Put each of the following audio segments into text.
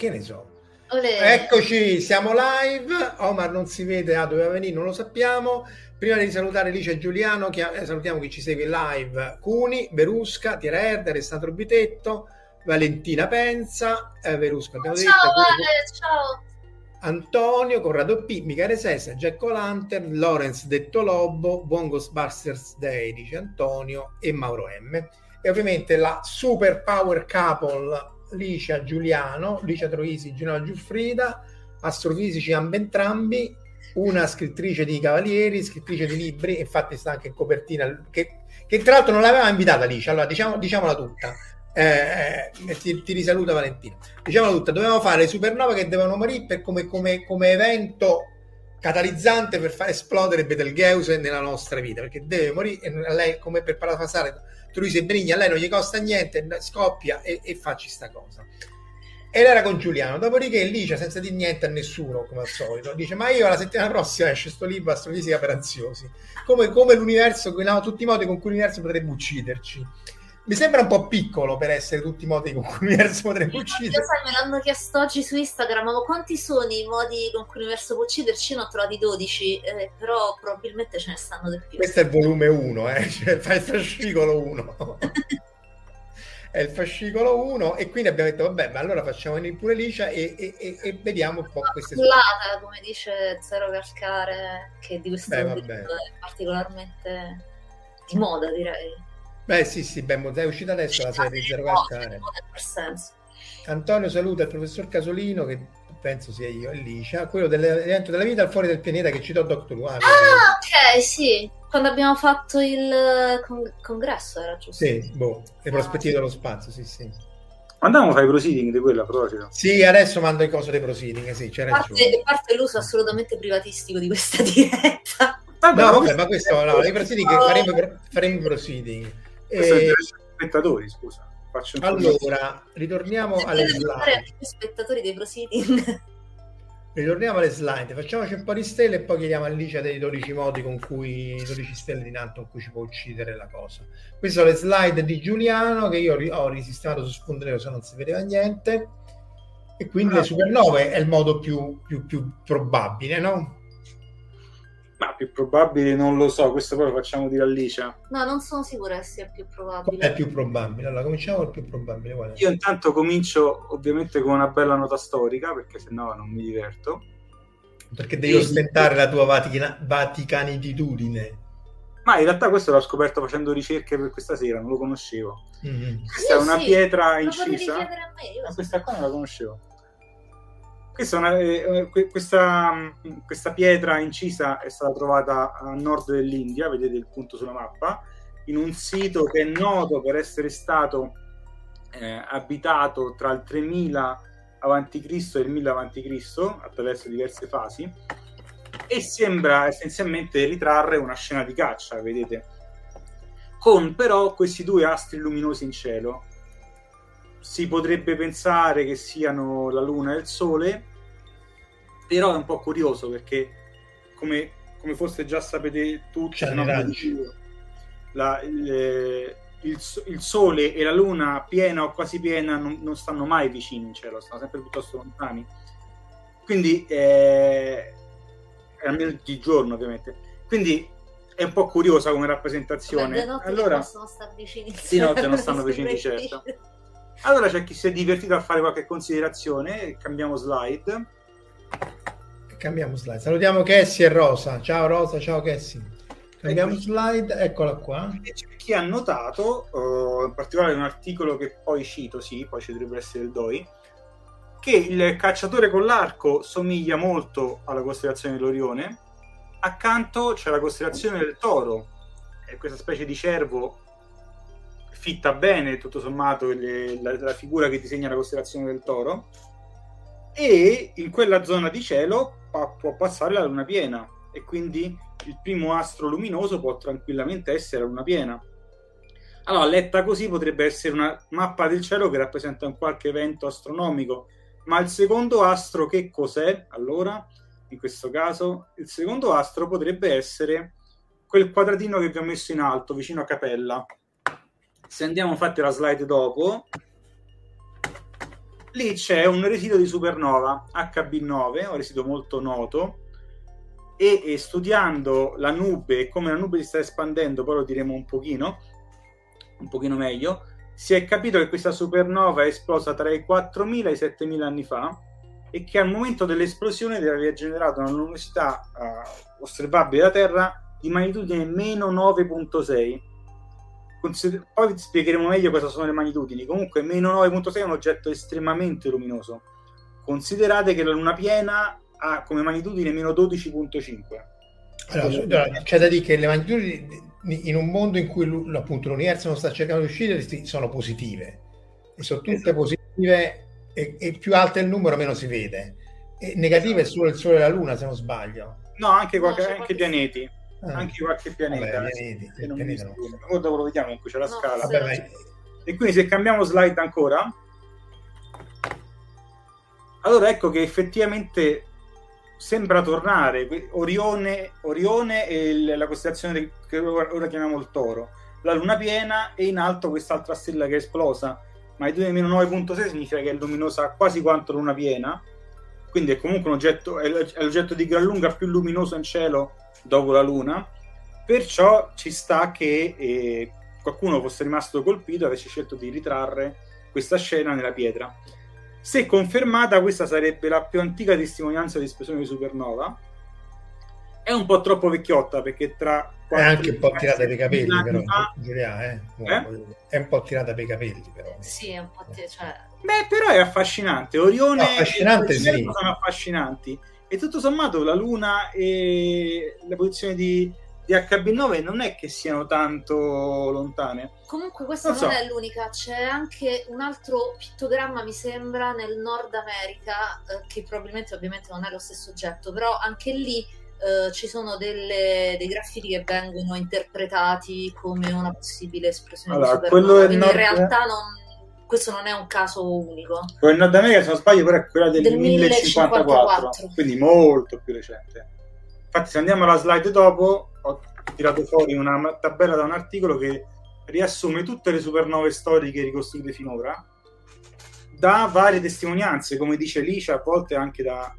Che ne so. Olè. Eccoci, siamo live. Omar non si vede, doveva venire, non lo sappiamo. Prima di salutare Licia e Giuliano, salutiamo chi ci segue live: Cuni, Verusca, Tiererd, Alessandro Bitetto, Valentina Penza, Verusca, abbiamo detto, ciao. Antonio, Corrado P, Michele Sessa, Jack O'Lantern, Lawrence detto Lobo, buon Ghostbusters Day, dice Antonio e Mauro M. E ovviamente la super power couple Licia, Giuliano, Licia Troisi, Giuliano Giuffrida, astrofisici ambentrambi, una scrittrice di Cavalieri, scrittrice di libri, infatti sta anche in copertina, che tra l'altro non l'aveva invitata Licia, allora diciamola tutta, ti risaluta Valentina, diciamola tutta, dovevamo fare le supernova che devono morire per come evento catalizzante per far esplodere Betelgeuse nella nostra vita, perché deve morire, e lei come per parafassare Troisi e Brigna, a lei non gli costa niente, scoppia e facci sta cosa. E era con Giuliano, dopodiché Licia, senza dire niente a nessuno, come al solito, dice: ma io la settimana prossima esce sto libro Astrofisica per ansiosi, come l'universo, tutti i modi con cui l'universo potrebbe ucciderci. Mi sembra un po' piccolo per essere tutti i modi con cui l'universo potrebbe ucciderci. Lo sai, me l'hanno chiesto oggi su Instagram, ma quanti sono i modi con cui l'universo può ucciderci? Io ne ho trovati 12, però probabilmente ce ne stanno di più. Questo è il volume 1, cioè il fascicolo 1. È il fascicolo 1 e quindi abbiamo detto, vabbè, ma allora facciamo pure Licia e vediamo un po' queste pullata, come dice Zero Calcare, che di questo libro è particolarmente di moda, direi. Beh sì, è uscita adesso la serie di Zero Calcare. Antonio saluta il professor Casolino, che penso sia io, e Licia, quello dell'evento della vita al fuori del pianeta che citò Dr. Who. Ok, sì, quando abbiamo fatto il congresso, era giusto? Sì, le prospettive dello spazio, sì. Andiamo a fare i proceeding di quella, a proposito. Sì, adesso mando le cose dei proceeding, sì, c'è ragione. A parte l'uso assolutamente privatistico di questa diretta. Vabbè, ma questo, no, i proceeding che faremo proceeding. Spettatori, scusa. Allora, ritorniamo alle slide. Spettatori dei proceeding. Ritorniamo alle slide. Facciamoci un po' di stelle e poi chiediamo a Licia dei 12 modi con cui 12 stelle di Nanto con cui ci può uccidere la cosa. Queste sono le slide di Giuliano che io ho risistemato su sfondo nero, se non si vedeva niente. E quindi le supernove è il modo più probabile, no? Ma più probabile non lo so, questo poi lo facciamo dire a Licia. No, non sono sicura se sia più probabile. È più probabile, allora cominciamo col più probabile. Guarda. Io intanto comincio ovviamente con una bella nota storica, perché sennò non mi diverto. Perché devi ostentare la tua vaticanitudine. Ma in realtà questo l'ho scoperto facendo ricerche per questa sera, non lo conoscevo. Mm-hmm. Questa è una pietra incisa. Questa qua non la conoscevo. Questa pietra incisa è stata trovata a nord dell'India, vedete il punto sulla mappa, in un sito che è noto per essere stato abitato tra il 3000 a.C. e il 1000 a.C. attraverso diverse fasi, e sembra essenzialmente ritrarre una scena di caccia, vedete, con però questi due astri luminosi in cielo. Si potrebbe pensare che siano la Luna e il Sole, però è un po' curioso perché, come forse già sapete tutti, il Sole e la Luna piena o quasi piena non stanno mai vicini in cielo, stanno sempre piuttosto lontani, quindi almeno di giorno ovviamente, quindi è un po' curiosa come rappresentazione. Vabbè, allora di notte non stanno vicini, certo. Allora c'è chi si è divertito a fare qualche considerazione. Cambiamo slide. Salutiamo Cassie e Rosa. Ciao Rosa, ciao Cassie. Abbiamo slide, eccola qua. Chi ha notato, in particolare un articolo che poi cito, sì, poi ci dovrebbe essere il DOI, che il cacciatore con l'arco somiglia molto alla costellazione dell'Orione, accanto c'è la costellazione del Toro, è questa specie di cervo fitta bene, tutto sommato, la figura che disegna la costellazione del Toro, e in quella zona di cielo può passare la luna piena, e quindi il primo astro luminoso può tranquillamente essere la luna piena. Allora, letta così potrebbe essere una mappa del cielo che rappresenta un qualche evento astronomico, ma il secondo astro che cos'è? Allora, in questo caso, il secondo astro potrebbe essere quel quadratino che vi ho messo in alto, vicino a Capella. Se andiamo infatti alla slide dopo, lì c'è un residuo di supernova, HB9, un residuo molto noto, e studiando la nube e come la nube si sta espandendo, poi lo diremo un pochino meglio, si è capito che questa supernova è esplosa tra i 4.000 e i 7.000 anni fa e che al momento dell'esplosione deve aver generato una luminosità osservabile da Terra di magnitudine meno 9.6. Poi vi spiegheremo meglio cosa sono le magnitudini. Comunque meno 9.6 è un oggetto estremamente luminoso. Considerate che la luna piena ha come magnitudine meno 12.5. Allora, c'è da dire che le magnitudini in un mondo in cui appunto l'universo non sta cercando di uscire sono positive, e sono tutte positive, e più alto è il numero meno si vede, e negative è solo il Sole e la Luna, se non sbaglio. No, anche pianeti, anche qualche pianeta, vabbè, pianeta non mi dopo lo vediamo, in cui c'è la scala. Vabbè. E quindi se cambiamo slide ancora, allora ecco che effettivamente sembra tornare Orione e la costellazione che ora chiamiamo il Toro, la luna piena e in alto quest'altra stella che è esplosa, ma il 2-9.6 significa che è luminosa quasi quanto luna piena, quindi è comunque un oggetto, è l'oggetto di gran lunga più luminoso in cielo dopo la luna, perciò ci sta che qualcuno fosse rimasto colpito e avesse scelto di ritrarre questa scena nella pietra. Se confermata, questa sarebbe la più antica testimonianza di esplosione di supernova. È un po' troppo vecchiotta, perché tra... È anche un po' tirata per i capelli, però. È un po' tirata per i capelli, però. Sì, è un po' Beh, però è affascinante. Orione affascinante, e il cielo sono affascinanti. E tutto sommato la Luna e la posizione di HB9 non è che siano tanto lontane. Comunque questa non è l'unica, c'è anche un altro pittogramma, mi sembra, nel Nord America, che probabilmente ovviamente non è lo stesso oggetto, però anche lì ci sono dei graffiti che vengono interpretati come una possibile espressione di supernova, quindi in realtà questo non è un caso unico. Quello in Nord America, se non sbaglio, però è quella del 1054, quindi molto più recente. Infatti se andiamo alla slide dopo, ho tirato fuori una tabella da un articolo che riassume tutte le supernove storiche ricostruite finora da varie testimonianze, come dice Licia, a volte anche da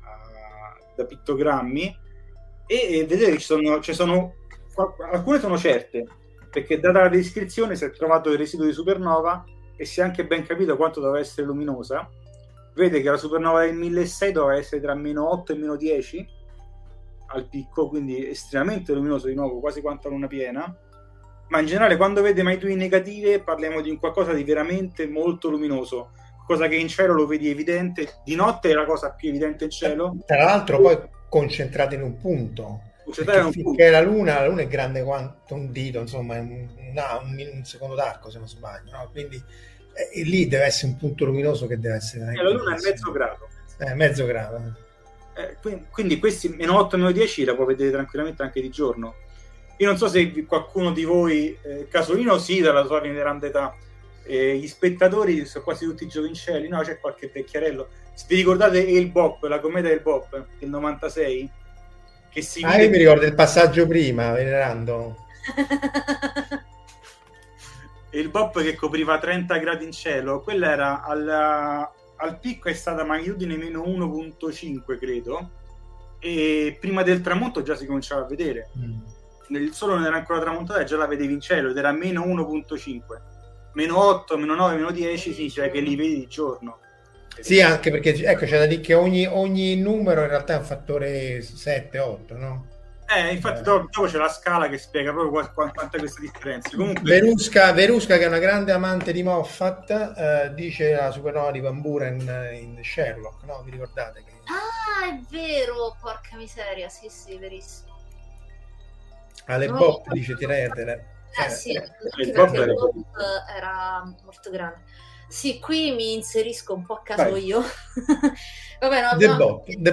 pittogrammi, e vedete che ci sono alcune sono certe, perché data la descrizione si è trovato il residuo di supernova e si è anche ben capito quanto doveva essere luminosa. Vede che la supernova del 1006 doveva essere tra meno 8 e meno 10 al picco, quindi estremamente luminoso di nuovo, quasi quanto la luna piena, ma in generale quando vede magnitudini negative parliamo di un qualcosa di veramente molto luminoso, cosa che in cielo lo vedi evidente, di notte è la cosa più evidente in cielo, tra l'altro poi concentrata in un punto, perché la luna è grande quanto un dito, insomma è un secondo d'arco, se non sbaglio, no? Quindi lì deve essere un punto luminoso che deve essere la luna è mezzo grado. Quindi questi meno 8 meno 10 la può vedere tranquillamente anche di giorno. Io non so se qualcuno di voi Casolino sì, dalla sua veneranda età, gli spettatori sono quasi tutti giovincelli, no, c'è qualche vecchiarello. Se vi ricordate la cometa del Bob del 96, che si io mi ricordo il passaggio prima, venerando il Bob che copriva 30 gradi in cielo, quella era al picco è stata magnitudine meno 1.5 credo, e prima del tramonto già si cominciava a vedere. Il sole non era ancora tramontato e già la vedevi in cielo, ed era meno 1.5, meno 8, meno 9, meno 10, sì, cioè che li vedi di giorno. Sì, anche perché ecco, c'è da dire che ogni numero in realtà è un fattore 7, 8, no? Infatti dopo c'è la scala che spiega proprio quanta questa differenza. Comunque... Verusca, che è una grande amante di Moffat, dice la supernova di Van Buren in Sherlock, no? Vi ricordate? Che... Ah, è vero, porca miseria, sì, verissimo. Alle Bob, dice Tiredere. Sì, perché il Bob era molto grande. Sì, qui mi inserisco un po' a caso io. Vabbè, The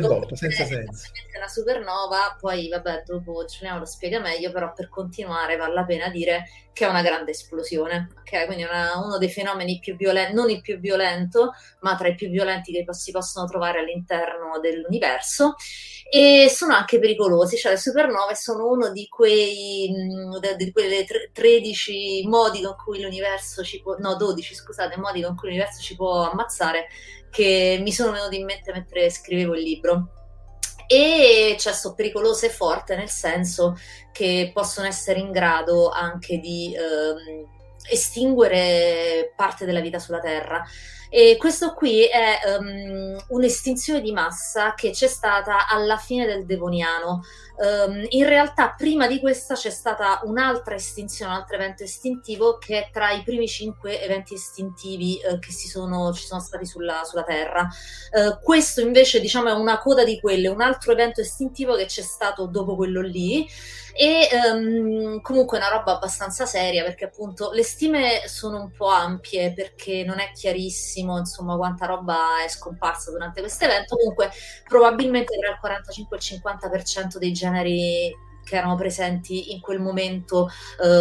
Bob, senza senso. La supernova, poi vabbè, dopo Giuliano lo spiega meglio, però per continuare vale la pena dire che è una grande esplosione, ok? Quindi uno dei fenomeni più violenti, non il più violento, ma tra i più violenti che si possono trovare all'interno dell'universo, e sono anche pericolosi, cioè le supernove sono uno di quei 13 modi con cui l'universo ci può, no 12 scusate, modi con cui l'universo ci può ammazzare, che mi sono venuti in mente mentre scrivevo il libro. E cioè sono pericolose e forte, nel senso che possono essere in grado anche di estinguere parte della vita sulla Terra. E questo qui è un'estinzione di massa che c'è stata alla fine del Devoniano. In realtà prima di questa c'è stata un'altra estinzione, un altro evento estintivo che è tra i primi 5 eventi estintivi che ci sono stati sulla Terra. Questo invece, diciamo, è una coda di quelle, un altro evento estintivo che c'è stato dopo quello lì, e comunque è una roba abbastanza seria, perché appunto le stime sono un po' ampie, perché non è chiarissimo insomma quanta roba è scomparsa durante questo evento. Comunque probabilmente tra il 45 e il 50% dei generi che erano presenti in quel momento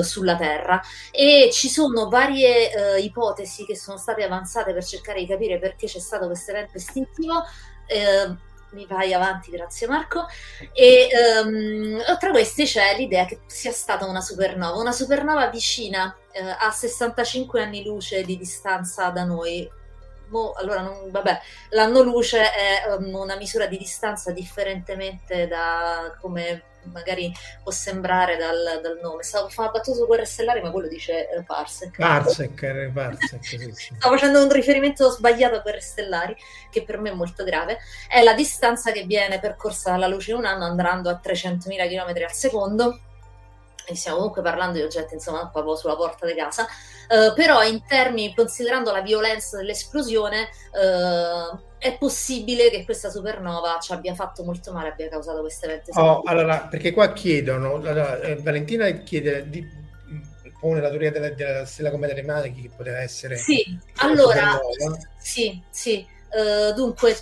sulla Terra, e ci sono varie ipotesi che sono state avanzate per cercare di capire perché c'è stato questo evento estintivo. Mi vai avanti, grazie Marco. E tra queste c'è l'idea che sia stata una supernova vicina, a 65 anni luce di distanza da noi. Allora, l'anno luce è una misura di distanza, differentemente da come magari può sembrare dal nome. Stavo facendo una battuta su Guerra Stellare, ma quello dice Parsec. Sì. Stavo facendo un riferimento sbagliato a Guerre Stellari, che per me è molto grave. È la distanza che viene percorsa dalla luce in un anno, andando a 300.000 km al secondo. E stiamo comunque parlando di oggetti, insomma, proprio sulla porta di casa, però in termini, considerando la violenza dell'esplosione, è possibile che questa supernova ci abbia fatto molto male, abbia causato queste eventi. Allora, perché qua chiedono, Valentina chiede pone la teoria della stella come delle maniche, che poteva essere... Sì, allora, dunque...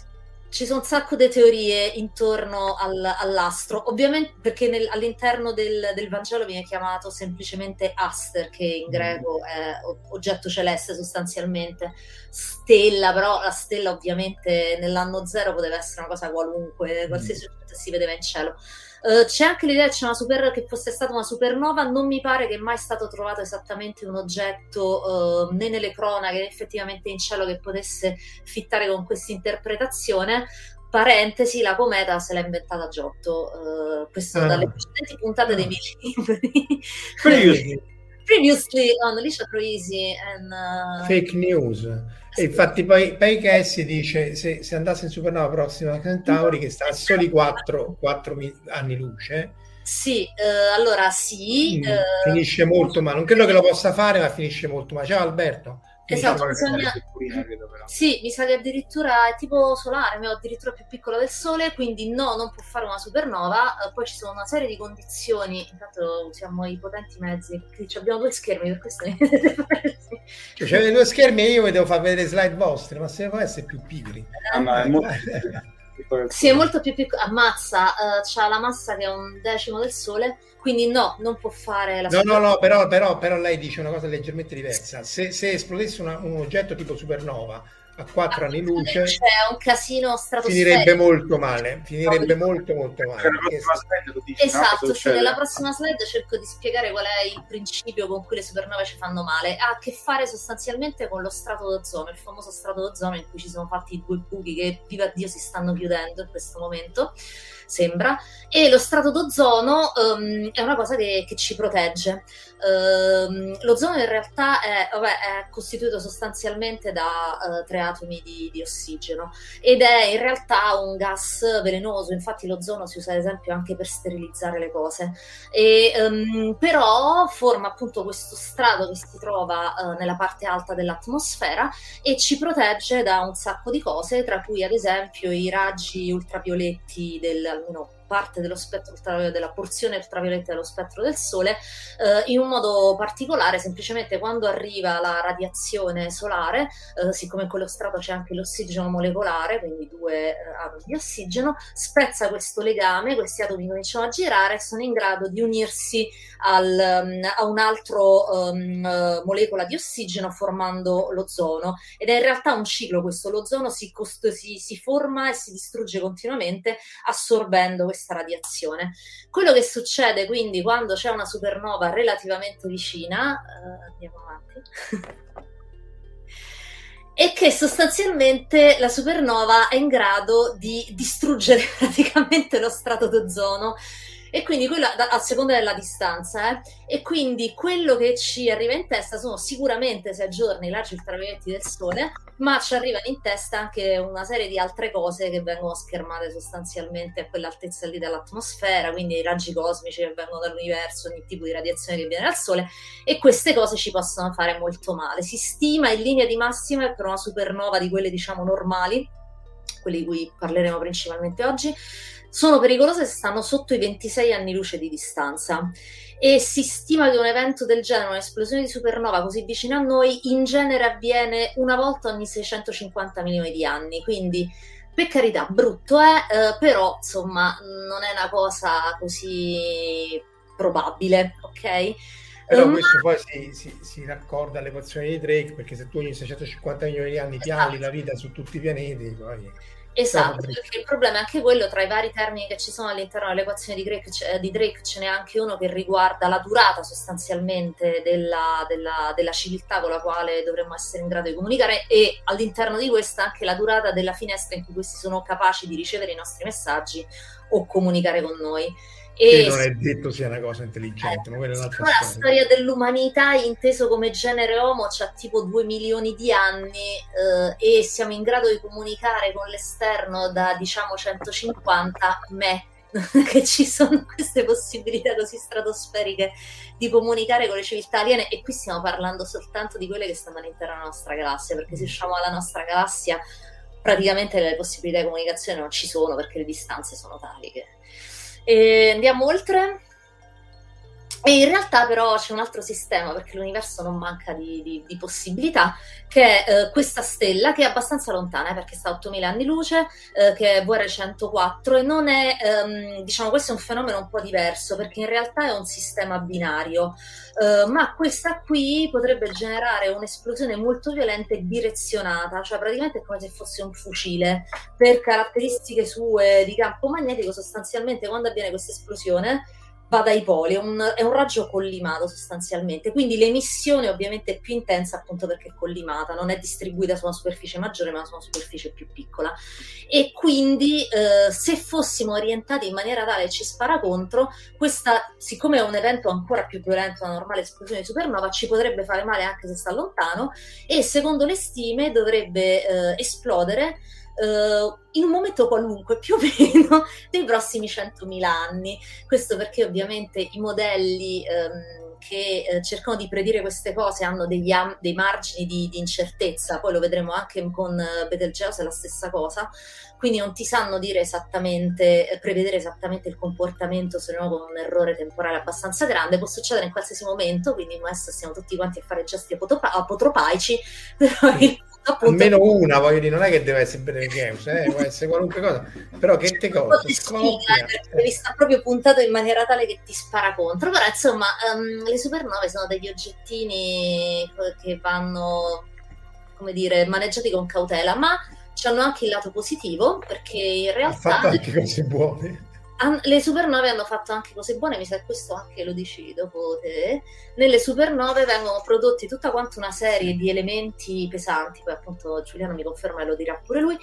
Ci sono un sacco di teorie intorno all'astro, ovviamente, perché all'interno del Vangelo viene chiamato semplicemente aster, che in greco è oggetto celeste sostanzialmente, stella, però la stella ovviamente nell'anno zero poteva essere una cosa qualunque, qualsiasi oggetto si vedeva in cielo. C'è anche l'idea che fosse stata una supernova. Non mi pare che è mai stato trovato esattamente un oggetto, né nelle cronache né effettivamente in cielo, che potesse fittare con questa interpretazione. Parentesi, la cometa se l'ha inventata Giotto, questo dalle precedenti puntate dei miei libri. Previously on Licia Troisi and Fake News. E infatti poi che si dice, se andasse in supernova Prossima Centauri, che sta a soli 4 anni luce. Finisce molto male. Non credo che lo possa fare, ma finisce molto male. Ciao Alberto. Esatto, mi sa che addirittura è tipo solare, ma addirittura più piccolo del Sole, quindi no, non può fare una supernova. Poi ci sono una serie di condizioni, intanto usiamo i potenti mezzi, abbiamo due schermi, per questo ne vedete persi. Cioè, due schermi e io vi devo far vedere le slide vostre, ma se voi essere più pigri. Ma è molto... Sì, è molto più piccolo, ammazza, c'ha la massa che è un decimo del Sole, quindi no, non può fare la supernova. No, però lei dice una cosa leggermente diversa. Se esplodesse un oggetto tipo supernova a 4 anni luce, c'è un casino stratosferico. Finirebbe molto male, molto male. Esatto, nella prossima slide cerco di spiegare qual è il principio con cui le supernove ci fanno male. Ha a che fare sostanzialmente con lo strato d'ozono, il famoso strato d'ozono in cui ci sono fatti due buchi che, viva Dio, si stanno chiudendo in questo momento, sembra. E lo strato d'ozono è una cosa che ci protegge. L'ozono in realtà è costituito sostanzialmente da tre atomi di ossigeno, ed è in realtà un gas velenoso. Infatti l'ozono si usa ad esempio anche per sterilizzare le cose, e, però forma appunto questo strato che si trova nella parte alta dell'atmosfera e ci protegge da un sacco di cose, tra cui ad esempio i raggi ultravioletti almeno parte dello spettro della porzione ultravioletta dello spettro del Sole, in un modo particolare. Semplicemente quando arriva la radiazione solare, siccome in quello strato c'è anche l'ossigeno molecolare, quindi due atomi di ossigeno, spezza questo legame, questi atomi cominciano a girare e sono in grado di unirsi a un altro molecola di ossigeno formando l'ozono, ed è in realtà un ciclo questo. L'ozono si forma e si distrugge continuamente assorbendo questa radiazione. Quello che succede quindi quando c'è una supernova relativamente vicina, andiamo avanti, è che sostanzialmente la supernova è in grado di distruggere praticamente lo strato d'ozono, e quindi quello a seconda della distanza, e quindi quello che ci arriva in testa sono sicuramente, se aggiorni, i raggi ultravioletti del Sole, ma ci arrivano in testa anche una serie di altre cose che vengono schermate sostanzialmente a quell'altezza lì dall'atmosfera, quindi i raggi cosmici che vengono dall'universo, ogni tipo di radiazione che viene dal Sole, e queste cose ci possono fare molto male. Si stima in linea di massima per una supernova di quelle diciamo normali, quelle di cui parleremo principalmente oggi, sono pericolose se stanno sotto i 26 anni luce di distanza, e si stima che un evento del genere, un'esplosione di supernova così vicina a noi, in genere avviene una volta ogni 650 milioni di anni, quindi per carità brutto è, però insomma non è una cosa così probabile, ok? Però questo poi si raccorda all'equazione di Drake, perché se tu ogni 650 milioni di anni ti alli la vita su tutti i pianeti, poi... Esatto, perché il problema è anche quello. Tra i vari termini che ci sono all'interno dell'equazione di Drake ce n'è anche uno che riguarda la durata sostanzialmente della civiltà con la quale dovremmo essere in grado di comunicare, e all'interno di questa anche la durata della finestra in cui questi sono capaci di ricevere i nostri messaggi o comunicare con noi. Che non è detto sia una cosa intelligente, ma quella è un'altra storia. La storia dell'umanità inteso come genere Homo c'ha tipo 2 milioni di anni, e siamo in grado di comunicare con l'esterno da diciamo 150 che ci sono queste possibilità così stratosferiche di comunicare con le civiltà aliene, e qui stiamo parlando soltanto di quelle che stanno all'interno della nostra galassia, perché se usciamo dalla nostra galassia praticamente le possibilità di comunicazione non ci sono, perché le distanze sono tali che... E andiamo oltre. E in realtà però c'è un altro sistema, perché l'universo non manca di possibilità, che è questa stella che è abbastanza lontana, perché sta a 8.000 anni luce, che è VR104, e non è, diciamo, questo è un fenomeno un po' diverso, perché in realtà è un sistema binario, ma questa qui potrebbe generare un'esplosione molto violenta e direzionata, cioè praticamente è come se fosse un fucile. Per caratteristiche sue di campo magnetico, sostanzialmente quando avviene questa esplosione va dai poli, è un raggio collimato sostanzialmente, quindi l'emissione ovviamente è più intensa appunto perché è collimata, non è distribuita su una superficie maggiore ma su una superficie più piccola, e quindi se fossimo orientati in maniera tale ci spara contro, questa, siccome è un evento ancora più violento della normale esplosione di supernova, ci potrebbe fare male anche se sta lontano, e secondo le stime dovrebbe esplodere in un momento qualunque più o meno dei prossimi 100.000 anni. Questo perché ovviamente i modelli che cercano di predire queste cose hanno dei margini di incertezza, poi lo vedremo anche con Betelgeuse, è la stessa cosa, quindi non ti sanno dire esattamente, prevedere esattamente il comportamento, se no con un errore temporale abbastanza grande, può succedere in qualsiasi momento, quindi adesso siamo tutti quanti a fare gesti apotropaici, però appunto, almeno una, voglio dire, non è che deve essere Betelgeuse, può essere qualunque cosa, però che te costa? Devi sta proprio puntato in maniera tale che ti spara contro. Però insomma, le supernove sono degli oggettini che vanno, come dire, maneggiati con cautela, ma c'hanno anche il lato positivo, perché in realtà hanno fatto anche cose buone. Le supernove hanno fatto anche cose buone, mi sa che questo anche lo dici dopo te. Nelle supernove vengono prodotti tutta quanta una serie di elementi pesanti, poi appunto Giuliano mi conferma e lo dirà pure lui,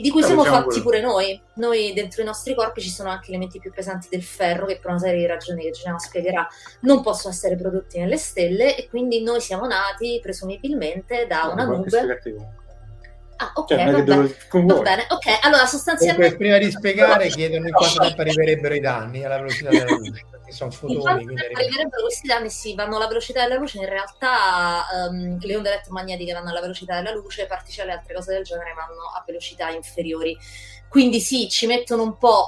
di cui siamo fatti pure noi dentro i nostri corpi ci sono anche elementi più pesanti del ferro, che per una serie di ragioni che Giuliano spiegherà non possono essere prodotti nelle stelle, e quindi noi siamo nati presumibilmente da una nube. Ah, ok, cioè, va bene, ok, allora sostanzialmente... Dunque, prima di spiegare chiedono in quanto tempo arriverebbero i danni alla velocità della luce, perché sono fotoni. In quanto tempo arriverebbero questi danni, sì, vanno alla velocità della luce, in realtà le onde elettromagnetiche vanno alla velocità della luce, particelle e altre cose del genere vanno a velocità inferiori, quindi sì, ci mettono un po',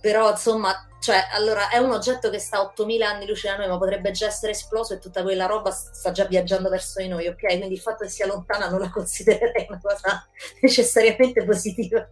però insomma... Cioè, allora, è un oggetto che sta a 8.000 anni luce da noi, ma potrebbe già essere esploso e tutta quella roba sta già viaggiando verso di noi, ok? Quindi il fatto che sia lontana non la considererei una cosa necessariamente positiva.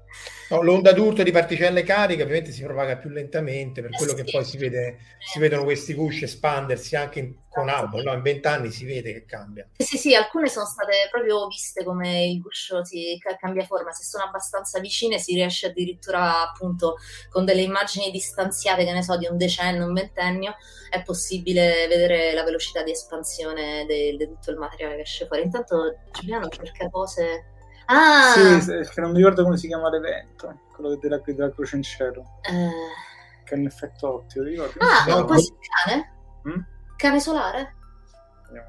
No, l'onda d'urto di particelle cariche ovviamente si propaga più lentamente, per quello sì, che poi si vede, si vedono questi gusci espandersi anche con Hubble, no? In 20 anni si vede che cambia. Sì, sì, alcune sono state proprio viste come il guscio si cambia forma, se sono abbastanza vicine si riesce addirittura, appunto, con delle immagini distanziate, che ne so, di un decennio, un ventennio, è possibile vedere la velocità di espansione di tutto il materiale che esce fuori. Intanto Giuliano cerca cose... Ah! Sì, non mi ricordo come si chiama l'evento, quello della croce in cielo, che è un effetto ottico, ti ricordi? Ah, no, quasi un cane? Cane solare? No.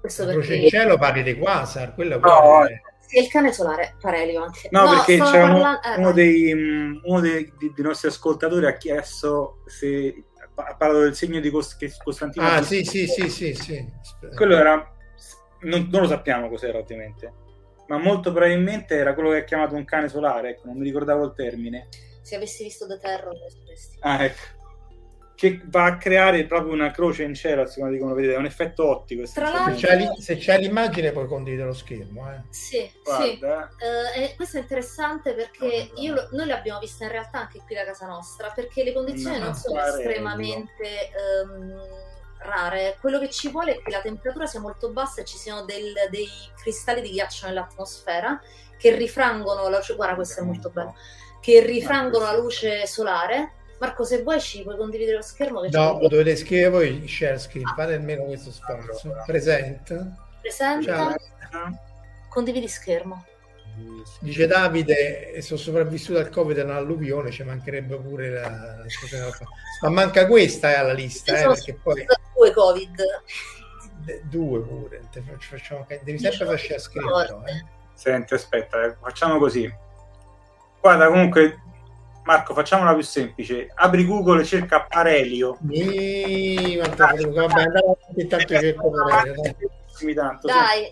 Questo la croce in cielo parli dei quasar, quello è... E il cane solare, Parelio anche. No, perché c'è uno dei nostri ascoltatori ha chiesto se ha parlato del segno di Costantino. Ah, sì. Quello era, non lo sappiamo cos'era ovviamente, ma molto probabilmente era quello che è chiamato un cane solare, ecco, non mi ricordavo il termine. Se avessi visto da terra lo sapresti. Ah, ecco. Che va a creare proprio una croce in cielo, secondo me, come vedete, è un effetto ottico. Se c'è l'immagine puoi condividere lo schermo. Sì, guarda. Sì. Questo è interessante perché noi l'abbiamo vista in realtà anche qui da casa nostra, perché le condizioni non sono estremamente rare. Quello che ci vuole è che la temperatura sia molto bassa e ci siano dei cristalli di ghiaccio nell'atmosfera che rifrangono la luce. Guarda, questo è molto bello. Che rifrangono la luce solare. Marco, se vuoi ci puoi condividere lo schermo? Che no, lo dovete scrivere voi, share screen, fate almeno questo spazio. Allora. Presenta. Condividi schermo. Dice Davide, sono sopravvissuto al Covid e all'alluvione, ci mancherebbe pure la... Ma manca questa alla lista, perché poi... Due Covid. Due pure, devi sempre far share screen. Però, Senti, aspetta, facciamo così. Guarda, comunque... Marco, facciamola più semplice. Apri Google e cerca Parelio. Dai,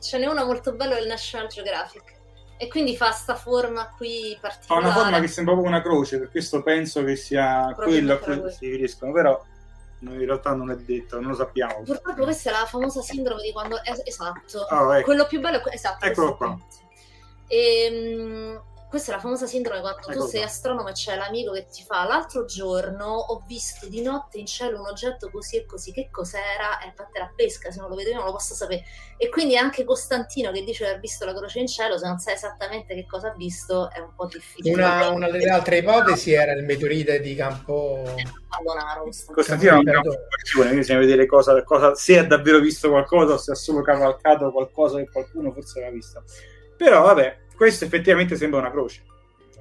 ce n'è uno molto bello del National Geographic. E quindi fa sta forma qui particolare. Ha una forma che sembra proprio una croce, per questo penso che sia quella a cui si riferiscono, però in realtà non è detto, non lo sappiamo. Purtroppo questa è la famosa sindrome di quando... Esatto. Oh, ecco. Quello più bello è... Esatto. Eccolo qua. Questa è la famosa sindrome quando tu sei astronomo e c'è l'amico che ti fa: l'altro giorno ho visto di notte in cielo un oggetto così e così, che cos'era? E fatte la pesca, se non lo vedo io non lo posso sapere. E quindi anche Costantino che dice di aver visto la croce in cielo, se non sai esattamente che cosa ha visto è un po' difficile. Una delle altre ipotesi era il meteorite di campo Costantino. Bisogna vedere cosa, se ha davvero visto qualcosa o se ha solo cavalcato qualcosa che qualcuno forse aveva visto. Però vabbè, questo effettivamente sembra una croce,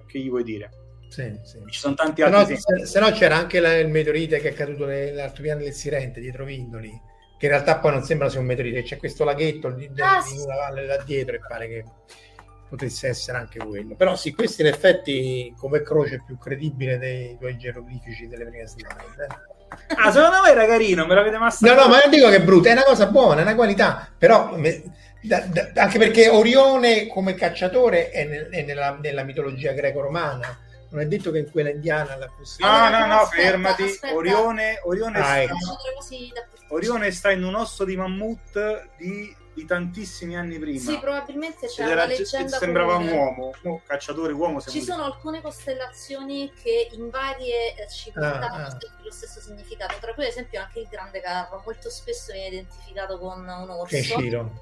che gli vuoi dire? Sì, sì. Ci sono tanti altri. Se no c'era anche il meteorite che è caduto nell'altopiano del Sirente, dietro Vindoli, che in realtà poi non sembra sia un meteorite, c'è questo laghetto là dietro e pare che potesse essere anche quello. Però sì, questo in effetti come croce è più credibile dei tuoi geroglifici delle prime slide. Ah, secondo me era carino, me l'avete massato. No, ma non dico che è brutto, è una cosa buona, è una qualità, però... anche perché Orione come cacciatore è nella mitologia greco-romana, non è detto che in quella indiana la fosse. Aspetta, fermati. Aspetta. Orione sta in un osso di mammut di tantissimi anni prima. Sì, probabilmente c'è una leggenda. Sembrava un uomo, cacciatore uomo. Ci sono alcune costellazioni che in varie civiltà hanno lo stesso significato. Tra cui, ad esempio, anche il grande carro, molto spesso viene identificato con un orso. Kenshiro.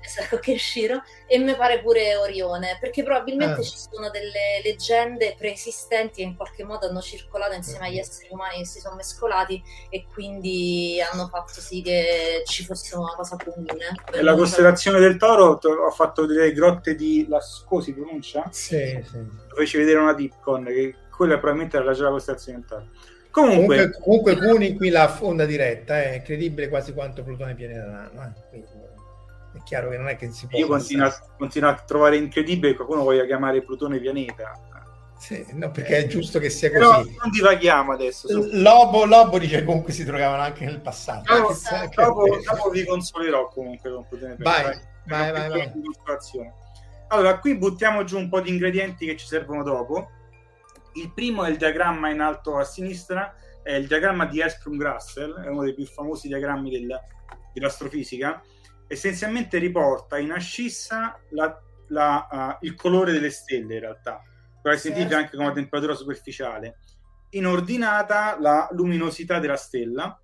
Esatto, Kenshiro. E mi pare pure Orione, perché probabilmente ci sono delle leggende preesistenti che in qualche modo hanno circolato insieme agli esseri umani che si sono mescolati e quindi hanno fatto sì che ci fosse una cosa comune. La costellazione del Toro, ho fatto delle grotte di Lascaux, si pronuncia? Sì. Lo feci vedere una Dipcon, che quella probabilmente era già la costellazione del Toro. Comunque Cuni qui la onda diretta è incredibile quasi quanto Plutone pianeta nano. È chiaro che non è che si può... Io continuo a trovare incredibile che qualcuno voglia chiamare Plutone pianeta. Sì, no, perché è giusto che sia così. Però non divaghiamo adesso. Lobo dice comunque si trovavano anche nel passato. No, dopo vi consolerò comunque con Plutone pianeta. Vai. Allora, qui buttiamo giù un po' di ingredienti che ci servono dopo. Il primo è il diagramma in alto a sinistra, è il diagramma di Hertzsprung-Russell, è uno dei più famosi diagrammi dell'astrofisica. Essenzialmente riporta in ascissa il colore delle stelle, in realtà, però è sentito anche come temperatura superficiale, in ordinata la luminosità della stella.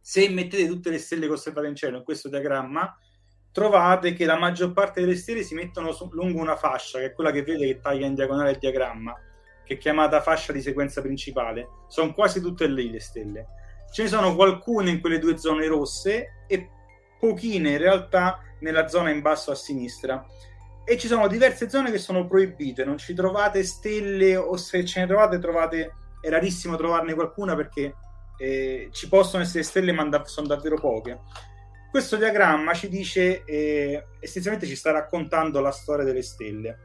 Se mettete tutte le stelle che osservate in cielo in questo diagramma, trovate che la maggior parte delle stelle si mettono lungo una fascia, che è quella che vede che taglia in diagonale il diagramma, che è chiamata fascia di sequenza principale. Sono quasi tutte lì le stelle. Ce ne sono qualcune in quelle due zone rosse e pochine in realtà nella zona in basso a sinistra. E ci sono diverse zone che sono proibite, non ci trovate stelle, o se ce ne trovate è rarissimo trovarne qualcuna, perché ci possono essere stelle ma sono davvero poche. Questo diagramma ci dice, essenzialmente ci sta raccontando la storia delle stelle.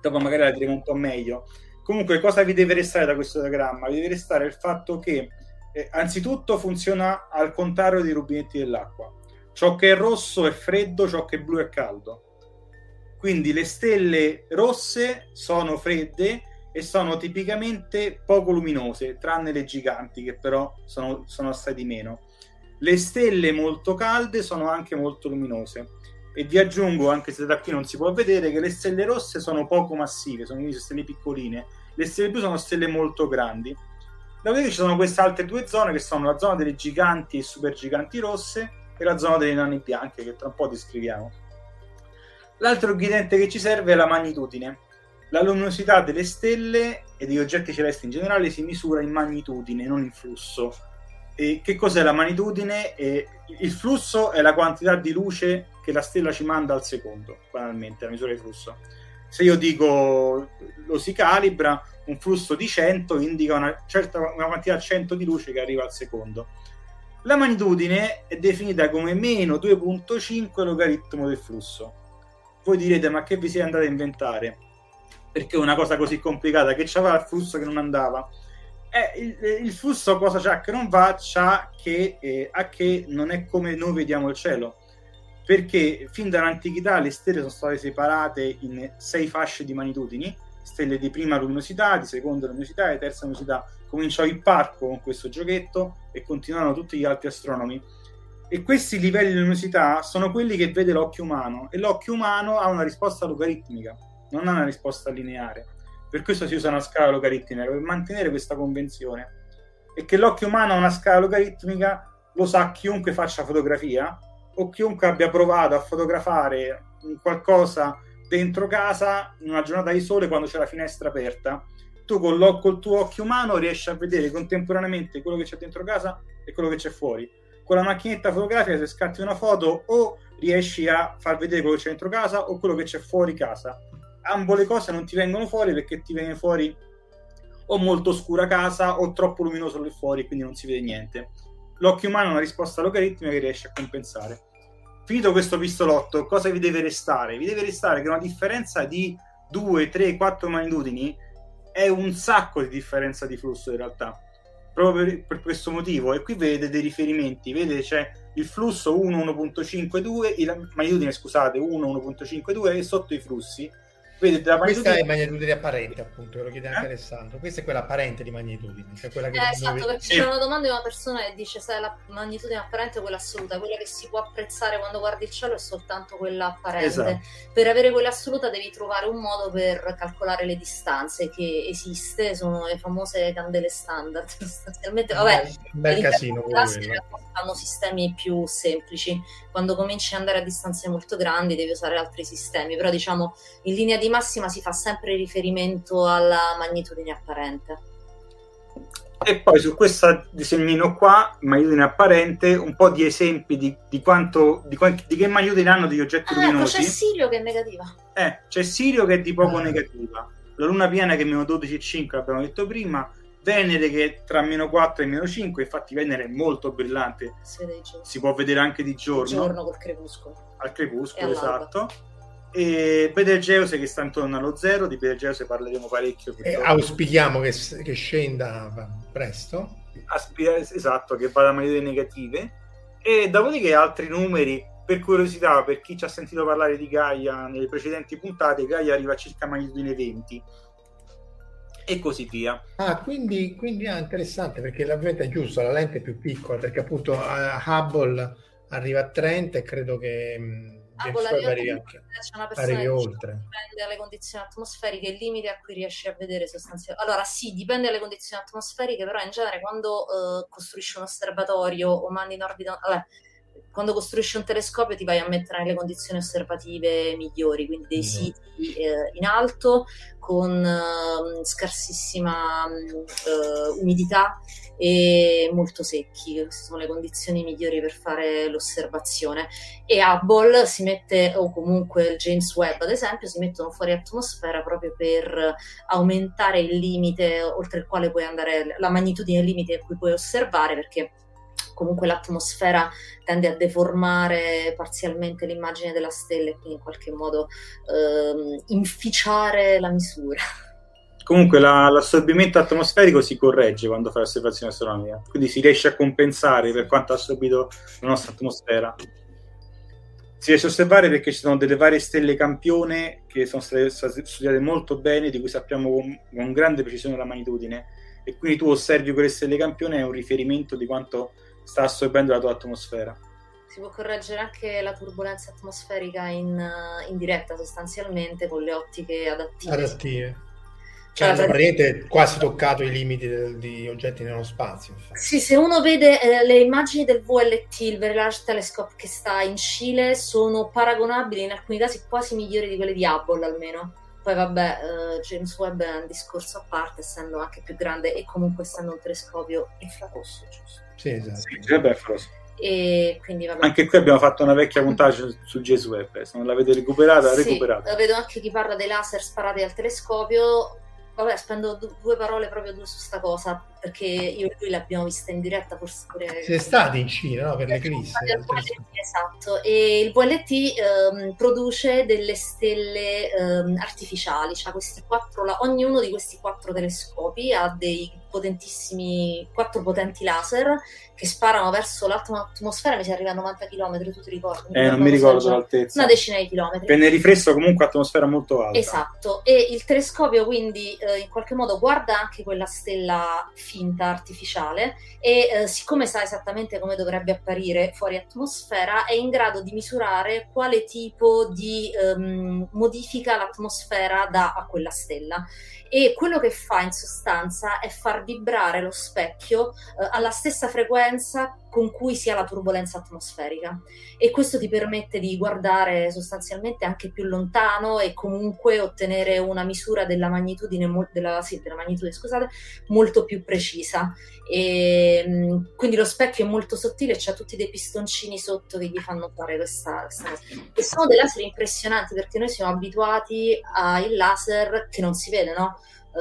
Dopo magari la diremo un po' meglio. Comunque, cosa vi deve restare da questo diagramma? Vi deve restare il fatto che anzitutto funziona al contrario dei rubinetti dell'acqua. Ciò che è rosso è freddo, ciò che è blu è caldo. Quindi le stelle rosse sono fredde e sono tipicamente poco luminose, tranne le giganti, che però sono assai di meno. Le stelle molto calde sono anche molto luminose. E vi aggiungo, anche se da qui non si può vedere, che le stelle rosse sono poco massive, sono quindi stelle piccoline. Le stelle blu sono stelle molto grandi. Dopodiché ci sono queste altre due zone, che sono la zona delle giganti e supergiganti rosse e la zona delle nane bianche, che tra un po' descriviamo. L'altro ingrediente che ci serve è la magnitudine. La luminosità delle stelle e degli oggetti celesti in generale si misura in magnitudine, non in flusso. E che cos'è la magnitudine? Il flusso è la quantità di luce che la stella ci manda al secondo, banalmente, la misura di flusso. Se io dico, lo si calibra, un flusso di 100 indica una quantità 100 di luce che arriva al secondo. La magnitudine è definita come meno 2.5 logaritmo del flusso. Voi direte, ma che vi siete andati a inventare? Perché una cosa così complicata, che c'aveva il flusso che non andava? Il flusso cosa c'ha che non va? C'ha che non è come noi vediamo il cielo. Perché fin dall'antichità le stelle sono state separate in 6 fasce di magnitudini, stelle di prima luminosità, di seconda luminosità e terza luminosità. Cominciò Ipparco con questo giochetto e continuarono tutti gli altri astronomi. E questi livelli di luminosità sono quelli che vede l'occhio umano, e l'occhio umano ha una risposta logaritmica, non ha una risposta lineare. Per questo si usa una scala logaritmica, per mantenere questa convenzione. E che l'occhio umano ha una scala logaritmica lo sa chiunque faccia fotografia, o chiunque abbia provato a fotografare qualcosa dentro casa in una giornata di sole quando c'è la finestra aperta. Tu col tuo occhio umano riesci a vedere contemporaneamente quello che c'è dentro casa e quello che c'è fuori. Con la macchinetta fotografica, se scatti una foto, o riesci a far vedere quello che c'è dentro casa o quello che c'è fuori casa. Ambo le cose non ti vengono fuori, perché ti viene fuori o molto oscura casa o troppo luminoso lì fuori, quindi non si vede niente. L'occhio umano ha una risposta logaritmica che riesce a compensare. Finito questo pistolotto, cosa vi deve restare? Vi deve restare che una differenza di 2, 3, 4 magnitudini è un sacco di differenza di flusso in realtà, proprio per questo motivo. E qui vedete dei riferimenti, vedete c'è il flusso 1, 1.52, la magnitudine, scusate, 1, 1.52 e sotto i flussi. Vedete, la magnitudine... Questa è magnitudine apparente, appunto, ve lo chiede anche Alessandro. Questa è quella apparente di magnitudine, cioè quella che esatto, perché c'è una domanda di una persona che dice se la magnitudine apparente è quella assoluta, quella che si può apprezzare quando guardi il cielo è soltanto quella apparente. Esatto. Per avere quella assoluta devi trovare un modo per calcolare le distanze, che esiste, sono le famose candele standard sostanzialmente. Vabbè, un bel casino, hanno sistemi più semplici. Quando cominci ad andare a distanze molto grandi devi usare altri sistemi, però diciamo in linea di massima si fa sempre riferimento alla magnitudine apparente. E poi su questo disegnino qua, magnitudine apparente, un po' di esempi di che magnitudine hanno degli oggetti luminosi. C'è Sirio che è negativa. C'è Sirio che è di poco negativa, la luna piena che è meno 12,5, l'abbiamo detto prima, Venere che è tra meno 4 e meno 5, infatti Venere è molto brillante, si può vedere anche di giorno col crepuscolo. al crepuscolo, esatto. E Betelgeuse che sta intorno allo zero, di Betelgeuse parleremo parecchio. Auspichiamo che scenda presto. Esatto, che vada a materie negative. E dopodiché altri numeri, per curiosità, per chi ci ha sentito parlare di Gaia nelle precedenti puntate, Gaia arriva a circa magnitudine 20 e così via. Quindi è interessante, perché l'avvento è giusto, la lente è più piccola, perché appunto Hubble arriva a 30 e credo che arrivi oltre. Dipende dalle condizioni atmosferiche, il limite a cui riesci a vedere sostanzialmente. Allora sì, dipende dalle condizioni atmosferiche, però in genere quando costruisci un osservatorio o mandi in orbita, quando costruisci un telescopio ti vai a mettere nelle condizioni osservative migliori, quindi dei siti in alto con scarsissima umidità e molto secchi. Queste sono le condizioni migliori per fare l'osservazione, e Hubble si mette, o comunque il James Webb ad esempio, si mettono fuori atmosfera proprio per aumentare il limite oltre il quale puoi andare, la magnitudine limite a cui puoi osservare, perché comunque l'atmosfera tende a deformare parzialmente l'immagine della stella e quindi in qualche modo inficiare la misura. Comunque l'assorbimento atmosferico si corregge quando fai osservazione astronomica, quindi si riesce a compensare per quanto ha assorbito la nostra atmosfera. Si riesce a osservare perché ci sono delle varie stelle campione che sono state studiate molto bene, di cui sappiamo con grande precisione la magnitudine, e quindi tu osservi quelle stelle campione, è un riferimento di quanto sta assorbendo la tua atmosfera. Si può correggere anche la turbolenza atmosferica in diretta sostanzialmente con le ottiche adattive. Cioè praticamente quasi toccato i limiti di oggetti nello spazio. Sì, se uno vede le immagini del VLT, il Very Large Telescope che sta in Cile, sono paragonabili in alcuni casi quasi migliori di quelle di Hubble almeno. Poi vabbè, James Webb è un discorso a parte, essendo anche più grande e comunque essendo un telescopio infrarosso, giusto? Sì, esatto. Sì, vabbè, e quindi, vabbè. Anche qui abbiamo fatto una vecchia puntata su James Webb, se non l'avete recuperata, sì, recuperata. Vedo anche chi parla dei laser sparati al telescopio. Vabbè, spendo due parole proprio su sta cosa, perché io e lui l'abbiamo vista in diretta, forse pure... Siete stati in Cina, no? Per l'eclisse. Esatto, e il VLT produce delle stelle artificiali, cioè questi quattro, ognuno di questi quattro telescopi ha dei quattro potenti laser che sparano verso l'atmosfera, mi si arriva a 90 km, tu ti ricordi? Non mi ricordo l'altezza. Una decina di chilometri. Penne riflesso comunque atmosfera molto alta. Esatto, e il telescopio quindi in qualche modo guarda anche quella stella finta, artificiale, e siccome sa esattamente come dovrebbe apparire fuori atmosfera, è in grado di misurare quale tipo di modifica l'atmosfera dà a quella stella. E quello che fa in sostanza è far vibrare lo specchio alla stessa frequenza con cui si ha la turbolenza atmosferica, e questo ti permette di guardare sostanzialmente anche più lontano e comunque ottenere una misura della magnitudine, molto più precisa. E quindi lo specchio è molto sottile, c'ha tutti dei pistoncini sotto che gli fanno fare questa. E sono dei laser impressionanti, perché noi siamo abituati al laser che non si vede, no?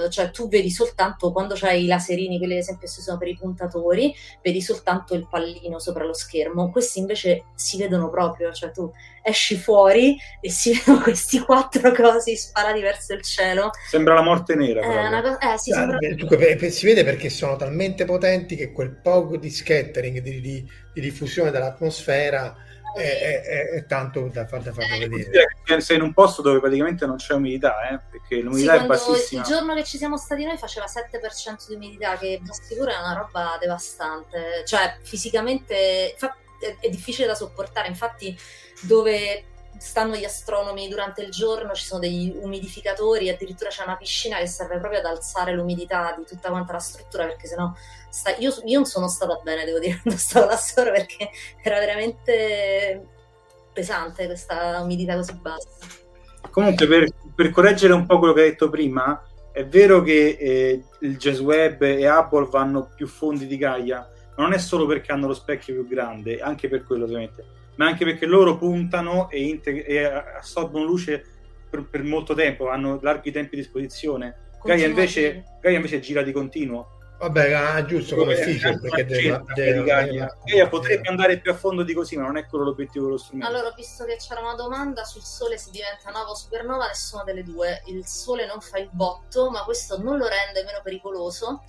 Cioè tu vedi soltanto quando c'hai i laserini, quelli ad esempio sono per i puntatori, vedi soltanto il pallino sopra lo schermo. Questi invece si vedono proprio, cioè tu esci fuori e si vedono questi quattro cosi sparati verso il cielo, sembra la morte nera. Si vede perché sono talmente potenti che quel poco di scattering, di diffusione dall'atmosfera è tanto da farlo vedere. Sei in un posto dove praticamente non c'è umidità, perché l'umidità è bassissima. Il giorno che ci siamo stati noi faceva 7% di umidità, che vi assicuro è una roba devastante, cioè fisicamente è difficile da sopportare. Infatti dove stanno gli astronomi durante il giorno ci sono degli umidificatori, addirittura c'è una piscina che serve proprio ad alzare l'umidità di tutta quanta la struttura, perché sennò io non sono stata bene, devo dire, quando stavo da sola, perché era veramente pesante questa umidità così bassa. Comunque per correggere un po' quello che hai detto prima, è vero che il James Webb e Hubble vanno più fondi di Gaia, ma non è solo perché hanno lo specchio più grande, anche per quello ovviamente, ma anche perché loro puntano e assorbono luce per molto tempo, hanno larghi tempi a disposizione. Gaia invece gira di continuo, Vabbè, è giusto come si dice, perché della Gaia potrebbe andare più a fondo di così, ma non è quello l'obiettivo dello strumento. Allora, visto che c'era una domanda sul Sole se diventa nova o supernova, nessuna delle due. Il Sole non fa il botto, ma questo non lo rende meno pericoloso,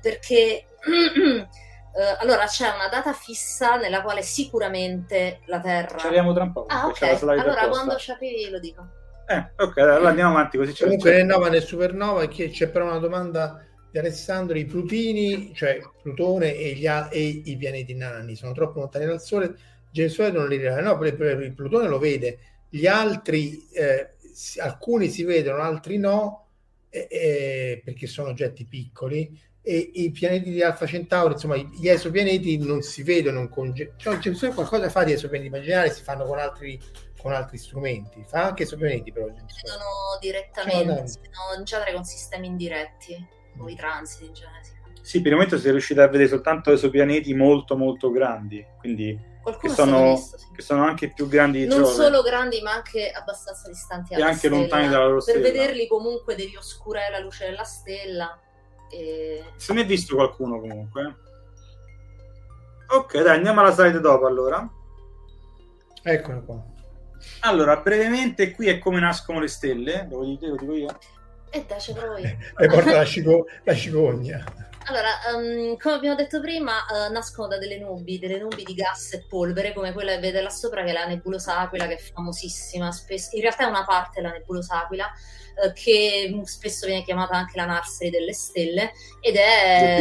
perché allora c'è una data fissa nella quale sicuramente la Terra... Ci arriviamo tra un po'. Ah, ok, allora quando ci arrivi lo dico. Ok, allora andiamo avanti così. Comunque le nova nel supernova, c'è però una domanda di Alessandro: i plutini, cioè Plutone e i pianeti nani, sono troppo lontani dal Sole? James Webb non li rivela. No, il Plutone lo vede, gli altri, alcuni si vedono, altri no, perché sono oggetti piccoli. E i pianeti di Alfa Centauri, insomma gli esopianeti, non si vedono con... cioè, James Webb qualcosa fa di esopianeti, immaginare si fanno con altri strumenti, fa anche esopianeti, però vedono direttamente, sono in genere con sistemi indiretti o i transiti in genere. Sì, per il momento si è riusciti a vedere soltanto esopianeti molto molto grandi, quindi che sono anche più grandi di Giove. Non solo grandi, ma anche abbastanza distanti dalla stella. E anche lontani dalla loro stella. Per vederli comunque devi oscurare la luce della stella. Se ne è visto qualcuno comunque. Ok, dai, andiamo alla slide dopo allora. Eccola qua. Allora, brevemente, qui è come nascono le stelle. Lo dico io? Dai, ce provo io. E porta la cicogna. Allora, come abbiamo detto prima, nascono da delle nubi di gas e polvere, come quella che vede là sopra, che è la nebulosa aquila, che è famosissima. Spesso, in realtà è una parte della nebulosa aquila, che spesso viene chiamata anche la narseri delle stelle, ed è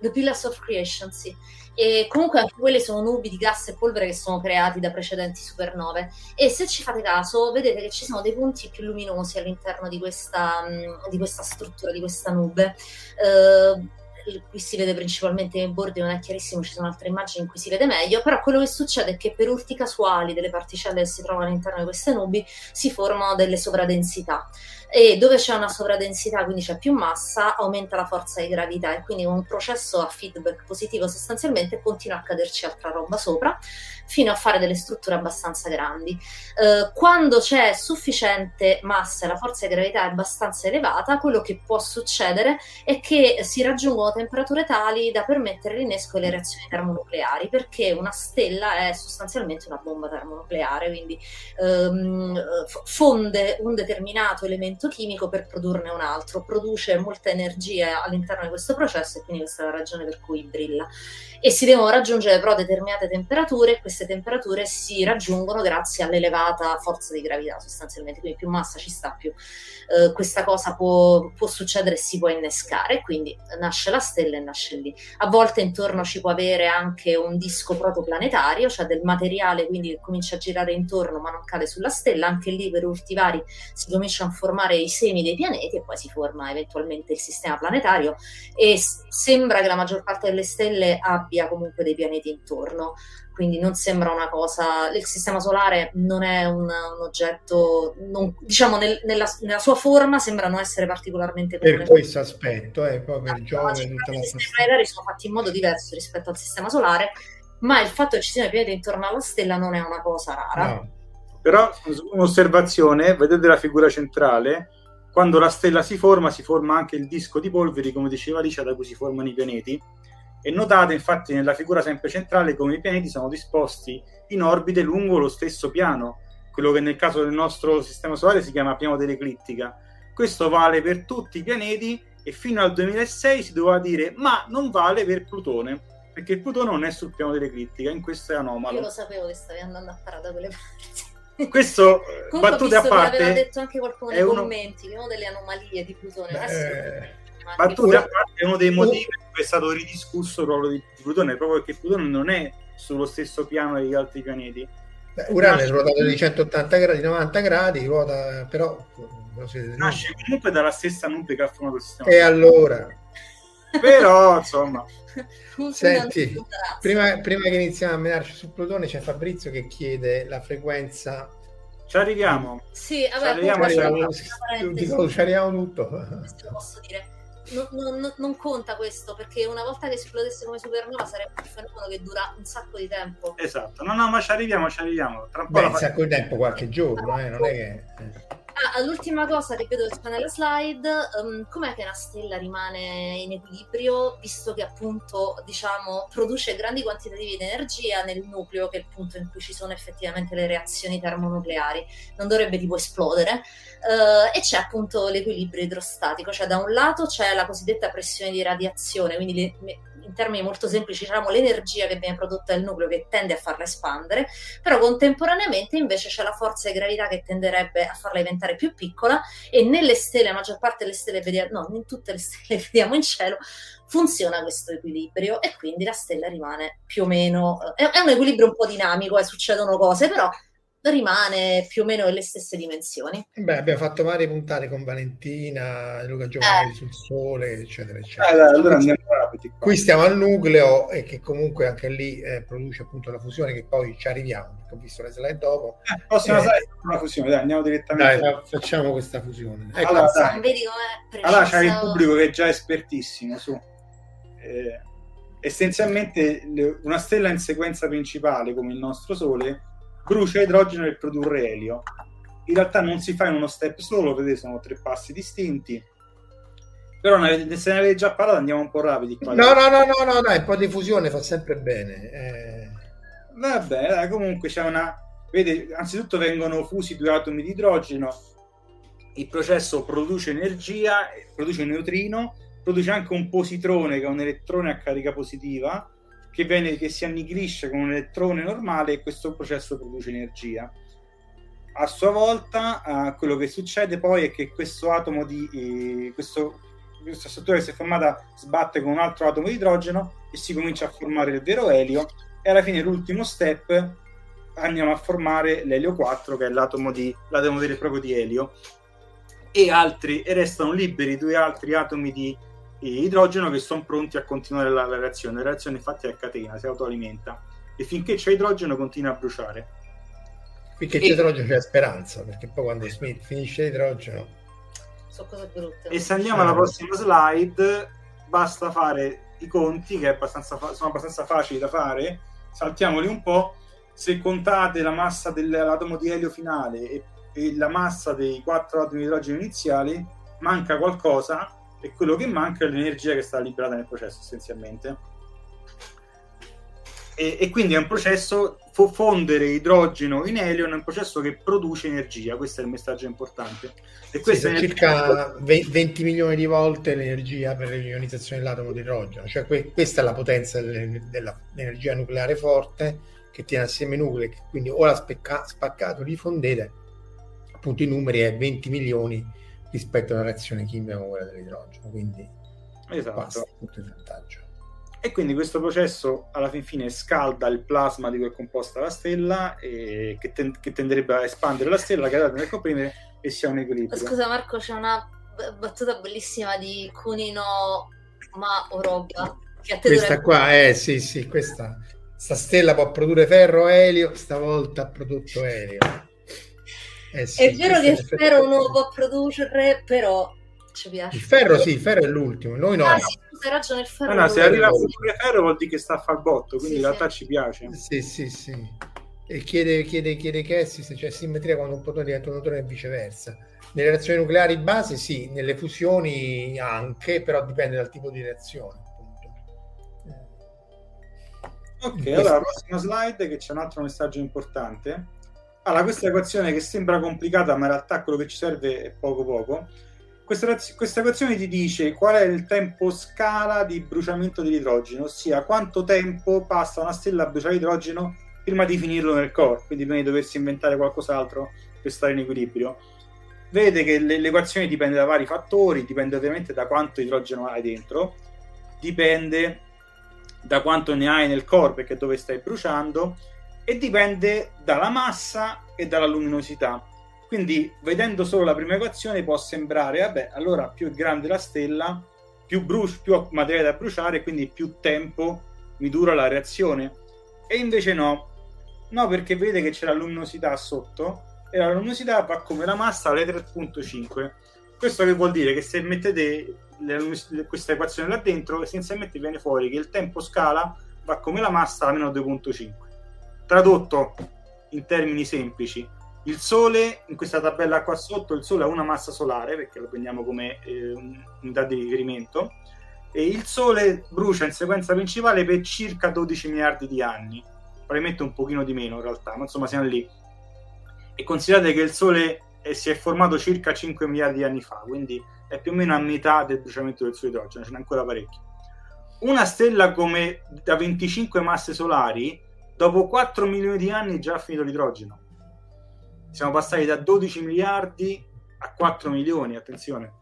The Pillars of Creation, sì. E comunque anche quelle sono nubi di gas e polvere che sono creati da precedenti supernove, e se ci fate caso vedete che ci sono dei punti più luminosi all'interno di questa struttura, di questa nube. Qui si vede principalmente nei bordi, non è chiarissimo, ci sono altre immagini in cui si vede meglio, però quello che succede è che per urti casuali delle particelle che si trovano all'interno di queste nubi si formano delle sovradensità, e dove c'è una sovradensità, quindi c'è più massa, aumenta la forza di gravità, e quindi un processo a feedback positivo sostanzialmente continua a caderci altra roba sopra fino a fare delle strutture abbastanza grandi. Quando c'è sufficiente massa e la forza di gravità è abbastanza elevata, quello che può succedere è che si raggiungono temperature tali da permettere l'innesco delle reazioni termonucleari, perché una stella è sostanzialmente una bomba termonucleare, quindi fonde un determinato elemento chimico per produrne un altro, produce molta energia all'interno di questo processo, e quindi questa è la ragione per cui brilla. E si devono raggiungere però determinate temperature, e queste temperature si raggiungono grazie all'elevata forza di gravità sostanzialmente, quindi più massa ci sta, più questa cosa può succedere, si può innescare, quindi nasce la stella e nasce lì. A volte intorno ci può avere anche un disco protoplanetario, cioè del materiale quindi che comincia a girare intorno ma non cade sulla stella, anche lì per urti vari si cominciano a formare i semi dei pianeti, e poi si forma eventualmente il sistema planetario, e sembra che la maggior parte delle stelle abbia comunque dei pianeti intorno, quindi non sembra una cosa... Il sistema solare non è un oggetto, non, diciamo nella sua forma sembra non essere particolarmente... Per questo aspetto, poi per Giove... I sistemi planetari sono fatti in modo diverso rispetto al sistema solare, ma il fatto che ci siano pianeti intorno alla stella non è una cosa rara. No. Però un'osservazione, vedete la figura centrale, quando la stella si forma anche il disco di polveri, come diceva Licia, da cui si formano i pianeti. E notate infatti nella figura sempre centrale come i pianeti sono disposti in orbite lungo lo stesso piano, quello che nel caso del nostro sistema solare si chiama piano dell'eclittica. Questo vale per tutti i pianeti, e fino al 2006 si doveva dire ma non vale per Plutone, perché Plutone non è sul piano dell'eclittica, in questo è anomalo. Io lo sapevo che stavi andando a parare da quelle parti. Questo, comunque, battute a parte, aveva detto anche qualcuno nei commenti che uno delle anomalie di Plutone battute a parte è uno dei motivi per cui è stato ridiscusso il ruolo di Plutone, proprio perché Plutone non è sullo stesso piano degli altri pianeti. Urano è ruotato di 180 gradi, 90 gradi, ruota però nasce comunque dalla stessa nube che ha formato il sistema. E allora? Però, insomma... Senti, prima che iniziamo a menarci su Plutone c'è Fabrizio che chiede la frequenza... Ci arriviamo. Sì, vabbè, ci arriviamo tutto. Questo posso dire. Non conta questo, perché una volta che esplodesse come supernova sarebbe un fenomeno che dura un sacco di tempo. Esatto, no, ma ci arriviamo. Tra un po' un sacco di tempo, qualche giorno, non è che... L'ultima cosa che vedo che c'è nella slide, com'è che una stella rimane in equilibrio, visto che appunto, diciamo, produce grandi quantitativi di energia nel nucleo, che è il punto in cui ci sono effettivamente le reazioni termonucleari, non dovrebbe tipo esplodere, e c'è appunto l'equilibrio idrostatico, cioè da un lato c'è la cosiddetta pressione di radiazione, quindi in termini molto semplici, diciamo, l'energia che viene prodotta dal nucleo che tende a farla espandere, però contemporaneamente invece c'è la forza di gravità che tenderebbe a farla diventare più piccola, e nelle stelle, la maggior parte delle stelle, in tutte le stelle vediamo in cielo, funziona questo equilibrio, e quindi la stella rimane più o meno, è un equilibrio un po' dinamico, succedono cose, però rimane più o meno nelle stesse dimensioni. Beh, abbiamo fatto varie puntate con Valentina, Luca Giovanni sul Sole, eccetera, eccetera. Allora andiamo rapidi. Qui stiamo al nucleo, e che comunque anche lì produce appunto la fusione, che poi ci arriviamo, perché ho visto le slide dopo. Prossima slide, una fusione, dai, andiamo direttamente. Dai, facciamo questa fusione. Ecco. Allora, vedi com'è preciso. Allora c'è il pubblico che è già espertissimo su... essenzialmente una stella in sequenza principale, come il nostro Sole, brucia idrogeno per produrre elio. In realtà non si fa in uno step solo, vedete, sono tre passi distinti. Però se ne avete già parlato, andiamo un po' rapidi qua. No, dai, un po' di fusione fa sempre bene. Vabbè, dai, comunque c'è una... Vedete, anzitutto vengono fusi due atomi di idrogeno, il processo produce energia, produce neutrino, produce anche un positrone, che è un elettrone a carica positiva, che si annichilisce con un elettrone normale, e questo processo produce energia. A sua volta, quello che succede poi è che questo atomo di questa struttura che si è formata sbatte con un altro atomo di idrogeno e si comincia a formare il vero elio, e alla fine, l'ultimo step, andiamo a formare l'elio 4, che è l'atomo vero e proprio di elio, e restano liberi due altri atomi di idrogeno che sono pronti a continuare la reazione. La reazione infatti è a catena, si autoalimenta, e finché c'è idrogeno continua a bruciare. Finché c'è idrogeno c'è speranza, perché poi quando finisce l'idrogeno so cosa brutta. E se andiamo alla prossima slide, basta fare i conti, che sono abbastanza facili da fare, saltiamoli un po'. Se contate la massa dell'atomo di elio finale e la massa dei quattro atomi di idrogeno iniziali, manca qualcosa, e quello che manca è l'energia che è stata liberata nel processo, essenzialmente. E quindi è un processo, fondere idrogeno in elio è un processo che produce energia, questo è il messaggio importante. E questo è circa 20 milioni di volte l'energia per l'ionizzazione dell'atomo di idrogeno, cioè questa è la potenza dell'energia nucleare forte, che tiene assieme i nuclei, quindi ora spaccato, rifondete, appunto i numeri è 20 milioni rispetto a una reazione chimica come quella dell'idrogeno, quindi esatto, tutto il vantaggio. E quindi questo processo alla fin fine scalda il plasma di cui è composta la stella, e che tenderebbe a espandere la stella, che la tende a comprimere, e si ha un equilibrio. Scusa Marco, c'è una battuta bellissima di Cunino ma Oroga. Questa qua, sì, questa stella può produrre ferro, elio, stavolta ha prodotto elio. Sì, è vero che il ferro non può produrre, però ci piace. Il ferro sì, il ferro è l'ultimo, noi no. Ah sì, hai ragione, il ferro. No, se arriva a produrre ferro vuol dire che sta a far botto, quindi in realtà ci piace. Sì. E chiede che se c'è simmetria quando un protone diventa un neutrone e viceversa. Nelle reazioni nucleari base sì, nelle fusioni anche, però dipende dal tipo di reazione. Appunto. Ok, allora la prossima slide, che c'è un altro messaggio importante. Allora, questa equazione che sembra complicata, ma in realtà quello che ci serve è poco. Questa equazione ti dice qual è il tempo scala di bruciamento dell'idrogeno, ossia quanto tempo passa una stella a bruciare idrogeno prima di finirlo nel corpo, quindi prima di doversi inventare qualcos'altro per stare in equilibrio. Vedete che l'equazione dipende da vari fattori, dipende ovviamente da quanto idrogeno hai dentro, dipende da quanto ne hai nel corpo, perché dove stai bruciando, e dipende dalla massa e dalla luminosità. Quindi vedendo solo la prima equazione può sembrare, vabbè, allora più è grande la stella, più ho materia da bruciare, quindi più tempo mi dura la reazione. E invece no, perché vedete che c'è la luminosità sotto, e la luminosità va come la massa alle 3.5. questo che vuol dire che se mettete questa equazione là dentro, essenzialmente viene fuori che il tempo scala va come la massa alla meno 2.5. Tradotto in termini semplici, Il Sole, in questa tabella qua sotto, il Sole ha una massa solare, perché lo prendiamo come unità di riferimento, e il Sole brucia in sequenza principale per circa 12 miliardi di anni, probabilmente un pochino di meno in realtà, ma insomma siamo lì. E considerate che il Sole si è formato circa 5 miliardi di anni fa, quindi è più o meno a metà del bruciamento del suo idrogeno, ce n'è ancora parecchio. Una stella come da 25 masse solari, dopo 4 milioni di anni è già finito l'idrogeno. Siamo passati da 12 miliardi a 4 milioni, attenzione.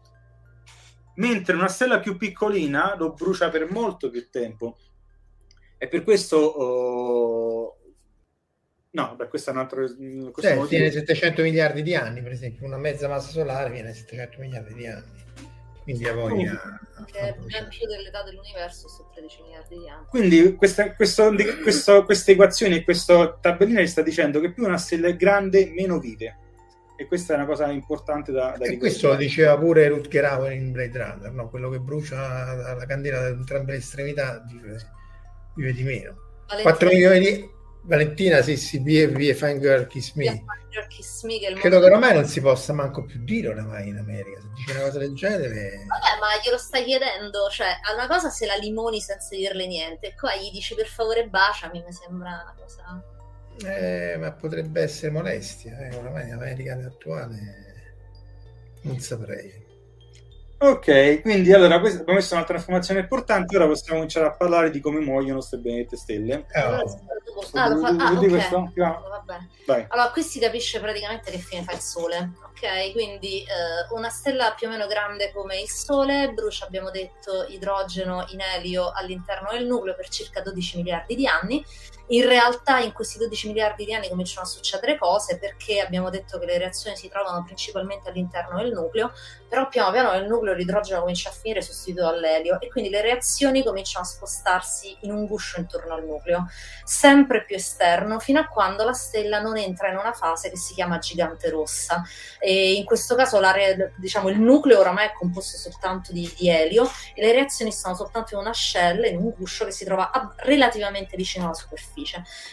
Mentre una stella più piccolina lo brucia per molto più tempo. E per questo... No, beh, questo è un altro... Questo tiene 700 miliardi di anni, per esempio. Una mezza massa solare viene 700 miliardi di anni. Quindi ha voglia... È ben più dell'età dell'universo, su 13 miliardi di anni. Quindi questa equazione e questa tabellina ci sta dicendo che più una stella è grande, meno vive. E questa è una cosa importante da ricordare. Questo lo diceva pure Rutger Hauer in Blade Runner, no? Quello che brucia la candela da entrambe le estremità vive di meno. Valentina. 4 milioni di... Valentina, sì, via Fangirl Kiss Me. Credo che ormai non si possa manco più dire oramai in America, se dice una cosa del genere... Vabbè, ma glielo stai chiedendo, cioè, a una cosa se la limoni senza dirle niente, qua gli dici per favore baciami, mi sembra una cosa... ma potrebbe essere molestia, oramai in America attuale non saprei. Ok, quindi allora abbiamo messo un'altra informazione importante, ora possiamo cominciare a parlare di come muoiono queste benedette stelle. Allora qui si capisce praticamente che fine fa il Sole, ok? Quindi una stella più o meno grande come il Sole brucia, abbiamo detto, idrogeno in elio all'interno del nucleo per circa 12 miliardi di anni. In realtà in questi 12 miliardi di anni cominciano a succedere cose, perché abbiamo detto che le reazioni si trovano principalmente all'interno del nucleo, però piano piano il nucleo l'idrogeno comincia a finire sostituito dall'elio e quindi le reazioni cominciano a spostarsi in un guscio intorno al nucleo, sempre più esterno, fino a quando la stella non entra in una fase che si chiama gigante rossa. E in questo caso il nucleo oramai è composto soltanto di elio e le reazioni stanno soltanto in una shell, in un guscio che si trova relativamente vicino alla superficie.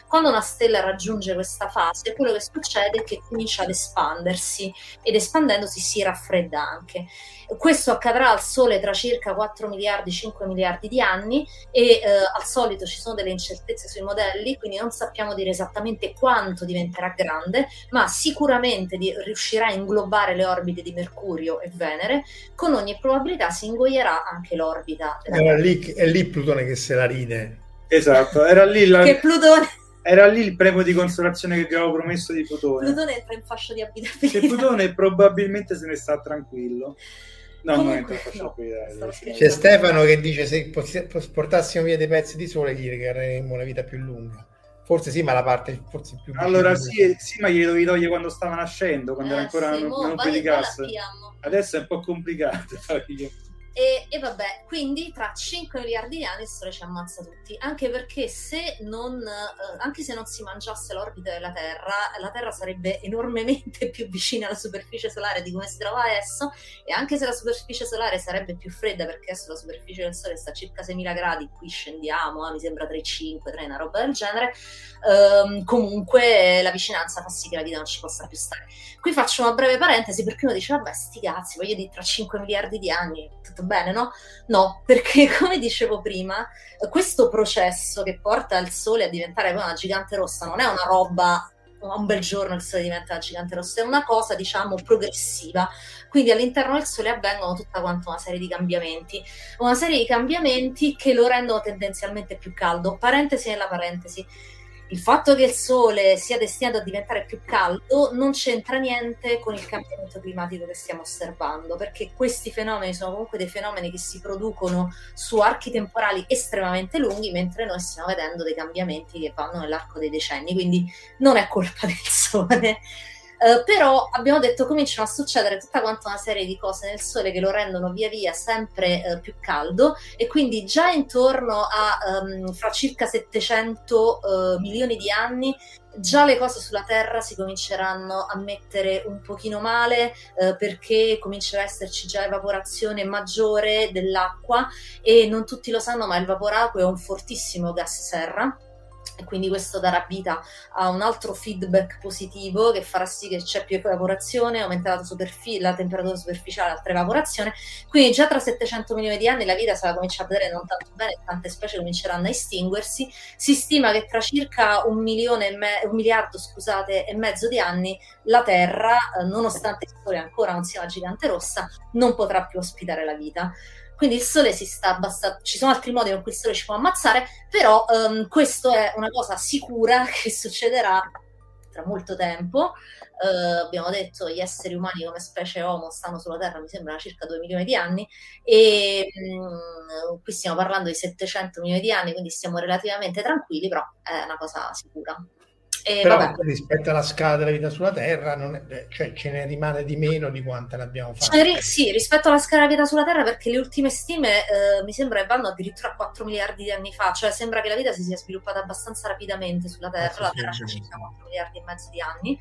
Quando una stella raggiunge questa fase, quello che succede è che comincia ad espandersi ed espandendosi si raffredda anche. Questo accadrà al Sole tra circa 4 miliardi, 5 miliardi di anni e al solito ci sono delle incertezze sui modelli, quindi non sappiamo dire esattamente quanto diventerà grande, ma sicuramente riuscirà a inglobare le orbite di Mercurio e Venere, con ogni probabilità si ingoierà anche l'orbita. È lì Plutone che se la ride. Esatto, era lì che Plutone... Era lì il premio di consolazione che vi avevo promesso di Plutone. Plutone entra in fascia di abitabilità. E Plutone probabilmente se ne sta tranquillo. No, comunque, non è no, c'è Stefano che dice se portassimo via dei pezzi di Sole gli regaleremmo una vita più lunga. Forse sì, ma la parte forse più... Allora sì, ma gli dovevi togliere quando stava nascendo, quando era ancora non pedicasse. Adesso è un po' complicato. E vabbè, quindi tra 5 miliardi di anni il Sole ci ammazza tutti, anche perché se non si mangiasse l'orbita della Terra, la Terra sarebbe enormemente più vicina alla superficie solare di come si trova adesso, e anche se la superficie solare sarebbe più fredda, perché adesso la superficie del Sole sta a circa 6.000 gradi, qui scendiamo mi sembra 3,5, una roba del genere, comunque la vicinanza fa sì che la vita non ci possa più stare. Qui faccio una breve parentesi perché uno dice vabbè sti cazzi, voglio dire tra 5 miliardi di anni tutto bene, no? No, perché come dicevo prima, questo processo che porta il Sole a diventare una gigante rossa non è una roba, un bel giorno il Sole diventa una gigante rossa, è una cosa, diciamo, progressiva. Quindi all'interno del Sole avvengono tutta quanto una serie di cambiamenti che lo rendono tendenzialmente più caldo. Parentesi nella parentesi. Il fatto che il Sole sia destinato a diventare più caldo non c'entra niente con il cambiamento climatico che stiamo osservando, perché questi fenomeni sono comunque dei fenomeni che si producono su archi temporali estremamente lunghi, mentre noi stiamo vedendo dei cambiamenti che vanno nell'arco dei decenni, quindi non è colpa del Sole. Però abbiamo detto cominciano a succedere tutta quanta una serie di cose nel Sole che lo rendono via via sempre più caldo, e quindi già intorno a fra circa 700 milioni di anni già le cose sulla Terra si cominceranno a mettere un pochino male, perché comincerà a esserci già evaporazione maggiore dell'acqua, e non tutti lo sanno ma il vaporacqueo è un fortissimo gas serra e quindi questo darà vita a un altro feedback positivo che farà sì che c'è più evaporazione, aumenterà la temperatura superficiale, altra evaporazione, quindi già tra 700 milioni di anni la vita sarà cominciata a vedere non tanto bene, tante specie cominceranno a estinguersi. Si stima che tra circa un miliardo e mezzo di anni la Terra, nonostante il Sole ancora non sia una gigante rossa, non potrà più ospitare la vita. Quindi il Sole si sta abbassando, ci sono altri modi con cui il Sole ci può ammazzare, però questo è una cosa sicura che succederà tra molto tempo. Abbiamo detto gli esseri umani come specie Homo stanno sulla Terra, mi sembra, circa 2 milioni di anni, e qui stiamo parlando di 700 milioni di anni, quindi stiamo relativamente tranquilli, però è una cosa sicura. E però vabbè, rispetto alla scala della vita sulla Terra non è, cioè, ce ne rimane di meno di quante ne abbiamo fatte. Sì, rispetto alla scala della vita sulla Terra, perché le ultime stime mi sembra che vanno addirittura a 4 miliardi di anni fa, cioè sembra che la vita si sia sviluppata abbastanza rapidamente sulla Terra. La Terra c'è circa 4 miliardi e mezzo di anni,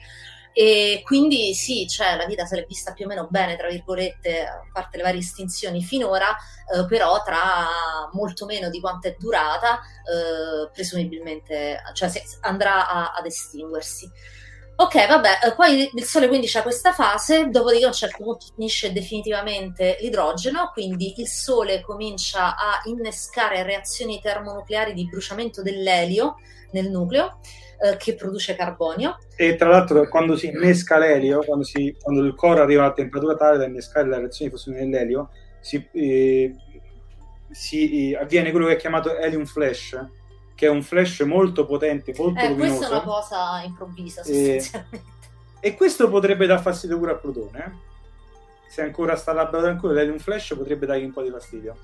e quindi sì, cioè, la vita se l'è vista più o meno bene, tra virgolette, a parte le varie estinzioni finora, però tra molto meno di quanto è durata, presumibilmente, cioè, andrà ad estinguersi. Ok, vabbè, poi il Sole quindi c'ha questa fase, dopodiché a un certo punto finisce definitivamente l'idrogeno, quindi il Sole comincia a innescare reazioni termonucleari di bruciamento dell'elio nel nucleo, che produce carbonio. E tra l'altro quando si innesca l'elio, quando il core arriva a temperatura tale da innescare la reazione di fusione dell'elio, avviene quello che è chiamato helium flash, che è un flash molto potente, molto luminoso. Questa è una cosa improvvisa, sostanzialmente. E questo potrebbe dar fastidio pure a Plutone. Se ancora sta lavorando ancora, l'helium flash potrebbe dargli un po' di fastidio.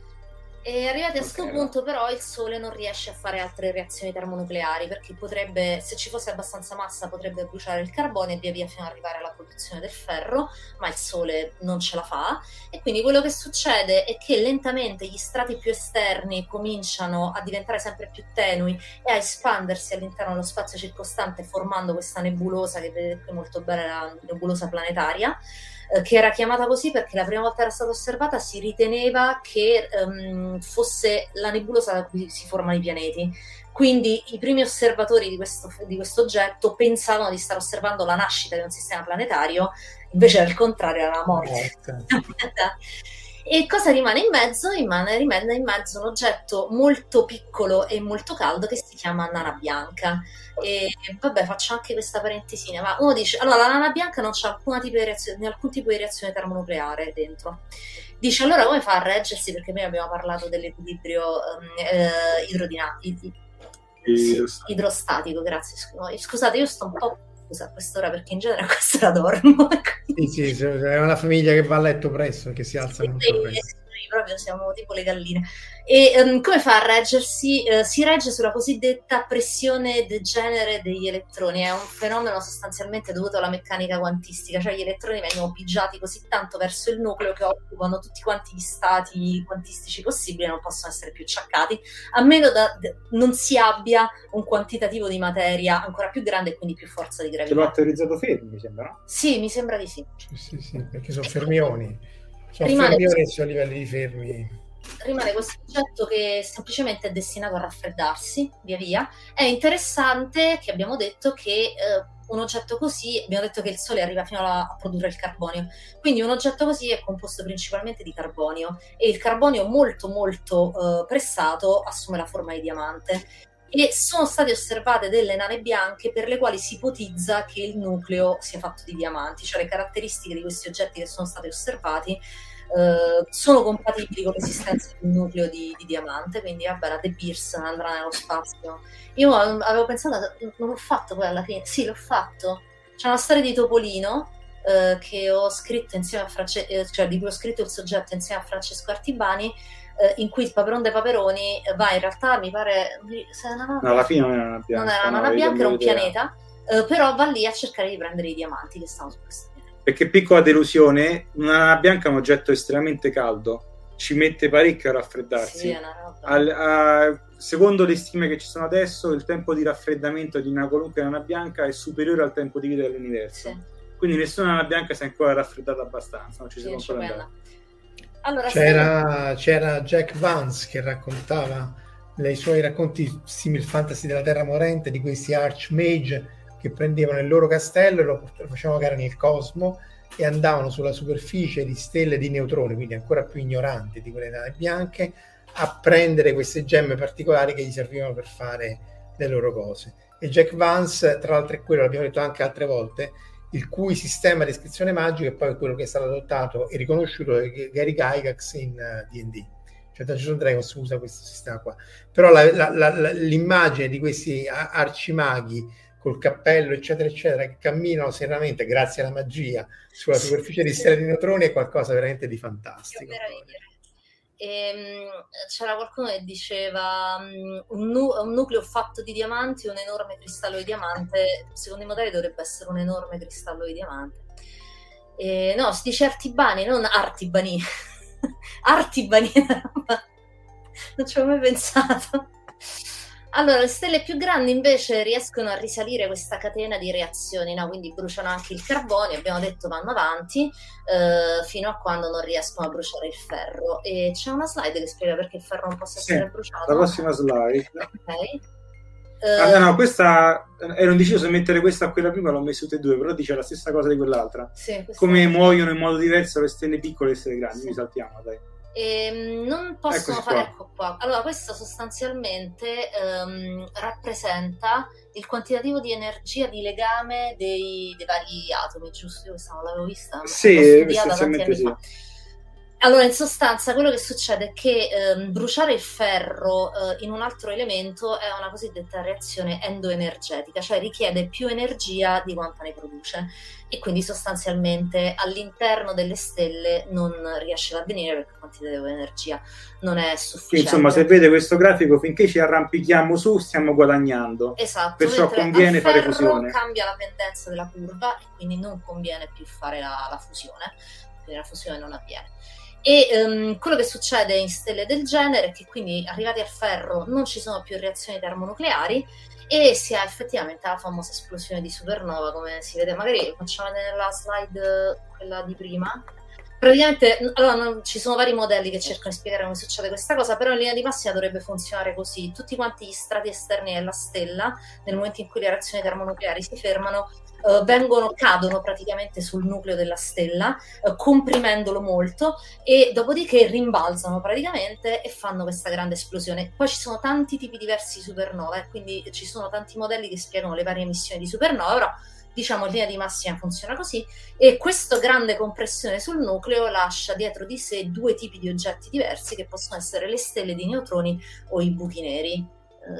E arrivati a questo punto, però, il Sole non riesce a fare altre reazioni termonucleari, perché potrebbe, se ci fosse abbastanza massa, potrebbe bruciare il carbonio e via via fino ad arrivare alla produzione del ferro, ma il Sole non ce la fa. E quindi quello che succede è che lentamente gli strati più esterni cominciano a diventare sempre più tenui e a espandersi all'interno dello spazio circostante, formando questa nebulosa che vedete qui molto bene, la nebulosa planetaria, che era chiamata così perché la prima volta era stata osservata si riteneva che fosse la nebulosa da cui si formano i pianeti. Quindi i primi osservatori di questo oggetto pensavano di stare osservando la nascita di un sistema planetario, invece al contrario era la morte. E cosa rimane in mezzo? Rimane in mezzo un oggetto molto piccolo e molto caldo che si chiama nana bianca. E vabbè, faccio anche questa parentesina, ma uno dice, allora la nana bianca non c'ha alcun tipo di reazione termonucleare dentro. Dice, allora come fa a reggersi? Perché noi abbiamo parlato dell'equilibrio idrostatico, grazie. Scusate, io sto un po' a quest'ora perché in genere a quest'ora dormo. Sì, è una famiglia che va a letto presto, che si alza molto presto. Noi proprio siamo tipo le galline. E come fa a reggersi? Si regge sulla cosiddetta pressione degenere degli elettroni. È un fenomeno sostanzialmente dovuto alla meccanica quantistica, cioè gli elettroni vengono pigiati così tanto verso il nucleo che occupano tutti quanti gli stati quantistici possibili e non possono essere più ciaccati, a meno non si abbia un quantitativo di materia ancora più grande e quindi più forza di gravità. Te l'ha teorizzato Fermi, mi sembra, no? Sì, mi sembra di sì. Sì, perché sono fermioni. Rimane questo oggetto che semplicemente è destinato a raffreddarsi via via. È interessante che abbiamo detto che un oggetto così, abbiamo detto che il Sole arriva fino a produrre il carbonio, quindi un oggetto così è composto principalmente di carbonio e il carbonio molto molto pressato assume la forma di diamante. E sono state osservate delle nane bianche per le quali si ipotizza che il nucleo sia fatto di diamanti, cioè le caratteristiche di questi oggetti che sono stati osservati sono compatibili con l'esistenza di un nucleo di diamante, quindi vabbè, la De Beers andrà nello spazio. Io avevo pensato, non l'ho fatto poi alla fine, sì l'ho fatto, c'è una storia di Topolino che ho scritto insieme a di cui ho scritto il soggetto insieme a Francesco Artibani, in cui Paperon dei Paperoni va, in realtà mi pare alla fine non era una nana bianca, era un pianeta, però va lì a cercare di prendere i diamanti che stanno su questo pianeta. Perché piccola delusione, una nana bianca è un oggetto estremamente caldo, ci mette parecchio a raffreddarsi. Sì, è una roba. Secondo le stime che ci sono adesso, il tempo di raffreddamento di una qualunque nana bianca è superiore al tempo di vita dell'universo. Sì. Quindi nessuna nana bianca si è ancora raffreddata abbastanza, non ci si può ancora andare. Allora, c'era Jack Vance che raccontava nei suoi racconti simil fantasy della Terra Morente, di questi archmage che prendevano il loro castello e lo facevano girare nel cosmo e andavano sulla superficie di stelle di neutroni, quindi ancora più ignoranti di quelle nane bianche, a prendere queste gemme particolari che gli servivano per fare le loro cose. E Jack Vance, tra l'altro, è quello, l'abbiamo detto anche altre volte, il cui sistema di iscrizione magica è poi quello che è stato adottato e riconosciuto da Gary Gygax in D&D. Cioè Dungeons & Dragons usa questo sistema qua. Però l'immagine di questi arcimaghi col cappello, eccetera, eccetera, che camminano seriamente, grazie alla magia, sulla superficie di stelle di neutroni è qualcosa veramente di fantastico. C'era qualcuno che diceva un nucleo fatto di diamanti, un enorme cristallo di diamante. Secondo i modelli dovrebbe essere un enorme cristallo di diamante. No, si dice artibani, non artibani. Artibani, non ci avevo mai pensato. Allora, le stelle più grandi invece riescono a risalire questa catena di reazioni, no? Quindi bruciano anche il carbonio, abbiamo detto, vanno avanti fino a quando non riescono a bruciare il ferro. E c'è una slide che spiega perché il ferro non possa essere bruciato. La prossima slide. Okay. No, questa ero indeciso se mettere questa o quella prima, l'ho messo tutte e due, però dice la stessa cosa di quell'altra. Sì, come muoiono in modo diverso le stelle piccole e le stelle grandi, sì. Saltiamo, dai. E non possono fare, ecco qua. Allora, questo sostanzialmente rappresenta il quantitativo di energia di legame dei vari atomi, giusto? Io questa non l'avevo vista, ma l'ho studiata tanti anni fa. Allora, in sostanza, quello che succede è che bruciare il ferro in un altro elemento è una cosiddetta reazione endoenergetica, cioè richiede più energia di quanta ne produce, e quindi sostanzialmente all'interno delle stelle non riesce ad avvenire perché la quantità di energia non è sufficiente. Insomma, se vede questo grafico, finché ci arrampichiamo su stiamo guadagnando. Esatto, perciò conviene fare fusione. Cambia la pendenza della curva e quindi non conviene più fare la fusione, quindi la fusione non avviene. E quello che succede in stelle del genere è che quindi arrivati al ferro non ci sono più reazioni termonucleari e si ha effettivamente la famosa esplosione di supernova, come si vede. Magari facciamo vedere la slide, quella di prima. Praticamente, allora, ci sono vari modelli che cercano di spiegare come succede questa cosa, però in linea di massima dovrebbe funzionare così. Tutti quanti gli strati esterni della stella, nel momento in cui le reazioni termonucleari si fermano, cadono praticamente sul nucleo della stella, comprimendolo molto, e dopodiché rimbalzano praticamente e fanno questa grande esplosione. Poi ci sono tanti tipi diversi di supernova, quindi ci sono tanti modelli che spiegano le varie emissioni di supernova, però diciamo in linea di massima funziona così. E questa grande compressione sul nucleo lascia dietro di sé due tipi di oggetti diversi, che possono essere le stelle di neutroni o i buchi neri.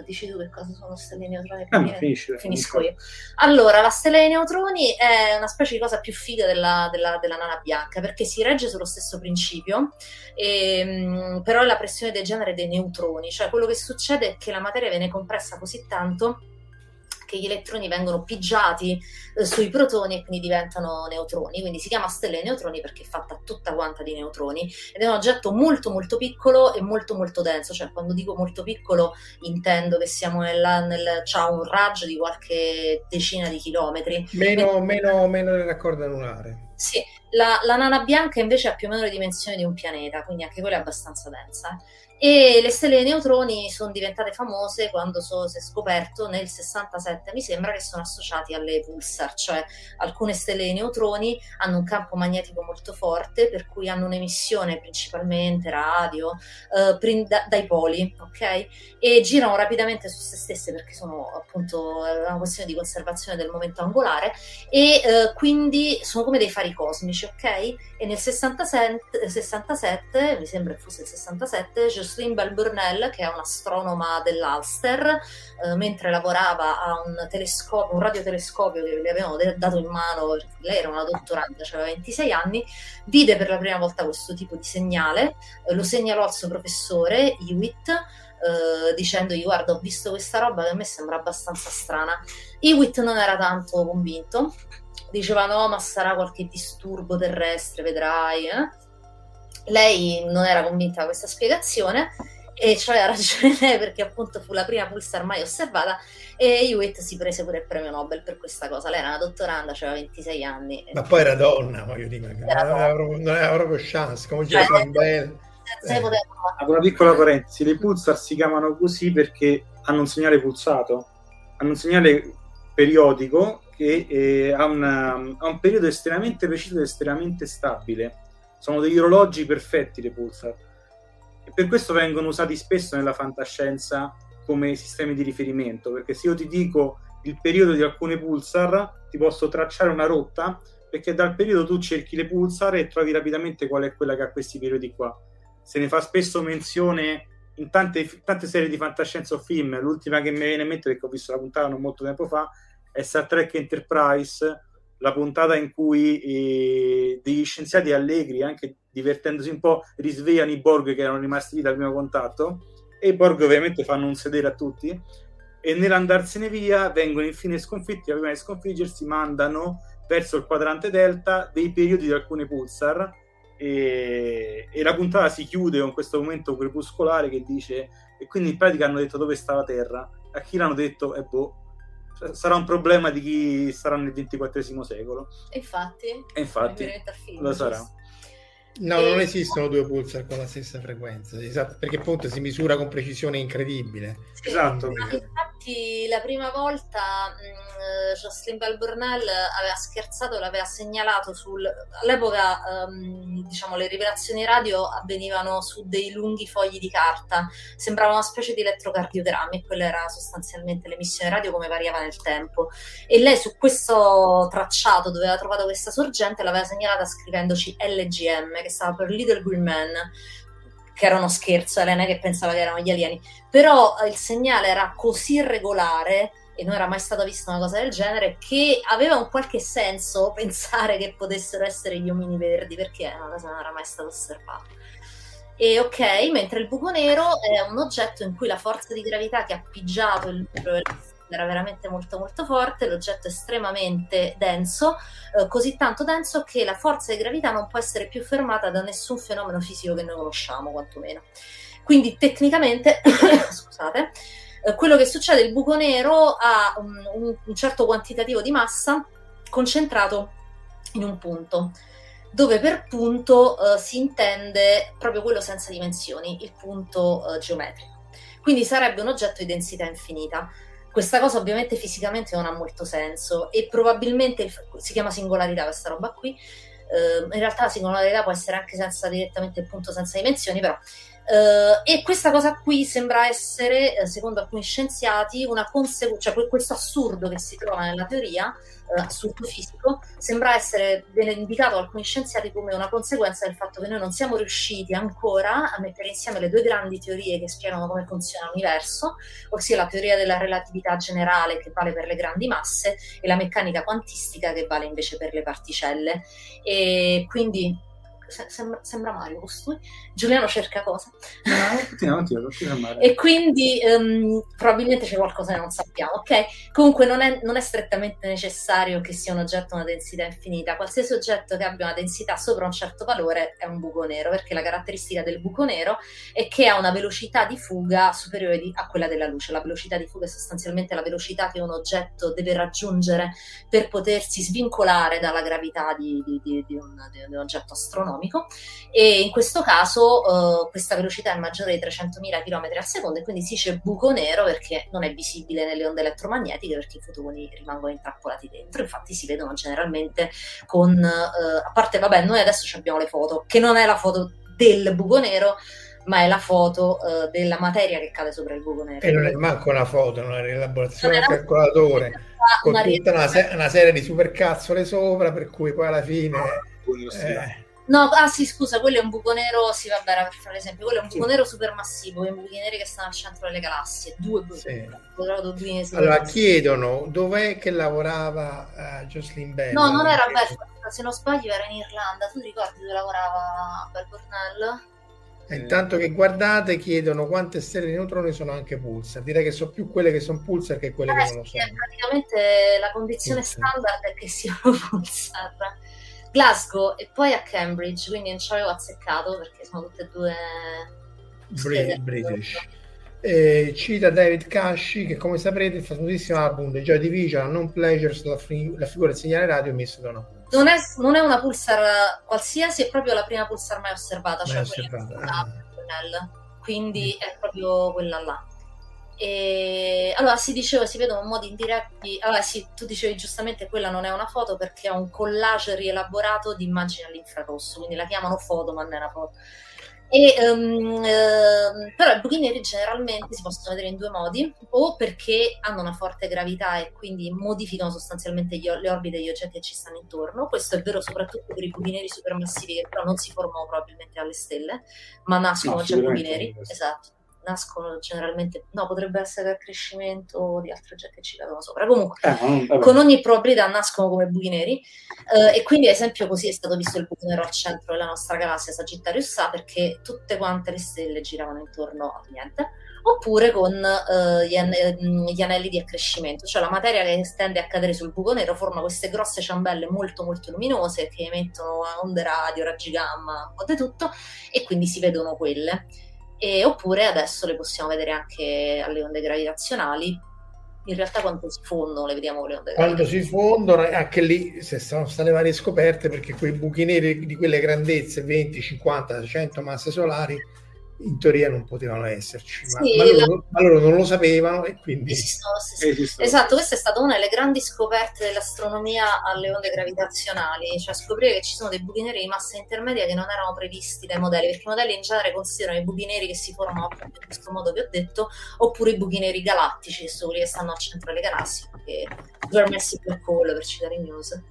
Dici tu che cosa sono stelle di neutroni? Finisco io. Allora, la stella di neutroni è una specie di cosa più figa della nana bianca, perché si regge sullo stesso principio, però è la pressione del genere dei neutroni, cioè quello che succede è che la materia viene compressa così tanto che gli elettroni vengono pigiati sui protoni e quindi diventano neutroni, quindi si chiama stella di neutroni perché è fatta tutta quanta di neutroni, ed è un oggetto molto molto piccolo e molto molto denso. Cioè, quando dico molto piccolo intendo che siamo c'ha un raggio di qualche decina di chilometri, meno del raccordo anulare. Sì, la nana bianca invece ha più o meno le dimensioni di un pianeta, quindi anche quella è abbastanza densa. E le stelle di neutroni sono diventate famose quando si è scoperto nel 67, mi sembra, che sono associati alle pulsar, cioè alcune stelle di neutroni hanno un campo magnetico molto forte, per cui hanno un'emissione principalmente radio dai poli, ok? E girano rapidamente su se stesse perché sono appunto una questione di conservazione del momento angolare, e quindi sono come dei fari cosmici, ok? E nel 67, mi sembra che fosse il 67, Jocelyn Bell Burnell, che è un'astronoma dell'Ulster, mentre lavorava a un radiotelescopio che le avevano dato in mano, lei era una dottoranda, aveva 26 anni, vide per la prima volta questo tipo di segnale, lo segnalò al suo professore Hewitt, dicendogli: guarda, ho visto questa roba che a me sembra abbastanza strana. Hewitt non era tanto convinto, diceva: no, ma sarà qualche disturbo terrestre, vedrai, eh? Lei non era convinta da questa spiegazione, e c'aveva ragione lei, perché appunto fu la prima pulsar mai osservata, e Hewitt si prese pure il premio Nobel per questa cosa. Lei era una dottoranda, aveva 26 anni. Ma poi era donna, voglio dire, non aveva proprio chance, come dire, Una piccola parentesi, le pulsar si chiamano così perché hanno un segnale pulsato, hanno un segnale periodico che ha un periodo estremamente preciso ed estremamente stabile. Sono degli orologi perfetti le pulsar, e per questo vengono usati spesso nella fantascienza come sistemi di riferimento, perché se io ti dico il periodo di alcune pulsar ti posso tracciare una rotta, perché dal periodo tu cerchi le pulsar e trovi rapidamente qual è quella che ha questi periodi qua. Se ne fa spesso menzione in tante serie di fantascienza o film. L'ultima che mi viene in mente, perché ho visto la puntata non molto tempo fa, è Star Trek Enterprise, la puntata in cui degli scienziati allegri, anche divertendosi un po', risvegliano i Borg che erano rimasti lì dal primo contatto, e i Borg ovviamente fanno un sedere a tutti, e nell'andarsene via vengono infine sconfitti, prima di sconfiggersi mandano verso il quadrante delta dei periodi di alcune pulsar, e la puntata si chiude con questo momento crepuscolare che dice, e quindi in pratica hanno detto dove sta la Terra, a chi l'hanno detto sarà un problema di chi sarà nel XXIV secolo, e infatti lo sarà. No, non esistono due pulsar con la stessa frequenza, esatto, perché appunto si misura con precisione incredibile. Sì, esatto. Infatti la prima volta Jocelyn Bell Burnell aveva scherzato, l'aveva segnalato all'epoca diciamo le rivelazioni radio avvenivano su dei lunghi fogli di carta, sembrava una specie di elettrocardiogrammi, e quella era sostanzialmente l'emissione radio come variava nel tempo, e lei su questo tracciato dove aveva trovato questa sorgente l'aveva segnalata scrivendoci LGM, che stava per Little Green Man, che era uno scherzo, Elena che pensava che erano gli alieni, però il segnale era così regolare e non era mai stata vista una cosa del genere, che aveva un qualche senso pensare che potessero essere gli omini verdi, perché è una cosa che non era mai stata osservata. E ok, mentre il buco nero è un oggetto in cui la forza di gravità che ha pigiato il era veramente molto molto forte, l'oggetto è estremamente denso, così tanto denso che la forza di gravità non può essere più fermata da nessun fenomeno fisico che noi conosciamo, quantomeno. Quindi tecnicamente, scusate, quello che succede, il buco nero ha un certo quantitativo di massa concentrato in un punto, dove per punto si intende proprio quello senza dimensioni, il punto geometrico. Quindi sarebbe un oggetto di densità infinita. Questa cosa ovviamente fisicamente non ha molto senso, e probabilmente si chiama singolarità questa roba qui. In realtà la singolarità può essere anche senza direttamente il punto senza dimensioni, però. E questa cosa qui sembra essere, secondo alcuni scienziati, una conseguenza, cioè questo assurdo che si trova nella teoria, assurdo fisico, sembra essere, viene indicato da alcuni scienziati come una conseguenza del fatto che noi non siamo riusciti ancora a mettere insieme le due grandi teorie che spiegano come funziona l'universo, ossia la teoria della relatività generale, che vale per le grandi masse, e la meccanica quantistica, che vale invece per le particelle. E quindi sembra Mario costui. Giuliano cerca cosa? No, e quindi probabilmente c'è qualcosa che non sappiamo, ok? Comunque non è strettamente necessario che sia un oggetto a una densità infinita. Qualsiasi oggetto che abbia una densità sopra un certo valore è un buco nero, perché la caratteristica del buco nero è che ha una velocità di fuga superiore a quella della luce. La velocità di fuga è sostanzialmente la velocità che un oggetto deve raggiungere per potersi svincolare dalla gravità di un oggetto astronomico. E in questo caso questa velocità è maggiore di 300.000 km al secondo, e quindi si dice buco nero perché non è visibile nelle onde elettromagnetiche, perché i fotoni rimangono intrappolati dentro. Infatti si vedono generalmente con a parte, vabbè, noi adesso abbiamo le foto, che non è la foto del buco nero, ma è la foto della materia che cade sopra il buco nero. E non è manco una foto, non è una rielaborazione del calcolatore, con tutta una serie di supercazzole sopra, per cui poi alla fine No, ah sì, scusa, quello è un buco nero, sì, vabbè, era per fare l'esempio, quello è un buco nero supermassivo, quei buchi neri che stanno al centro delle galassie, due buchi neri. Allora, chiedono, dov'è che lavorava Jocelyn Bell? No, non era Bell, se non sbaglio era in Irlanda, tu ricordi dove lavorava Bell Burnell? E intanto che guardate, chiedono quante stelle di neutroni sono anche pulsar. Direi che sono più quelle che sono pulsar che quelle che non lo sono. Praticamente la condizione standard è che siano pulsar. Glasgow e poi a Cambridge, quindi non ci avevo azzeccato perché sono tutte e due British. Cita David Cashie, che come saprete il famosissimo album dei Joy Division, Non Pleasures, la figura del segnale radio emesso da una punta. Non è una pulsar qualsiasi, è proprio la prima pulsar mai osservata, cioè quella quindi è proprio quella là. E allora si diceva, si vedono modi indiretti. Allora sì, tu dicevi giustamente, quella non è una foto perché è un collage rielaborato di immagini all'infrarosso, quindi la chiamano foto ma non è una foto. E, però i buchi neri generalmente si possono vedere in due modi: o perché hanno una forte gravità e quindi modificano sostanzialmente le orbite degli oggetti che ci stanno intorno. Questo è vero soprattutto per i buchi neri supermassivi, che però non si formano probabilmente alle stelle, ma nascono già buchi neri, esatto, nascono generalmente, no, potrebbe essere dal crescimento di altri oggetti che ci cadono sopra, comunque con ogni probabilità nascono come buchi neri, e quindi ad esempio così è stato visto il buco nero al centro della nostra galassia, Sagittarius A, perché tutte quante le stelle giravano intorno a niente. Oppure con gli anelli di accrescimento, cioè la materia che tende a cadere sul buco nero forma queste grosse ciambelle molto molto luminose che emettono onde radio, raggi gamma, un po' di tutto, e quindi si vedono quelle. E oppure adesso le possiamo vedere anche alle onde gravitazionali. In realtà quando si fondono le vediamo, le onde gravitazionali. Quando si fondono, anche lì se sono state varie scoperte, perché quei buchi neri di quelle grandezze, 20, 50, 100 masse solari, in teoria non potevano esserci, sì, ma loro non lo sapevano e quindi esistono. Esatto, questa è stata una delle grandi scoperte dell'astronomia alle onde gravitazionali, cioè scoprire che ci sono dei buchi neri di massa intermedia che non erano previsti dai modelli, perché i modelli in genere considerano i buchi neri che si formano appunto in questo modo che ho detto, oppure i buchi neri galattici, che sono quelli che stanno al centro delle galassie, che sono messi per collo, per citare i news.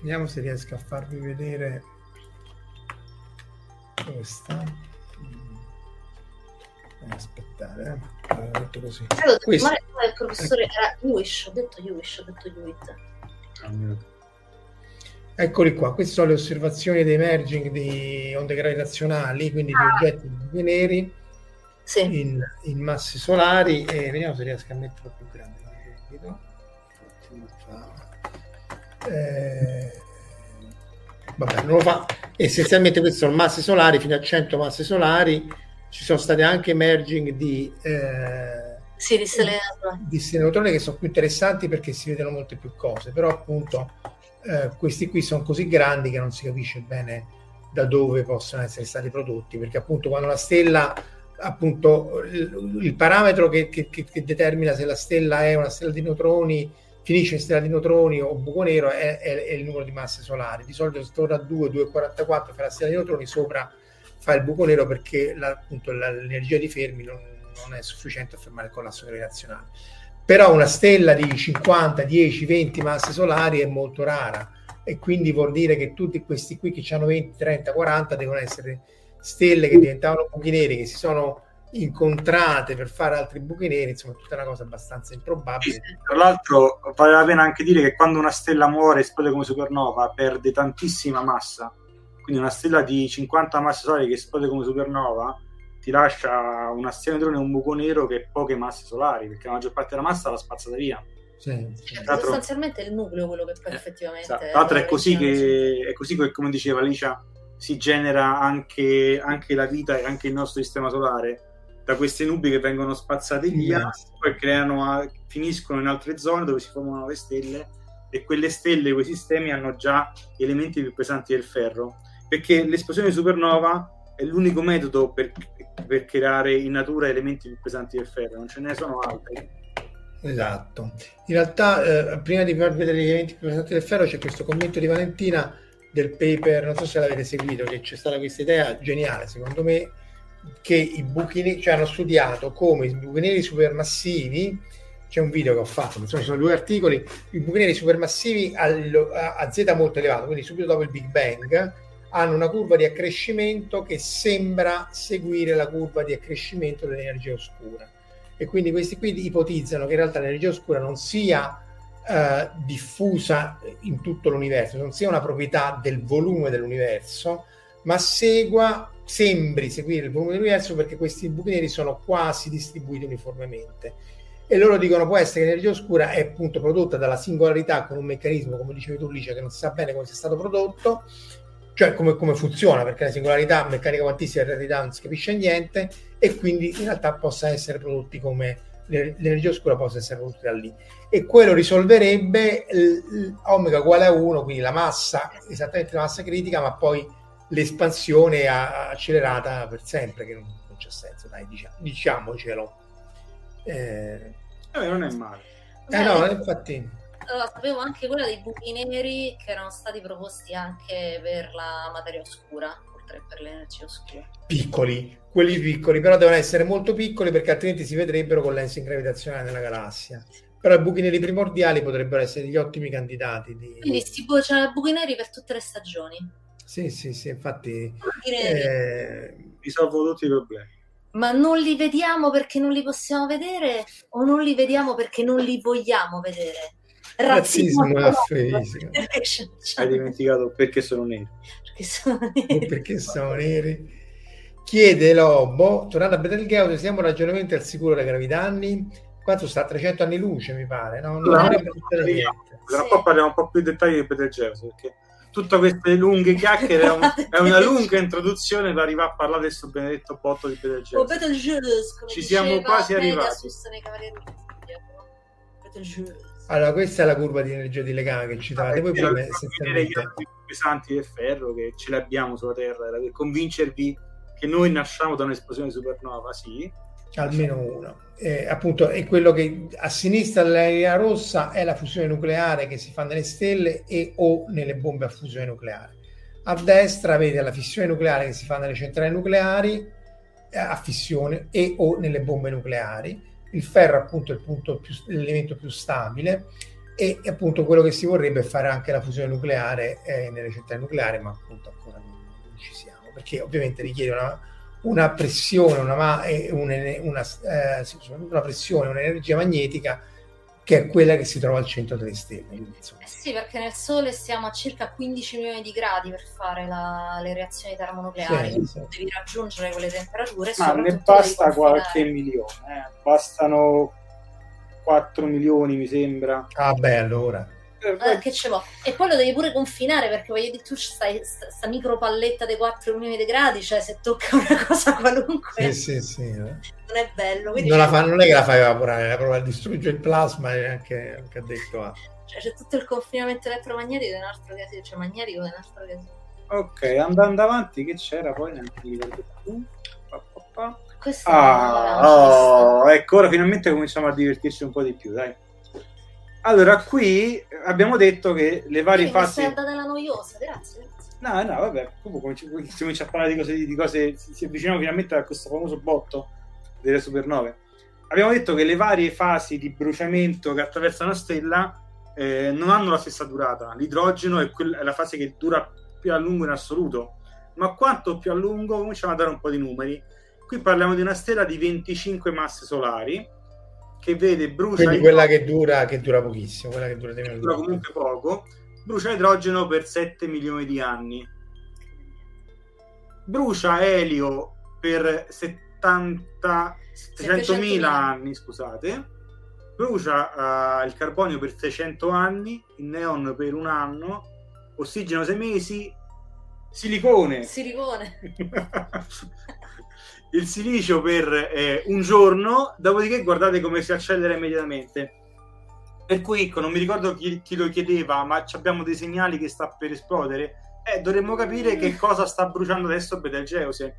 Vediamo se riesco a farvi vedere questa. Aspettare, avevo detto così. Questo. Ma il professore era Uish, ho detto Uish. Eccoli qua, queste sono le osservazioni dei merging di onde gravitazionali, quindi di oggetti neri, sì, in masse solari, e vediamo se riesco a metterlo più grande. Vabbè, non lo fa. Essenzialmente queste sono masse solari, fino a 100 masse solari. Ci sono state anche merging di stelle neutroni, che sono più interessanti perché si vedono molte più cose, però appunto questi qui sono così grandi che non si capisce bene da dove possono essere stati prodotti, perché appunto quando la stella, appunto il parametro che determina se la stella è una stella di neutroni, finisce in stella di neutroni o buco nero, è il numero di masse solari. Di solito torna a 2,44 per la stella di neutroni, sopra fa il buco nero perché l'energia di Fermi non è sufficiente a fermare il collasso gravitazionale. Però una stella di 50, 10, 20 masse solari è molto rara, e quindi vuol dire che tutti questi qui che hanno 20, 30, 40 devono essere stelle che diventavano buchi neri, che si sono incontrate per fare altri buchi neri, insomma tutta una cosa abbastanza improbabile. Tra l'altro vale la pena anche dire che quando una stella muore, esplode come supernova, perde tantissima massa. Quindi una stella di 50 masse solari che esplode come supernova ti lascia una stella neutrone e un buco nero che ha poche masse solari, perché la maggior parte della massa l'ha spazzata via. Sì. Sostanzialmente è il nucleo quello che poi effettivamente... Esatto. Tra l'altro è così che, come diceva Licia, si genera anche la vita e anche il nostro sistema solare, da queste nubi che vengono spazzate via, poi finiscono in altre zone dove si formano nuove stelle, e quelle stelle, quei sistemi hanno già elementi più pesanti del ferro, perché l'esplosione di supernova è l'unico metodo per creare in natura elementi più pesanti del ferro, non ce ne sono altri. Esatto. In realtà, prima di farvi vedere gli elementi più pesanti del ferro, c'è questo commento di Valentina del paper, non so se l'avete seguito, che c'è stata questa idea geniale, secondo me, che i buchi neri, cioè hanno studiato come i buchi neri supermassivi, c'è un video che ho fatto, insomma sono due articoli, i buchi neri supermassivi a z molto elevato, quindi subito dopo il Big Bang, hanno una curva di accrescimento che sembra seguire la curva di accrescimento dell'energia oscura, e quindi questi qui ipotizzano che in realtà l'energia oscura non sia diffusa in tutto l'universo, non sia una proprietà del volume dell'universo, ma sembri seguire il volume dell'universo, perché questi buchi neri sono quasi distribuiti uniformemente. E loro dicono può essere che l'energia oscura è appunto prodotta dalla singolarità con un meccanismo, come dicevi tu Licia, che non si sa bene come sia stato prodotto, cioè come funziona, perché la singolarità meccanica quantistica in realtà non si capisce niente, e quindi in realtà possa essere prodotti come l'energia oscura possa essere prodotta da lì, e quello risolverebbe omega uguale a 1, quindi la massa, esattamente la massa critica, ma poi l'espansione accelerata per sempre, che non c'è senso, dai, diciamocelo. Non è male. No, infatti... Allora, sapevo anche quella dei buchi neri che erano stati proposti anche per la materia oscura, oltre che per l'energia oscura. Piccoli, quelli piccoli, però devono essere molto piccoli perché altrimenti si vedrebbero con lensing gravitazionale nella galassia. Però i buchi neri primordiali potrebbero essere degli ottimi candidati. Quindi c'è buchi neri per tutte le stagioni. Sì, infatti... risolvo tutti i problemi. Ma non li vediamo perché non li possiamo vedere, o non li vediamo perché non li vogliamo vedere? Razzismo e affeismo. Hai dimenticato perché sono neri. Perché sono neri. Chiede Lobo, tornando a Betelgeuse, siamo ragionamente al sicuro dai gravi danni? Quanto sta a 300 anni luce, mi pare. Tra un po' parliamo un po' più di dettagli di Betelgeuse, perché tutte queste lunghe chiacchiere è una lunga introduzione per arrivare a parlare del suo benedetto botto di Betelgeuse. Oh, Betelgeuse, come ci siamo quasi arrivati. Allora, questa è la curva di energia di legame che citate. Voi come vedere gli atomi pesanti del ferro che ce l'abbiamo sulla Terra, per convincervi che noi nasciamo da un'esplosione supernova, sì. Almeno una. Appunto, è quello che a sinistra dell'area rossa è la fusione nucleare che si fa nelle stelle e o nelle bombe a fusione nucleare. A destra vede la fissione nucleare che si fa nelle centrali nucleari a fissione e o nelle bombe nucleari. Il ferro appunto è l'elemento più stabile, e appunto quello che si vorrebbe è fare anche la fusione nucleare nelle centrali nucleari, ma appunto ancora non ci siamo, perché ovviamente richiede una pressione, una pressione, un'energia magnetica che è quella che si trova al centro delle stelle. Sì, perché nel Sole siamo a circa 15 milioni di gradi per fare le reazioni termonucleari, sì. Devi raggiungere quelle temperature. Ma ne basta qualche milione, bastano 4 milioni mi sembra. Ah beh, allora. Che ce l'ho. E poi lo devi pure confinare, perché voglio dire, tu stai sta micro palletta dei 4 milioni di gradi, cioè se tocca una cosa qualunque sì, non è bello. Non è che la fai evaporare, la prova a distruggere il plasma, e anche ha detto Cioè, c'è tutto il confinamento elettromagnetico, è un altro casino, cioè magnetico è un altro casino. Ok, andando avanti, che c'era poi ecco, ora finalmente cominciamo a divertirci un po' di più, dai. Allora, qui abbiamo detto che le varie fasi... Sei andata la noiosa, grazie. No, vabbè, comunque si comincia a parlare di cose si avviciniamo finalmente a questo famoso botto delle supernove. Abbiamo detto che le varie fasi di bruciamento che attraversa una stella non hanno la stessa durata. L'idrogeno è la fase che dura più a lungo in assoluto, ma quanto più a lungo, cominciamo a dare un po' di numeri. Qui parliamo di una stella di 25 masse solari, che vede brucia quella che dura pochissimo, quella che dura comunque poco, brucia idrogeno per 7 milioni di anni, brucia elio per 700.000 anni, scusate, brucia il carbonio per 600 anni, il neon per un anno, ossigeno 6 mesi, silicone. Il silicio per un giorno, dopodiché guardate come si accelera immediatamente. Per cui, ecco, non mi ricordo chi lo chiedeva, ma abbiamo dei segnali che sta per esplodere. Dovremmo capire che cosa sta bruciando adesso Betelgeuse.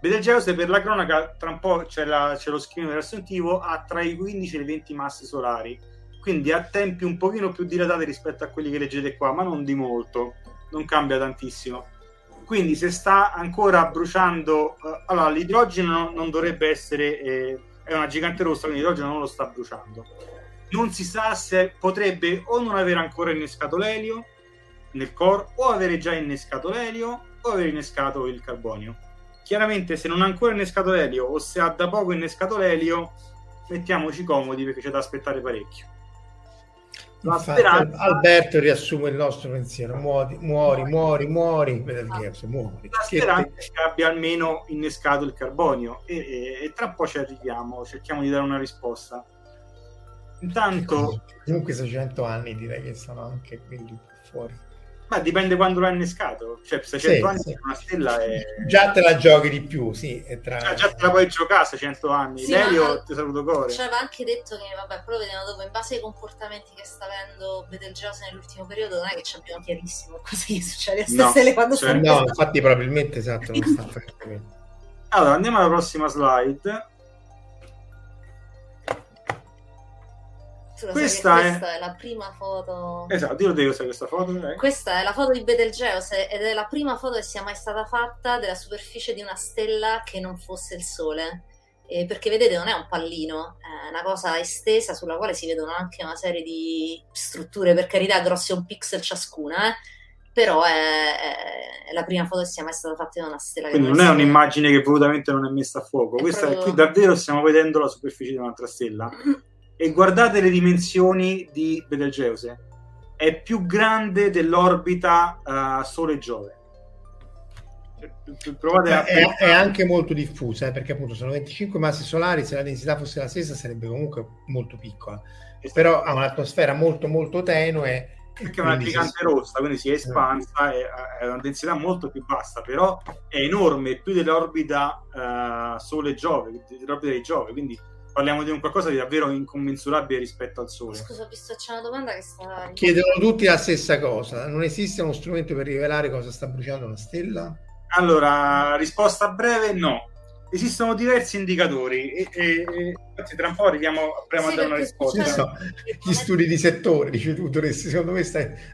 Betelgeuse, per la cronaca, tra un po' c'è lo schermo riassuntivo, ha tra i 15 e le 20 masse solari. Quindi ha tempi un pochino più dilatati rispetto a quelli che leggete qua, ma non di molto, non cambia tantissimo. Quindi se sta ancora bruciando... allora, l'idrogeno non dovrebbe essere... è una gigante rossa, quindi l'idrogeno non lo sta bruciando. Non si sa se potrebbe o non avere ancora innescato l'elio nel core, o avere già innescato l'elio, o avere innescato il carbonio. Chiaramente se non ha ancora innescato l'elio, o se ha da poco innescato l'elio, mettiamoci comodi perché c'è da aspettare parecchio. Infatti, Alberto riassume il nostro pensiero: muori. La speranza è che abbia almeno innescato il carbonio, e tra un po' ci arriviamo, cerchiamo di dare una risposta. Intanto comunque 600 anni direi che sono anche quelli fuori. Ma dipende quando l'ha innescato, cioè se 100 anni sì. Una stella è... già te la giochi di più, sì, è tra... già te la puoi giocare se 100 anni, sì, Lelio ti saluto cuore. Ci aveva anche detto che, vabbè, poi lo vediamo dopo, in base ai comportamenti che sta avendo Betelgeuse nell'ultimo periodo, non è che ci abbiamo chiarissimo cosa gli succede a queste stelle quando sono... No, infatti probabilmente, esatto, non sta perfettamente. Allora, andiamo alla prossima slide. Questa è la prima foto. Esatto, io devo usare questa foto. Questa è la foto di Betelgeuse ed è la prima foto che sia mai stata fatta della superficie di una stella che non fosse il Sole. Perché vedete, non è un pallino, è una cosa estesa sulla quale si vedono anche una serie di strutture, per carità, grosse un pixel ciascuna. Però è la prima foto che sia mai stata fatta da una stella. Quindi non è un'immagine che volutamente non è messa a fuoco. Questa proprio... qui davvero stiamo vedendo la superficie di un'altra stella. E guardate le dimensioni di Betelgeuse, è più grande dell'orbita Sole Giove. Provate a... è anche molto diffusa, perché appunto sono 25 masse solari, se la densità fosse la stessa sarebbe comunque molto piccola, però ha un'atmosfera molto molto tenue. Perché è una gigante rossa, quindi si è espansa, è una densità molto più bassa, però è enorme, più dell'orbita Sole Giove, dell'orbita di Giove, quindi... Parliamo di un qualcosa di davvero incommensurabile rispetto al Sole. Scusa, visto c'è una domanda che sta... Chiedono tutti la stessa cosa. Non esiste uno strumento per rivelare cosa sta bruciando una stella? Allora, risposta breve, no. Esistono diversi indicatori e infatti tra un po' arriviamo a dare una risposta. Gli studi di settore, dice tu, secondo me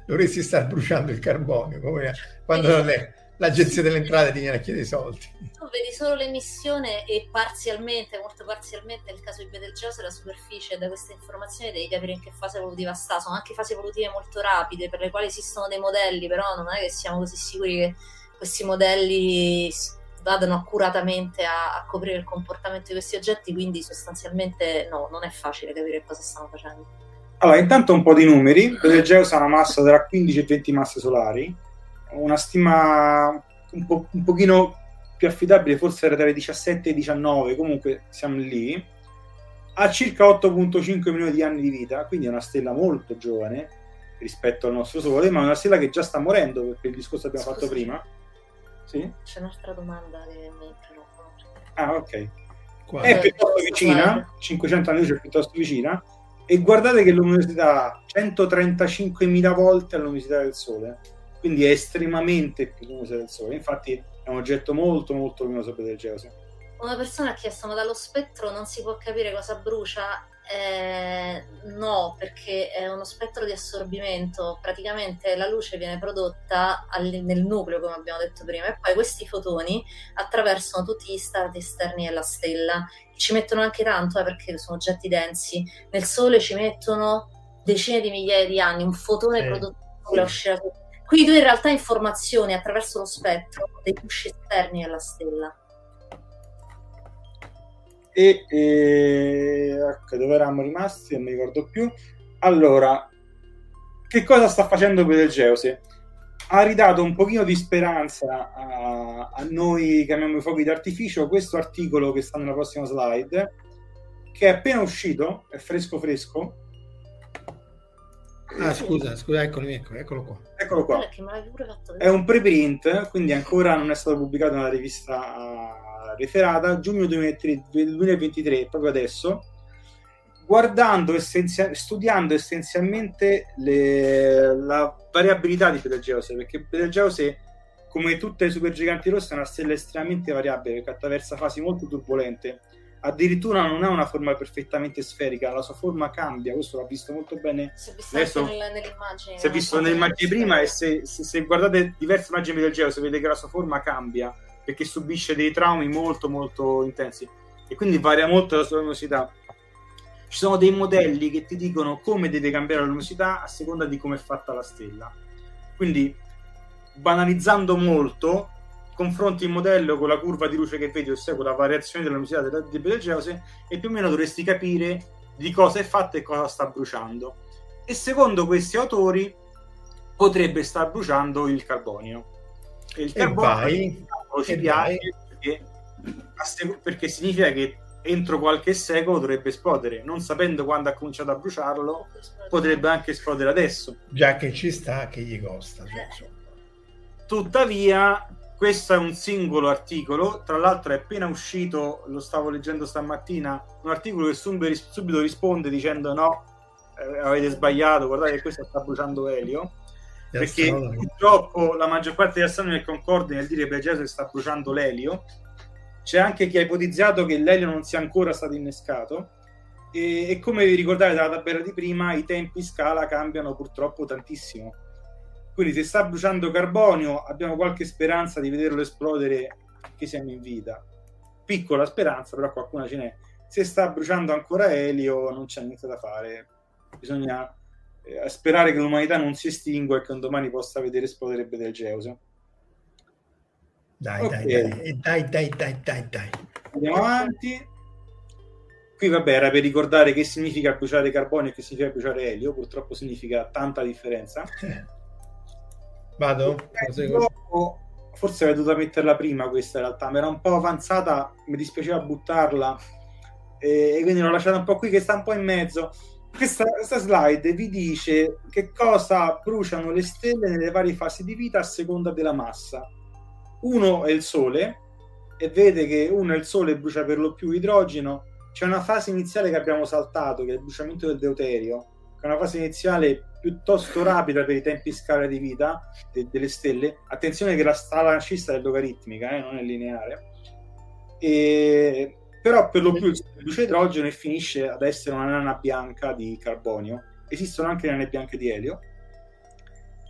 dovresti star bruciando il carbonio, come quando non è... l'agenzia delle entrate ti viene a chiedere i soldi. Tu vedi solo l'emissione e parzialmente, molto parzialmente nel caso di Betelgeuse, la superficie. Da queste informazioni devi capire in che fase evolutiva sta. Sono anche fasi evolutive molto rapide per le quali esistono dei modelli, però non è che siamo così sicuri che questi modelli vadano accuratamente a coprire il comportamento di questi oggetti, quindi sostanzialmente no, non è facile capire cosa stanno facendo. Allora, intanto un po' di numeri. Betelgeuse ha una massa tra 15 e 20 masse solari. Una stima un pochino più affidabile forse era tra i 17 e i 19, comunque siamo lì. Ha circa 8,5 milioni di anni di vita, quindi è una stella molto giovane rispetto al nostro Sole, ma è una stella che già sta morendo, perché il discorso abbiamo fatto prima. Sì? C'è un'altra domanda che mi preoccupa. Ah, ok. È piuttosto vicina, 500 anni luce è piuttosto vicina, e guardate che luminosità ha 135.000 volte la luminosità del Sole. Quindi è estremamente più luminosa del Sole, infatti è un oggetto molto molto luminoso. Betelgeuse, una persona ha chiesto: ma dallo spettro non si può capire cosa brucia? No, perché è uno spettro di assorbimento, praticamente la luce viene prodotta nel nucleo, come abbiamo detto prima, e poi questi fotoni attraversano tutti gli strati esterni della stella, ci mettono anche tanto perché sono oggetti densi. Nel Sole ci mettono decine di migliaia di anni, un fotone prodotto da uscirà tutto. Quindi tu in realtà informazioni attraverso lo spettro dei gusci esterni alla stella. E dove eravamo rimasti? Non mi ricordo più. Allora, che cosa sta facendo Betelgeuse? Ha ridato un pochino di speranza a noi che amiamo i fuochi d'artificio, questo articolo che sta nella prossima slide, che è appena uscito, è fresco. Ah, scusa, eccolo qua. Eccolo qua. È un preprint, quindi ancora non è stato pubblicato nella rivista referata, giugno 2023, proprio adesso. Studiando essenzialmente la variabilità di Betelgeuse, perché Betelgeuse, come tutte le supergiganti rosse, è una stella estremamente variabile, che attraversa fasi molto turbolente. Addirittura non ha una forma perfettamente sferica, la sua forma cambia, questo l'ha visto molto bene. Si è visto nell'immagine. Si è visto nell'immagine prima, e se guardate diverse immagini del Betelgeuse, vedete che la sua forma cambia perché subisce dei traumi molto molto intensi e quindi varia molto la sua luminosità. Ci sono dei modelli che ti dicono come deve cambiare la luminosità a seconda di come è fatta la stella. Quindi, banalizzando molto, confronti il modello con la curva di luce che vedi, ossia con la variazione della luminosità di Betelgeuse, e più o meno dovresti capire di cosa è fatta e cosa sta bruciando. E secondo questi autori potrebbe star bruciando il carbonio. E il carbonio è un acido, perché significa che entro qualche secolo dovrebbe esplodere, non sapendo quando ha cominciato a bruciarlo potrebbe anche esplodere adesso, già che ci sta, che gli costa, cioè. Tuttavia questo è un singolo articolo, tra l'altro è appena uscito, lo stavo leggendo stamattina, un articolo che subito risponde dicendo no, avete sbagliato, guardate che questo sta bruciando elio, perché purtroppo la maggior parte degli astronomi concorde nel dire che Gesù sta bruciando l'elio. C'è anche chi ha ipotizzato che l'elio non sia ancora stato innescato, e come vi ricordate dalla tabella di prima, i tempi scala cambiano purtroppo tantissimo, quindi se sta bruciando carbonio abbiamo qualche speranza di vederlo esplodere che siamo in vita, piccola speranza però qualcuna ce n'è. Se sta bruciando ancora elio non c'è niente da fare, bisogna sperare che l'umanità non si estingua e che un domani possa vedere esplodere Betelgeuse. Dai. Andiamo avanti. Qui vabbè, era per ricordare che significa bruciare carbonio e che significa bruciare elio, purtroppo significa tanta differenza. Vado? Forse avrei dovuto metterla prima questa in realtà, ma era un po' avanzata, mi dispiaceva buttarla, e quindi l'ho lasciata un po' qui che sta un po' in mezzo. Questa slide vi dice che cosa bruciano le stelle nelle varie fasi di vita a seconda della massa. Uno è il Sole, e vede che uno è il Sole, brucia per lo più idrogeno. C'è una fase iniziale che abbiamo saltato, che è il bruciamento del deuterio, che è una fase iniziale piuttosto rapida per i tempi scala di vita delle stelle. Attenzione che la scala scista è logaritmica, non è lineare, però per lo più il Sole brucia idrogeno e finisce ad essere una nana bianca di carbonio. Esistono anche nane bianche di elio.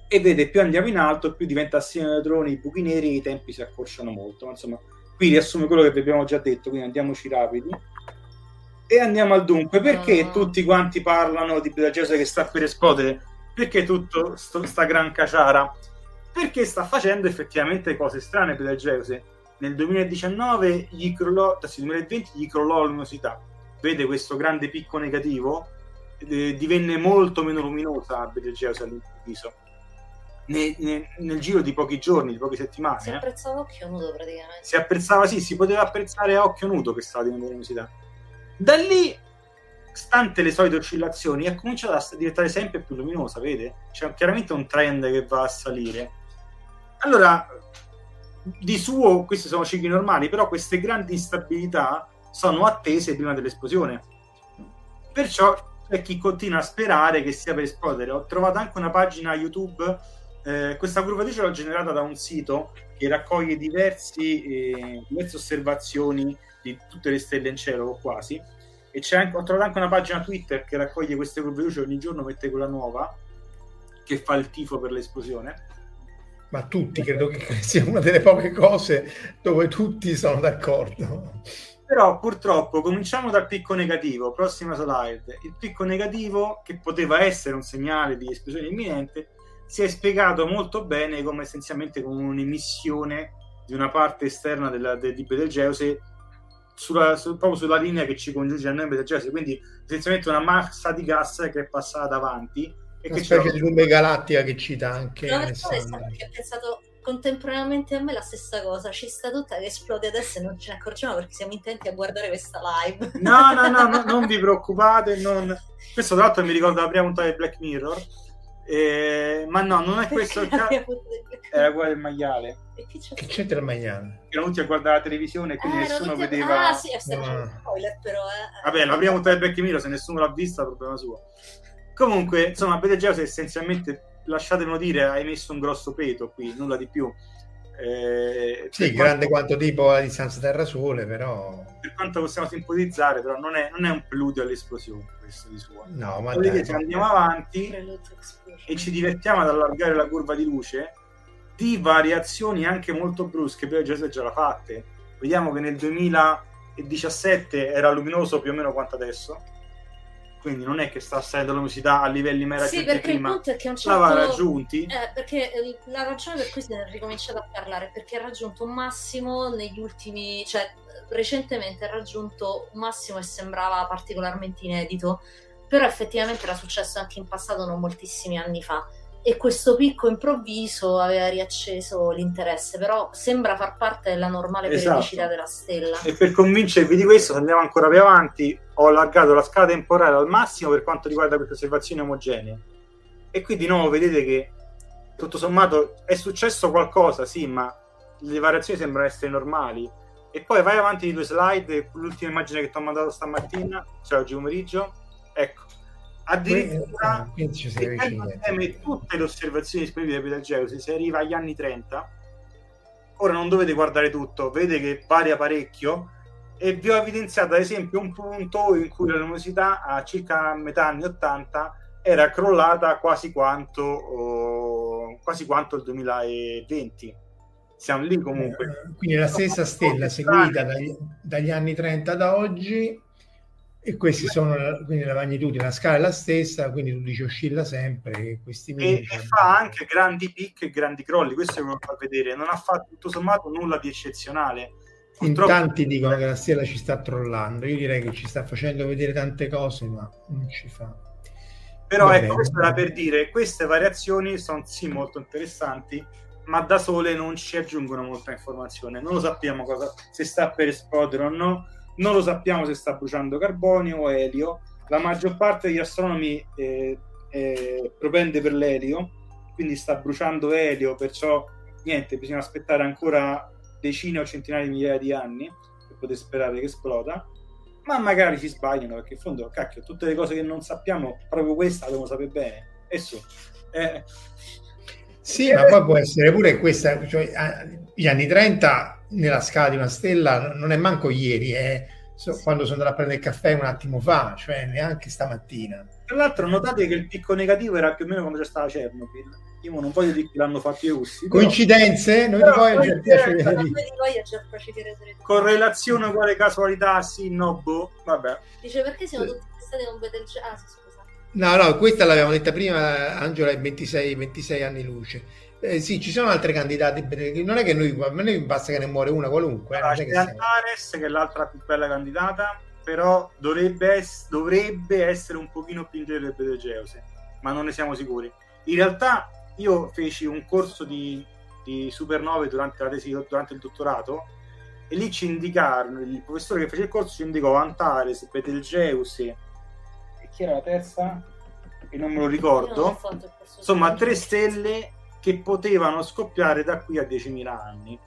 E vede, più andiamo in alto più diventa assieme ai neutroni, i buchi neri, e i tempi si accorciano molto. Ma insomma, qui riassume quello che vi abbiamo già detto, quindi andiamoci rapidi e andiamo al dunque. Perché tutti quanti parlano di Betelgeuse che sta per esplodere? Perché tutto sta gran caciara? Perché sta facendo effettivamente cose strane Betelgeuse. Nel 2019 2020 gli crollò la luminosità, vede questo grande picco negativo, divenne molto meno luminosa Betelgeuse all'improvviso. Nel giro di pochi giorni, di poche settimane, si apprezzava a occhio nudo praticamente. Si poteva apprezzare a occhio nudo che stava diventando luminosità. Da lì, stante le solite oscillazioni, ha cominciato a diventare sempre più luminosa. Vede? C'è chiaramente un trend che va a salire. Allora, di suo, questi sono cicli normali, però queste grandi instabilità sono attese prima dell'esplosione. Perciò c'è chi continua a sperare che sia per esplodere. Ho trovato anche una pagina YouTube. Questa curvatrice l'ho generata da un sito che raccoglie diverse osservazioni di tutte le stelle in cielo, o quasi, e ho trovato anche una pagina Twitter che raccoglie queste curvatrici, ogni giorno mette quella nuova che fa il tifo per l'esplosione. Ma tutti, credo che sia una delle poche cose dove tutti sono d'accordo. Però purtroppo cominciamo dal picco negativo, prossima slide. Il picco negativo, che poteva essere un segnale di esplosione imminente, si è spiegato molto bene come essenzialmente con un'emissione di una parte esterna di Betelgeuse proprio sulla linea che ci congiunge a noi Betelgeuse, quindi essenzialmente una massa di gas che è passata davanti, e una specie di lume galattica che cita anche che ha pensato contemporaneamente a me la stessa cosa, ci sta tutta che esplode adesso e non ce ne accorgiamo perché siamo intenti a guardare questa live. No, non vi preoccupate, questo tra l'altro mi ricorda la prima puntata di Black Mirror. Ma no, non è questo il caso. Era quella del maiale. Che c'entra il maiale? Erano tutti a guardare la televisione e quindi nessuno vedeva. Ah sì, è stato un spoiler però. Vabbè, la prima puntata del Black Mirror, se nessuno l'ha vista, problema suo. Comunque, insomma, Betelgeuse essenzialmente, lasciatemelo dire, ha emesso un grosso peto qui, nulla di più. Sì, grande quanto tipo la distanza Terra-Sole, però. Per quanto possiamo ipotizzare, però non è un preludio all'esplosione, questo di suo. No, ma andiamo avanti e ci divertiamo ad allargare la curva di luce di variazioni anche molto brusche, però già l'ha fatte. Vediamo che nel 2017 era luminoso più o meno quanto adesso. Quindi non è che sta salendo la luminosità a livelli meramente prima, il punto è che l'aveva raggiunti. Perché la ragione per cui si è ricominciato a parlare è perché ha raggiunto un massimo negli ultimi, cioè recentemente ha raggiunto un massimo e sembrava particolarmente inedito, però effettivamente era successo anche in passato, non moltissimi anni fa. e questo picco improvviso aveva riacceso l'interesse, però sembra far parte della normale periodicità della stella. E per convincervi di questo, se andiamo ancora più avanti, ho allargato la scala temporale al massimo per quanto riguarda queste osservazioni omogenee, e qui di nuovo vedete che tutto sommato è successo qualcosa, sì, ma le variazioni sembrano essere normali. E poi vai avanti di due slide, l'ultima immagine che ti ho mandato stamattina, cioè oggi pomeriggio, ecco, addirittura insieme tutte le osservazioni disponibili da Betelgeuse si arriva agli anni 30. Ora non dovete guardare tutto, vedete che varia parecchio, e vi ho evidenziato ad esempio un punto in cui la luminosità a circa metà anni 80 era crollata quasi quanto il 2020. Siamo lì comunque. Quindi la stessa stella seguita dagli anni 30 da oggi, e questi sono quindi la magnitudine, la scala è la stessa, quindi tu dici oscilla sempre questi minuti. E fa anche grandi picchi e grandi crolli, questo è quello che fa vedere, non ha fatto tutto sommato nulla di eccezionale. Purtroppo... In tanti dicono che la stella ci sta trollando, io direi che ci sta facendo vedere tante cose, ma non ci fa. Però ecco, questo era per dire, queste variazioni sono sì molto interessanti, ma da sole non ci aggiungono molta informazione. Non lo sappiamo cosa, se sta per esplodere o no, non lo sappiamo se sta bruciando carbonio o elio. La maggior parte degli astronomi propende per l'elio, quindi sta bruciando elio, perciò niente, bisogna aspettare ancora decine o centinaia di migliaia di anni per poter sperare che esploda, ma magari si sbagliano, perché in fondo, cacchio, tutte le cose che non sappiamo, proprio questa dobbiamo sapere bene. E su sì, ma poi può essere pure questa, cioè, gli anni 30 nella scala di una stella non è manco ieri, quando sono andato a prendere il caffè un attimo fa, cioè neanche stamattina. Tra l'altro notate che il picco negativo era più o meno quando c'è stata Chernobyl. Io non voglio dire che l'hanno fatto i russi. Coincidenze? Però... Correlazione uguale casualità, sì, no, boh, vabbè. Dice, perché siamo tutti stati con Betelgeuse? Ah, scusa. No, questa l'avevamo detta prima, Angela è 26 anni luce. Sì, ci sono altre candidate, non è che noi basta che ne muore una qualunque. Allora, c'è Antares, che è l'altra più bella candidata, però dovrebbe essere un pochino più leggera di Betelgeuse, ma non ne siamo sicuri. In realtà io feci un corso di supernove durante la tesi, durante il dottorato, e lì ci indicarono, il professore che fece il corso ci indicò Antares, Betelgeuse, chi era la terza? E non me lo ricordo. Insomma, 3 stelle che potevano scoppiare da qui a 10.000 anni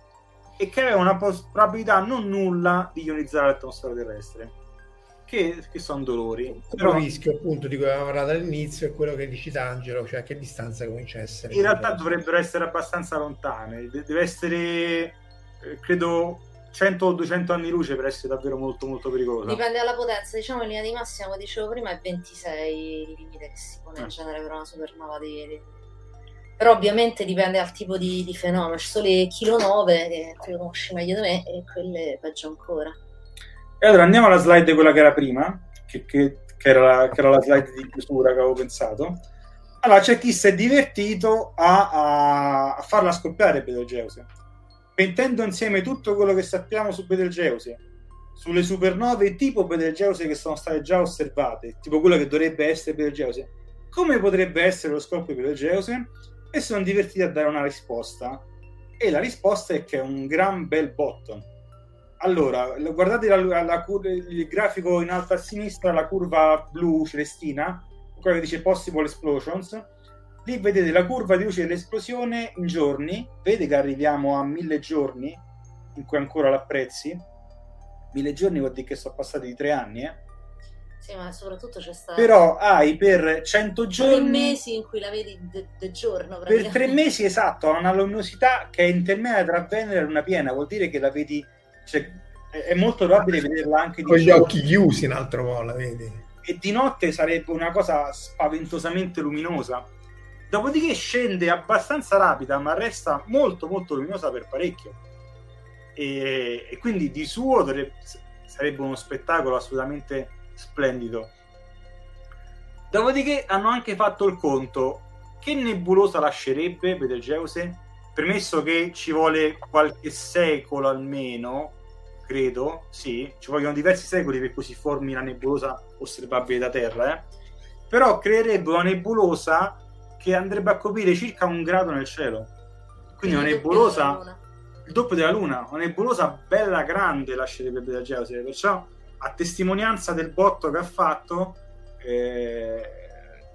e che avevano una probabilità non nulla di ionizzare l'atmosfera terrestre, che sono dolori. Però il rischio, appunto, di cui avevamo parlato all'inizio è quello che dice D'Angelo, cioè a che distanza comincia a essere. In realtà dovrebbero essere abbastanza lontane, deve essere, credo, 100 o 200 anni luce per essere davvero molto molto pericolosa. Dipende dalla potenza, diciamo in linea di massima, come dicevo prima, è 26 il limite che si pone in genere per una supernova Però ovviamente dipende dal tipo di fenomeno, ci sono le chilo 9 che tu conosci meglio di me, e quelle peggio ancora. E allora andiamo alla slide, quella che era prima, che era la slide di chiusura che avevo pensato. Allora c'è chi si è divertito a farla scoppiare Betelgeuse, mettendo insieme tutto quello che sappiamo su Betelgeuse, sulle supernove tipo Betelgeuse che sono state già osservate, tipo quello che dovrebbe essere Betelgeuse, come potrebbe essere lo scoppio di Betelgeuse, e sono divertiti a dare una risposta. E la risposta è che è un gran bel botto. Allora, guardate il grafico in alto a sinistra, la curva blu celestina, quella che dice Possible Explosions. Lì vedete la curva di luce dell'esplosione in giorni, vedete che arriviamo a 1000 giorni in cui ancora l'apprezzi. 1000 giorni vuol dire che sono passati di 3 anni, Sì, ma soprattutto c'è stato. Però hai per 100 giorni. 3 mesi in cui la vedi del giorno. Per 3 mesi, esatto, ha una luminosità che è intermedia tra Venere e Luna piena, vuol dire che la vedi. Cioè, è molto probabile vederla anche con gli occhi chiusi, in altro modo la vedi. E di notte sarebbe una cosa spaventosamente luminosa. Dopodiché scende abbastanza rapida, ma resta molto molto luminosa per parecchio, e quindi di suo sarebbe uno spettacolo assolutamente splendido. Dopodiché hanno anche fatto il conto: che nebulosa lascerebbe Betelgeuse, premesso che ci vuole qualche secolo almeno, credo, sì, ci vogliono diversi secoli per cui si formi una nebulosa osservabile da Terra, però creerebbe una nebulosa che andrebbe a coprire circa 1 grado nel cielo, quindi una nebulosa, il doppio della Luna, una nebulosa bella grande la scegliere per Betelgeuse. Perciò a testimonianza del botto che ha fatto,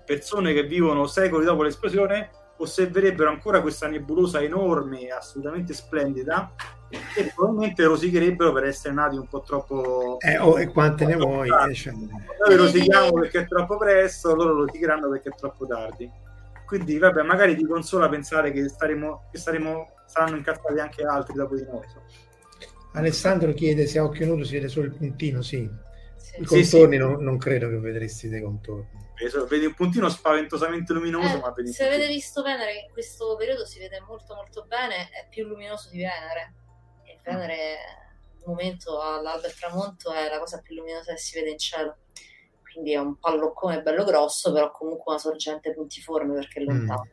persone che vivono secoli dopo l'esplosione osserverebbero ancora questa nebulosa enorme, assolutamente splendida, e probabilmente rosicherebbero per essere nati un po' troppo e quante ne vuoi, cioè. Noi rosichiamo perché è troppo presto, loro rosicheranno perché è troppo tardi, quindi vabbè, magari ti consola pensare che saranno incazzati anche altri dopo di noi. Alessandro chiede se a occhio nudo si vede solo il puntino. Sì. I contorni sì. Non credo che vedresti dei contorni. Vedi un puntino spaventosamente luminoso, ma se avete visto Venere, in questo periodo si vede molto molto bene, è più luminoso di Venere, e Venere al momento all'alba e al tramonto è la cosa più luminosa che si vede in cielo, quindi è un palloccone bello grosso, però comunque una sorgente puntiforme perché è lontano.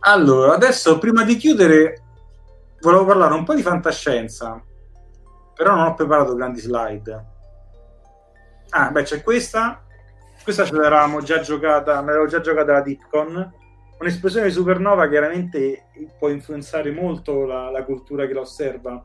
Allora, adesso prima di chiudere volevo parlare un po' di fantascienza, però non ho preparato grandi slide. C'è questa ce l'avevamo già giocata, me l'avevo già giocata alla Dipcon. Un'esplosione di supernova chiaramente può influenzare molto la cultura che la osserva,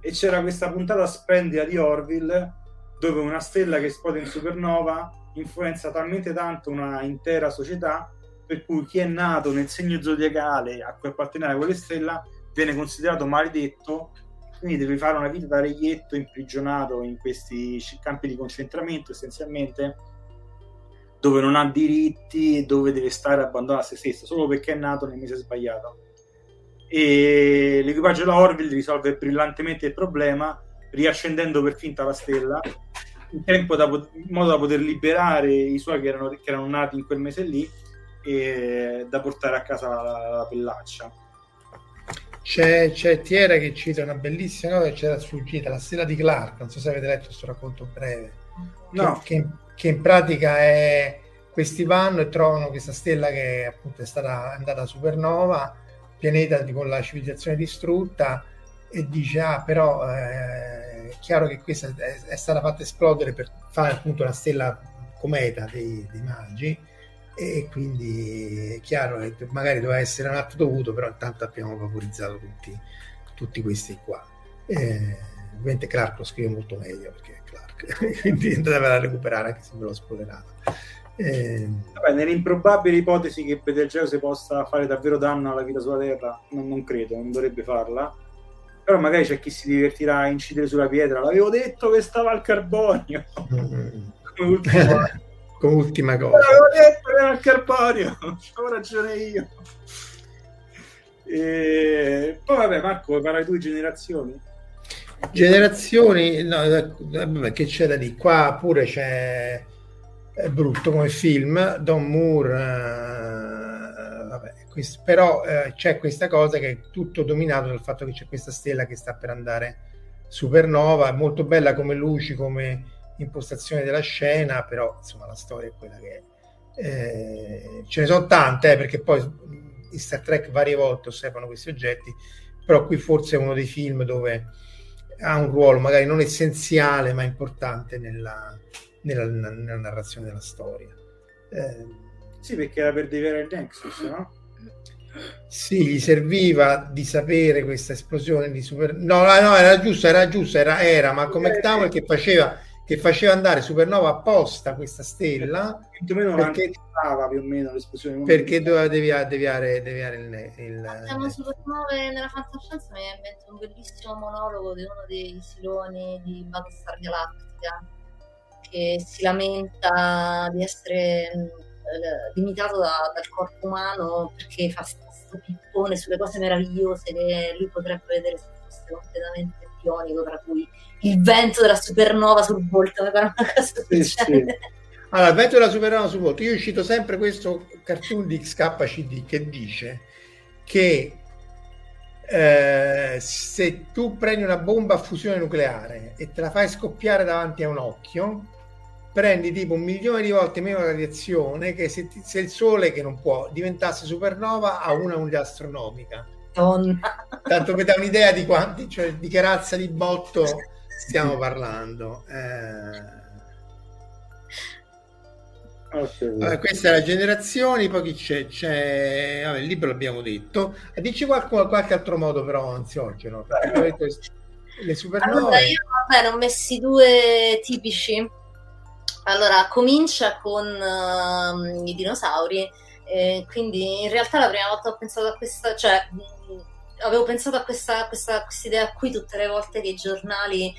e c'era questa puntata splendida di Orville dove una stella che esplode in supernova influenza talmente tanto una intera società per cui chi è nato nel segno zodiacale a cui apparteneva quella stella viene considerato maledetto, quindi devi fare una vita da reietto imprigionato in questi campi di concentramento essenzialmente, dove non ha diritti, dove deve stare abbandonato a se stesso solo perché è nato nel mese sbagliato. E l'equipaggio della Orville risolve brillantemente il problema riaccendendo per finta la stella in tempo in modo da poter liberare i suoi che erano nati in quel mese lì, e da portare a casa la pellaccia. C'è Tiera che cita una bellissima nota che c'era sfuggita, la stella di Clark, non so se avete letto questo racconto breve, no. Che in pratica è, questi vanno e trovano questa stella che appunto è stata andata supernova, pianeta con la civilizzazione distrutta, e dice però è chiaro che questa è stata fatta esplodere per fare appunto la stella cometa dei magi, e quindi è chiaro che magari doveva essere un atto dovuto, però intanto abbiamo vaporizzato tutti questi qua. Ovviamente Clark lo scrive molto meglio perché è Clark, quindi andava a recuperare anche se me l'ho spoilerato. Nell'improbabile ipotesi che Betelgeuse possa fare davvero danno alla vita sulla Terra, non credo, non dovrebbe farla, però magari c'è chi si divertirà a incidere sulla pietra. L'avevo detto che stava al carbonio come ultima cosa, al carbonio, ho ragione io. Poi Marco, parli tu di generazioni? No, che c'è da dire qua pure, c'è, è brutto come film, Don Moore, però c'è questa cosa che è tutto dominato dal fatto che c'è questa stella che sta per andare supernova, è molto bella come luci, come impostazione della scena, però insomma la storia è quella che è. Ce ne sono tante, perché poi in Star Trek varie volte osservano questi oggetti, però qui forse è uno dei film dove ha un ruolo magari non essenziale ma importante nella narrazione della storia. Sì, perché era per deviare il Nexus, no? Sì, gli serviva di sapere questa esplosione di no, era giusta, Malcolm McDowell che faceva andare supernova apposta questa stella perché stava più o meno l'esplosione, perché doveva deviare il tema supernove nella fantascienza. Mi è inventato un bellissimo monologo di uno dei siloni di Battlestar Galactica che si lamenta di essere limitato dal corpo umano perché fa questo pippone sulle cose meravigliose che lui potrebbe vedere se fosse completamente ionico, tra cui il vento della supernova sul volto. Una cosa sì. Allora, il vento della supernova sul volto, io cito sempre questo cartoon di XKCD che dice che se tu prendi una bomba a fusione nucleare e te la fai scoppiare davanti a un occhio, prendi tipo 1 milione di volte meno radiazione che se il Sole, che non può, diventasse supernova a una unità astronomica. Tanto per dare un'idea di quanti, cioè di che razza di botto stiamo parlando. Allora, questa è la generazione, poi chi c'è? Vabbè, il libro l'abbiamo detto. Dici qualche altro modo però, anziogeno. Le supernove. Allora, io vabbè, ho messi due tipici. Allora, comincia con i dinosauri, quindi in realtà la prima volta ho pensato a questa, cioè avevo pensato a questa idea qui tutte le volte che i giornali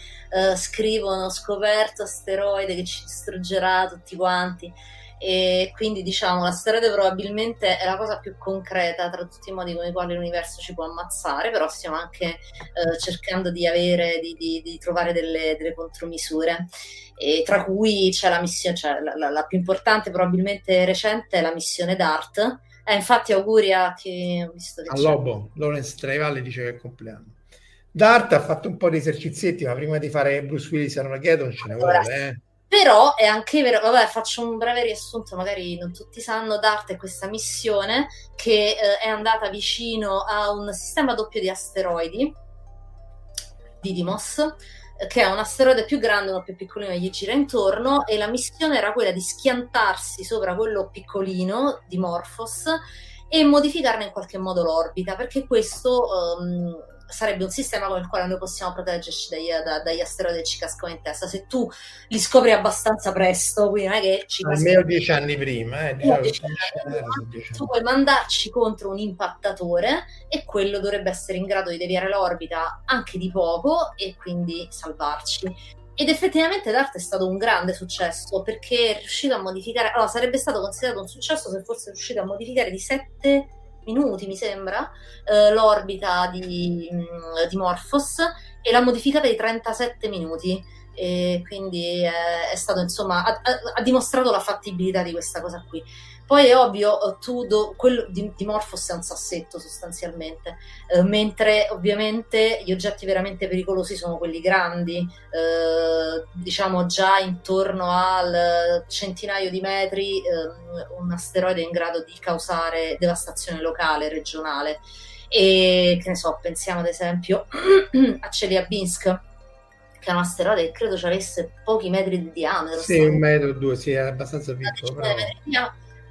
scrivono scoperto asteroide che ci distruggerà tutti quanti, e quindi diciamo l'asteroide probabilmente è la cosa più concreta tra tutti i modi con i quali l'universo ci può ammazzare, però stiamo anche cercando di trovare delle contromisure, e tra cui c'è la missione, cioè la più importante probabilmente recente è la missione DART. Infatti auguri a chi ho visto che Lobo, Lawrence Traivalle dice che è il compleanno. DART ha fatto un po' di esercizietti, ma prima di fare Bruce Willis a Armageddon ce ne vuole, Però è anche vero, vabbè, faccio un breve riassunto, magari non tutti sanno. DART è questa missione che è andata vicino a un sistema doppio di asteroidi, Didymos, che è un asteroide più grande, uno più piccolino, gli gira intorno, e la missione era quella di schiantarsi sopra quello piccolino, Dimorphos, e modificarne in qualche modo l'orbita, perché questo... sarebbe un sistema con il quale noi possiamo proteggerci dagli asteroidi che ci cascano in testa, se tu li scopri abbastanza presto, quindi non è che ci almeno 10 anni prima, tu puoi mandarci contro un impattatore e quello dovrebbe essere in grado di deviare l'orbita anche di poco e quindi salvarci. Ed effettivamente DART è stato un grande successo, perché è riuscito a modificare, allora sarebbe stato considerato un successo se fosse riuscito a modificare di 7 minuti, mi sembra, l'orbita di Morphos, e l'ha modificata di 37 minuti, e quindi è stato, insomma, ha dimostrato la fattibilità di questa cosa qui. Poi è ovvio, quello di Morphos è un sassetto sostanzialmente, mentre ovviamente gli oggetti veramente pericolosi sono quelli grandi, diciamo già intorno al centinaio di metri, un asteroide è in grado di causare devastazione locale, regionale, e che ne so, pensiamo ad esempio a Celiabinsk, che è un asteroide che credo ci avesse pochi metri di diametro. Sì, 1 metro o 2, sì, era abbastanza piccolo.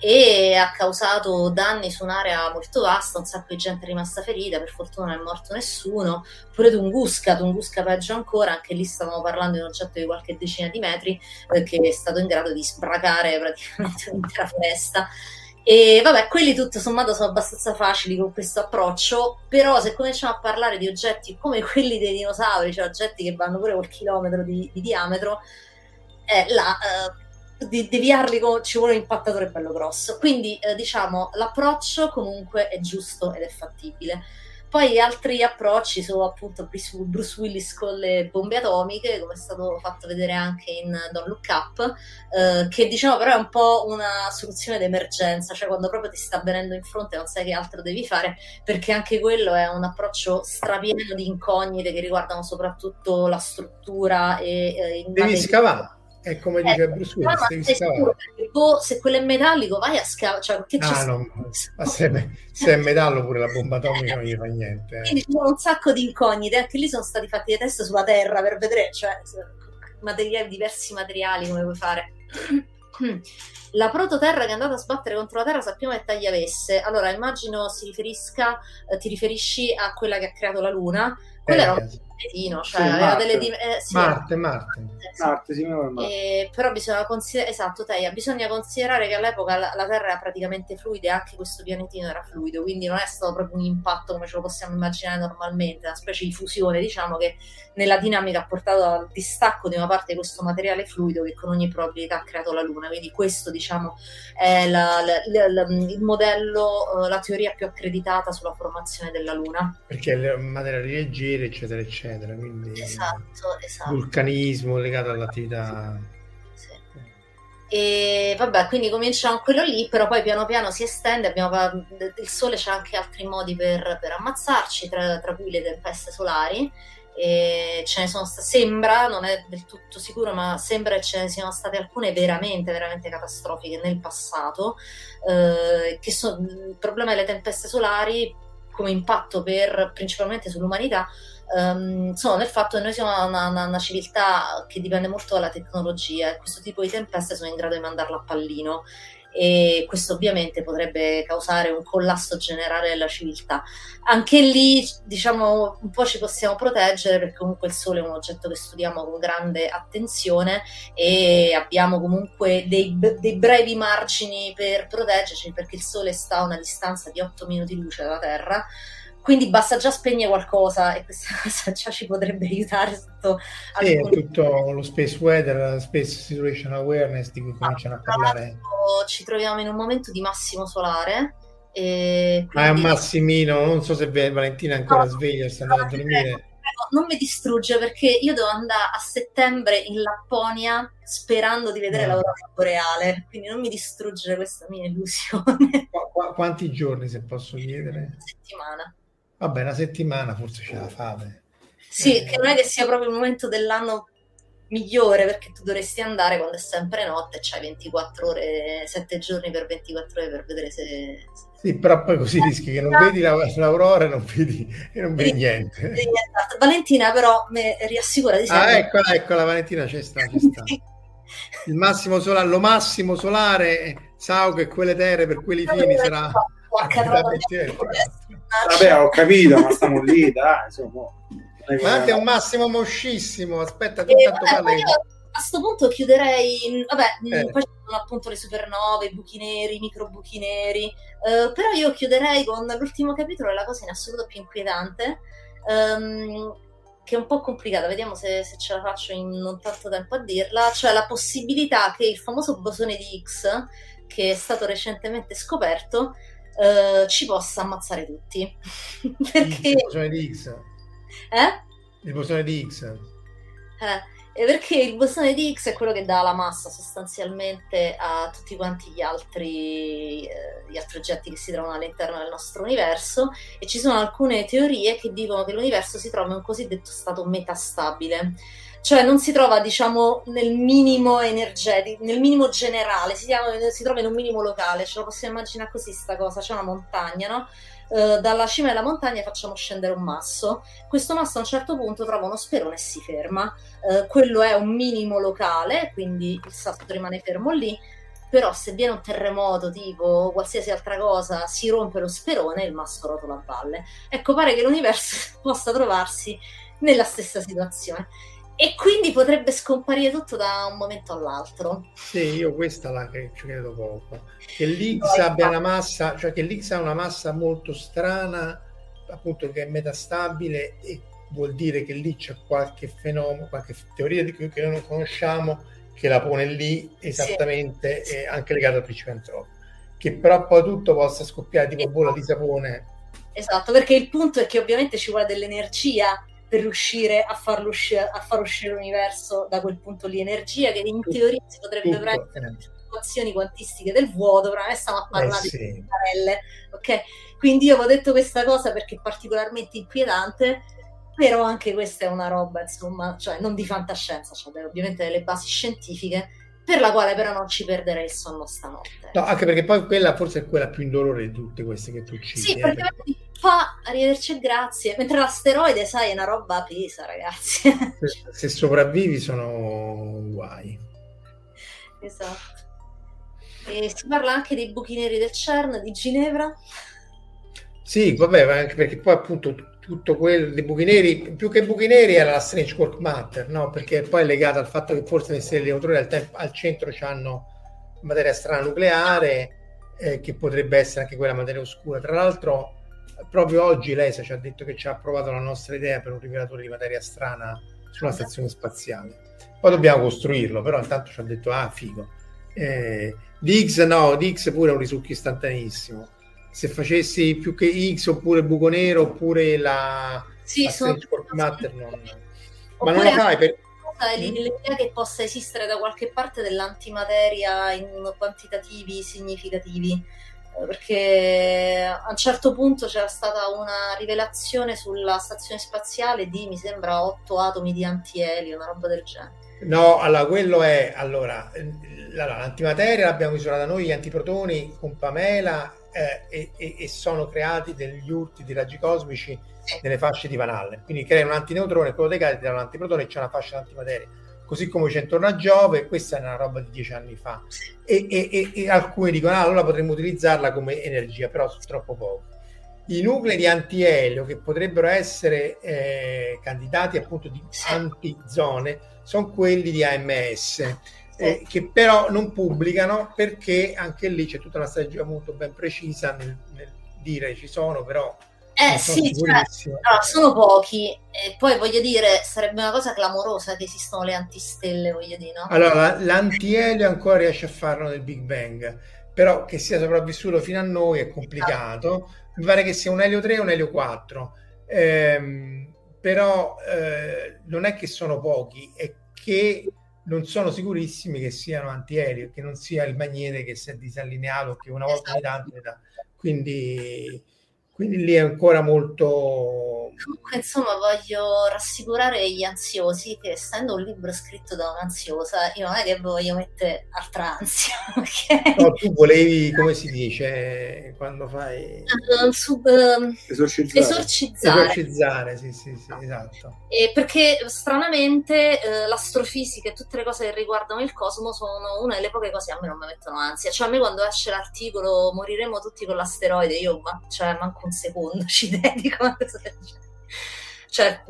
E ha causato danni su un'area molto vasta, un sacco di gente è rimasta ferita, per fortuna non è morto nessuno. Pure Tunguska peggio ancora, anche lì stavamo parlando di un oggetto di qualche decina di metri, che è stato in grado di sbracare praticamente un'intera foresta. E vabbè, quelli tutto sommato sono abbastanza facili con questo approccio, però se cominciamo a parlare di oggetti come quelli dei dinosauri, cioè oggetti che vanno pure col chilometro di diametro, di deviarli ci vuole un impattatore bello grosso, quindi diciamo l'approccio comunque è giusto ed è fattibile. Poi altri approcci sono appunto Bruce Willis con le bombe atomiche, come è stato fatto vedere anche in Don't Look Up, che diciamo però è un po' una soluzione d'emergenza, cioè quando proprio ti sta venendo in fronte non sai che altro devi fare, perché anche quello è un approccio strapieno di incognite che riguardano soprattutto la struttura e devi scavare. È come dice Bruce Willis, se quello è metallico vai a scavare, cioè, se è metallo pure la bomba atomica non gli fa niente. Quindi ci sono un sacco di incognite, anche lì sono stati fatti dei test sulla Terra per vedere, cioè, diversi materiali come puoi fare. La prototerra che è andata a sbattere contro la Terra sappiamo che tagli avesse, allora immagino ti riferisci a quella che ha creato la Luna, quella era un pezzettino, cioè sì, aveva delle sì, Marte, sì, però bisogna considerare, esatto, Teia, bisogna considerare che all'epoca la Terra era praticamente fluida e anche questo pianetino era fluido, quindi non è stato proprio un impatto come ce lo possiamo immaginare normalmente, una specie di fusione, diciamo, che nella dinamica ha portato al distacco di una parte di questo materiale fluido che con ogni probabilità ha creato la Luna, quindi questo diciamo è il modello, la teoria più accreditata sulla formazione della Luna, perché il materiale leggero eccetera eccetera, quindi esatto. Vulcanismo legato all'attività, sì. E vabbè, quindi cominciamo quello lì, però poi piano piano si estende. Il Sole c'ha anche altri modi per ammazzarci, tra cui le tempeste solari, e ce ne sono sembra, non è del tutto sicuro, ma sembra che ce ne siano state alcune veramente catastrofiche nel passato, che sono il problema delle tempeste solari. come impatto per, principalmente sull'umanità, sono nel fatto che noi siamo una civiltà che dipende molto dalla tecnologia e questo tipo di tempeste sono in grado di mandarla a pallino, e questo ovviamente potrebbe causare un collasso generale della civiltà. Anche lì, diciamo, un po' ci possiamo proteggere perché comunque il Sole è un oggetto che studiamo con grande attenzione e abbiamo comunque dei brevi margini per proteggerci, perché il Sole sta a una distanza di 8 minuti luce dalla Terra, quindi basta già spegnere qualcosa e questa cosa già ci potrebbe aiutare sotto tutto lo space weather, space situation awareness di cui cominciano a parlare. Ci troviamo in un momento di massimo solare e quindi... è un massimino, non so se Valentina è ancora sveglia, sta andando a dormire. Prego, non mi distrugge, perché io devo andare a settembre in Lapponia sperando di vedere l'aurora boreale, quindi non mi distruggere questa mia illusione. Quanti giorni, se posso chiedere? Una settimana. Vabbè, una settimana forse ce la fate. Sì, che non è che sia proprio il momento dell'anno migliore, perché tu dovresti andare quando è sempre notte e c'hai 24 ore, 7 giorni per 24 ore per vedere se... Sì, però poi così rischi che non vedi l'aurora e non vedi niente. Sì, esatto. Valentina però mi riassicura di sempre. Ah, eccola, Valentina c'è sta. Il massimo solare, lo massimo solare, sa che quelle terre per quelli fini sarà... Vabbè, ho capito, ma stiamo lì, dai, insomma. Ma è un massimo moscissimo, aspetta, intanto parla. A questo punto chiuderei, poi ci sono appunto le supernove, i buchi neri, i micro buchi neri, però io chiuderei con l'ultimo capitolo, è la cosa in assoluto più inquietante, che è un po' complicata, vediamo se ce la faccio in non tanto tempo a dirla, cioè la possibilità che il famoso bosone di Higgs, che è stato recentemente scoperto, ci possa ammazzare tutti. Perché... Il bosone di Higgs? Il bosone di Higgs? Perché il bosone di Higgs è quello che dà la massa sostanzialmente a tutti quanti gli altri oggetti che si trovano all'interno del nostro universo, e ci sono alcune teorie che dicono che l'universo si trova in un cosiddetto stato metastabile, cioè non si trova, diciamo, nel minimo energetico, nel minimo generale, si trova in un minimo locale, ce lo possiamo immaginare così sta cosa, c'è una montagna, no? Dalla cima della montagna facciamo scendere un masso, questo masso a un certo punto trova uno sperone e si ferma, quello è un minimo locale, quindi il sasso rimane fermo lì, però se viene un terremoto tipo qualsiasi altra cosa si rompe lo sperone e il masso rotola a valle. Ecco, pare che l'universo possa trovarsi nella stessa situazione e quindi potrebbe scomparire tutto da un momento all'altro. Sì, io questa la credo poco. Che l'X abbia una massa, cioè che l'X ha una massa molto strana, appunto, che è metastabile, e vuol dire che lì c'è qualche fenomeno, qualche teoria di cui che noi non conosciamo, che la pone lì esattamente, sì. Anche legata al principio antropico. Che però poi tutto possa scoppiare tipo bolla di sapone. Esatto, perché il punto è che ovviamente ci vuole dell'energia per riuscire a far uscire l'universo da quel punto lì, energia che in teoria si potrebbe prendere dalle situazioni quantistiche del vuoto, però noi stiamo a parlare di parelle, ok? Quindi io avevo detto questa cosa perché è particolarmente inquietante, però anche questa è una roba, insomma, cioè non di fantascienza, cioè ovviamente delle basi scientifiche, per la quale però non ci perderei il sonno stanotte. No, anche perché poi quella forse è quella più indolore di tutte queste che tu uccidi. Sì, perché... fa arrivederci e grazie, mentre l'asteroide, sai, è una roba pesa, ragazzi. Se sopravvivi sono guai. Esatto. E si parla anche dei buchi neri del CERN, di Ginevra. Sì, vabbè, anche perché poi appunto tutto quello dei buchi neri, più che buchi neri era la strange quark matter, no? Perché poi è legata al fatto che forse le stelle neutroni al centro hanno materia strana nucleare, che potrebbe essere anche quella materia oscura. Tra l'altro proprio oggi l'ESA ci ha detto che ci ha approvato la nostra idea per un rivelatore di materia strana sulla stazione spaziale. Poi dobbiamo costruirlo, però intanto ci ha detto figo. Di X no, di X pure è un risucchio istantaneissimo. Se facessi più che X oppure buco nero oppure la strange quark matter ma non lo fai per... L'idea che possa esistere da qualche parte dell'antimateria in quantitativi significativi, perché a un certo punto c'era stata una rivelazione sulla stazione spaziale di, mi sembra, 8 atomi di antielio, una roba del genere. No, allora quello è, allora l'antimateria l'abbiamo misurata noi, gli antiprotoni con Pamela, e sono creati degli urti di raggi cosmici nelle fasce di Van Allen, quindi crea un antineutrone, quello dei cari dà un antiprotone e c'è una fascia di antimateria, così come c'è intorno a Giove. Questa è una roba di 10 anni fa e alcuni dicono allora potremmo utilizzarla come energia, però sono troppo poco. I nuclei di antielio che potrebbero essere candidati appunto di antizone sono quelli di AMS, che però non pubblicano, perché anche lì c'è tutta una strategia molto ben precisa nel dire ci sono, però sì, cioè, allora, sono pochi. E poi voglio dire, sarebbe una cosa clamorosa che esistano le antistelle, voglio dire, no? Allora l'antielio ancora riesce a farlo nel Big Bang, però che sia sopravvissuto fino a noi è complicato. Mi pare che sia un elio 3 o un elio 4, però non è che sono pochi, è che non sono sicurissimi che siano antielio, che non sia il magnete che si è disallineato, che una volta di tanto. Quindi lì è ancora molto... Comunque, insomma, voglio rassicurare gli ansiosi che, essendo un libro scritto da un'ansiosa, io non è che voglio mettere altra ansia, ok? No, tu volevi, come si dice, quando fai... Esorcizzare. Esorcizzare, sì, no. Esatto. Perché, stranamente, l'astrofisica e tutte le cose che riguardano il cosmo sono una delle poche cose a me non mi mettono ansia. Cioè, a me quando esce l'articolo "moriremo tutti con l'asteroide", io, manco un secondo ci dedico a questo. Cioè,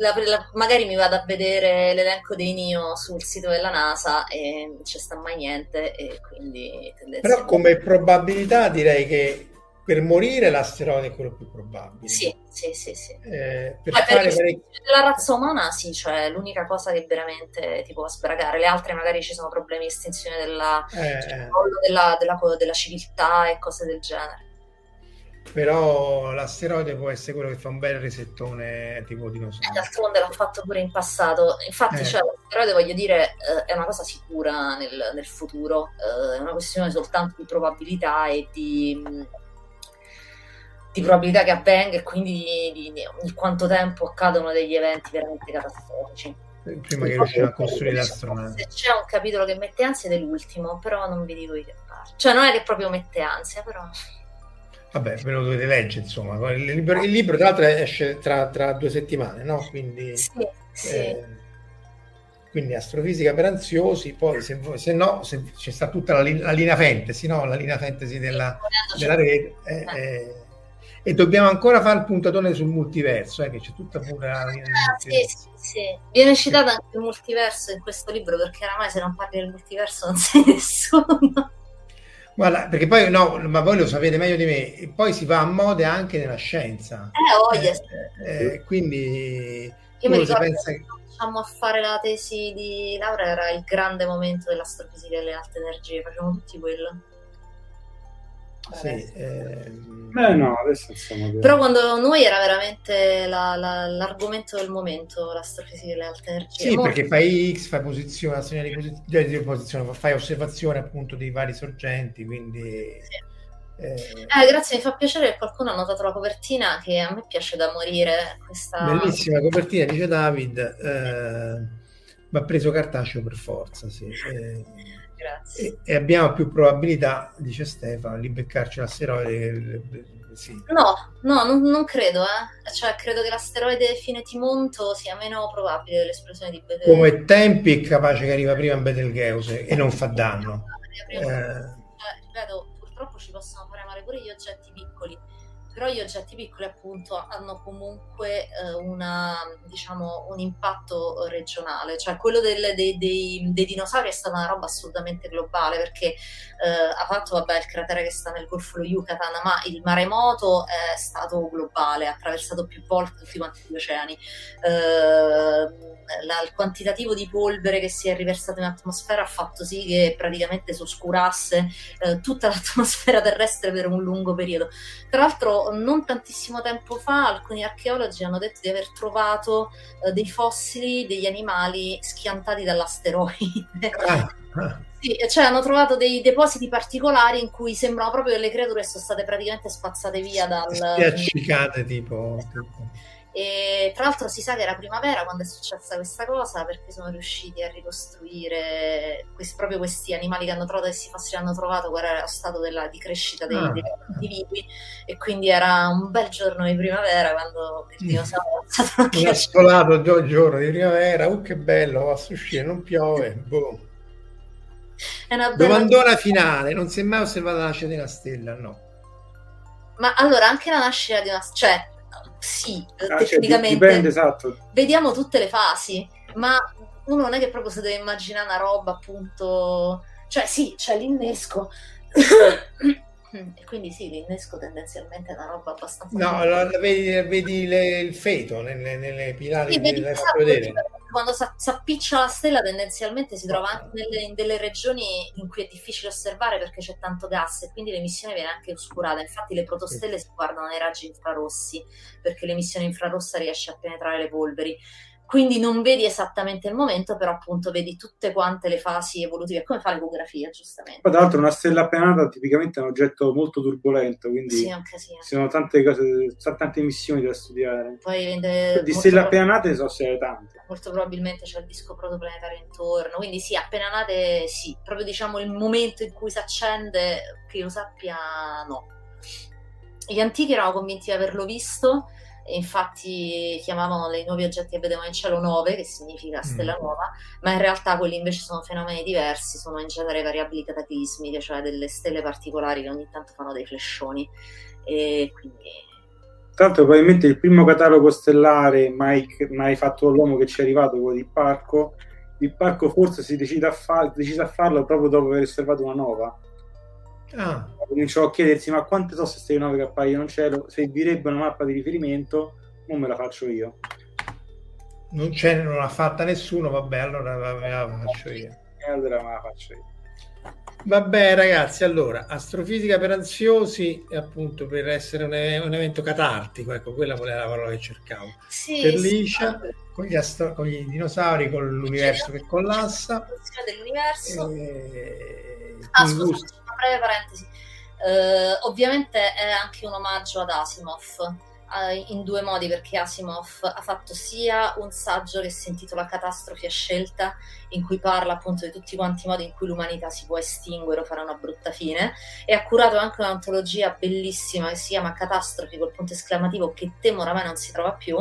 magari mi vado a vedere l'elenco dei NIO sul sito della NASA e non ci sta mai niente, e quindi però come probabilità direi che per morire l'asteroide è quello più probabile. Sì. Per la razza umana sì, cioè l'unica cosa che veramente ti può sbragare. Le altre magari ci sono problemi di estinzione della civiltà e cose del genere. Però l'asteroide può essere quello che fa un bel resettone tipo dinosauro. D'altronde l'hanno fatto pure in passato. Infatti, cioè, l'asteroide, voglio dire, è una cosa sicura nel futuro, è una questione soltanto di probabilità e di probabilità che avvenga, e quindi di ogni quanto tempo accadono degli eventi veramente catastrofici. Prima che riusciamo a costruire l'astronave. Se c'è un capitolo che mette ansia ed è l'ultimo, però non vi dico di che parte. Cioè, non è che proprio mette ansia, però... Vabbè, ve lo dovete leggere, insomma. Il libro tra l'altro esce tra 2 settimane, no? Quindi, sì. Quindi astrofisica per ansiosi. Poi se no c'è sta tutta la linea fantasy, no? La linea fantasy della rete. E dobbiamo ancora fare il puntatone sul multiverso, che c'è tutta pure la linea. Sì. Viene citato anche il multiverso in questo libro, perché oramai se non parli del multiverso non sei nessuno. Guarda, perché poi no, ma voi lo sapete meglio di me, e poi si va a mode anche nella scienza. Quindi io mi ricordo che facciamo a fare la tesi di Laura, era il grande momento dell'astrofisica e delle alte energie, facevamo tutti quello. No, adesso siamo... Però quando noi era veramente l'argomento del momento, l'astrofisica e le alte energie. Sì, perché fai X, fai posizione, fai osservazione appunto dei vari sorgenti, quindi... Sì. Grazie, mi fa piacere che qualcuno ha notato la copertina, che a me piace da morire. Questa bellissima copertina, dice David, va preso cartaceo per forza, sì. Grazie. E abbiamo più probabilità, dice Stefano, di beccarci l'asteroide. Sì. No, non credo. Cioè, credo che l'asteroide fine Timonto sia meno probabile dell'esplosione di Betelgeuse. Come tempi è capace che arriva prima in Betelgeuse e non fa danno. Ripeto, purtroppo ci possono fare male pure gli oggetti piccoli, però gli oggetti piccoli appunto hanno comunque un impatto regionale. Cioè quello dei dinosauri è stata una roba assolutamente globale, perché ha fatto il cratere che sta nel golfo dello Yucatan, ma il maremoto è stato globale, ha attraversato più volte tutti quanti gli oceani. Il quantitativo di polvere che si è riversato in atmosfera ha fatto sì che praticamente si oscurasse tutta l'atmosfera terrestre per un lungo periodo. Tra l'altro, non tantissimo tempo fa alcuni archeologi hanno detto di aver trovato dei fossili degli animali schiantati dall'asteroide. Sì, cioè hanno trovato dei depositi particolari in cui sembrano proprio che le creature sono state praticamente spazzate via dal... Spiaccicate tipo... E tra l'altro si sa che era primavera quando è successa questa cosa, perché sono riusciti a ricostruire proprio questi animali che hanno trovato, e si hanno trovato qual era lo stato di crescita degli individui, e quindi era un bel giorno di primavera quando il dinosauro è scolato. Il giorno di primavera, oh che bello, va a uscire, non piove, boh. È una bella domandona finale: non si è mai osservata la nascita di una stella? No, ma allora anche la nascita di una stella, cioè sì, tecnicamente dipende, esatto. Vediamo tutte le fasi, ma uno non è che proprio si deve immaginare una roba, appunto, cioè sì, c'è l'innesco e quindi sì, l'innesco tendenzialmente è una roba abbastanza, no, allora, vedi il feto nelle piramidi, vedere quando si appiccia la stella tendenzialmente si trova anche in delle regioni in cui è difficile osservare perché c'è tanto gas, e quindi l'emissione viene anche oscurata. Infatti le protostelle si guardano nei raggi infrarossi perché l'emissione infrarossa riesce a penetrare le polveri, quindi non vedi esattamente il momento, però appunto vedi tutte quante le fasi evolutive, come fa l'ecografia, giustamente. Tra l'altro una stella appena nata tipicamente è un oggetto molto turbolento, quindi sì, anche sì, anche. Sono tante cose, tante emissioni da studiare. Poi di stelle appena nate ne so se tante. Molto probabilmente c'è il disco protoplanetario intorno, quindi sì, appena nate sì, proprio diciamo il momento in cui si accende, che io sappia no. Gli antichi erano convinti di averlo visto, infatti chiamavano i nuovi oggetti che vedevano in cielo nove, che significa stella nuova, ma in realtà quelli invece sono fenomeni diversi, sono in genere variabili cataclismiche, cioè delle stelle particolari che ogni tanto fanno dei flescioni, e quindi tanto probabilmente il primo catalogo stellare mai fatto dall'uomo che ci è arrivato, quello di Ipparco. Ipparco forse si decide a farlo proprio dopo aver osservato una nova. Cominciò a chiedersi: ma quante sono queste nove che appaiono in cielo? Servirebbe una mappa di riferimento, non me la faccio io. Non l'ha fatta nessuno, vabbè, allora me la faccio io. Vabbè, ragazzi, allora astrofisica per ansiosi, appunto, per essere un evento catartico, ecco, quella era la parola che cercavo. Sì, per Licia, sì. Con gli dinosauri, con l'universo che collassa, dell'universo. Scusa, una breve parentesi. Ovviamente è anche un omaggio ad Asimov in due modi, perché Asimov ha fatto sia un saggio che si intitola Catastrofi a scelta, in cui parla appunto di tutti quanti i modi in cui l'umanità si può estinguere o fare una brutta fine, e ha curato anche un'antologia bellissima che si chiama Catastrofi col punto esclamativo, che temo oramai non si trova più,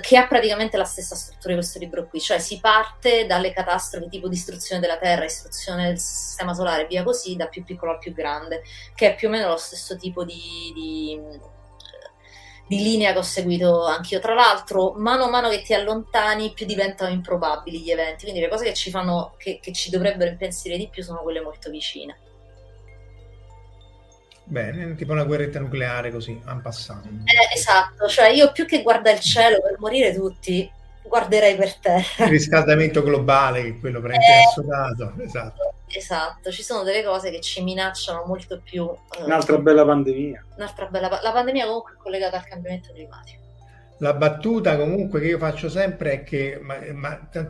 che ha praticamente la stessa struttura di questo libro qui, cioè si parte dalle catastrofi tipo distruzione della Terra, distruzione del sistema solare, via così, da più piccolo al più grande, che è più o meno lo stesso tipo di linea che ho seguito anch'io. Tra l'altro, mano a mano che ti allontani, più diventano improbabili gli eventi, quindi le cose che ci fanno, che ci dovrebbero impensierire di più, sono quelle molto vicine. Bene, tipo una guerretta nucleare, così, en passant. Esatto, cioè io più che guardare il cielo per morire tutti, guarderei per terra. Il riscaldamento globale, che quello prende assodato, esatto. Esatto, ci sono delle cose che ci minacciano molto più. Un'altra bella pandemia. La pandemia comunque è collegata al cambiamento climatico. La battuta comunque che io faccio sempre è che,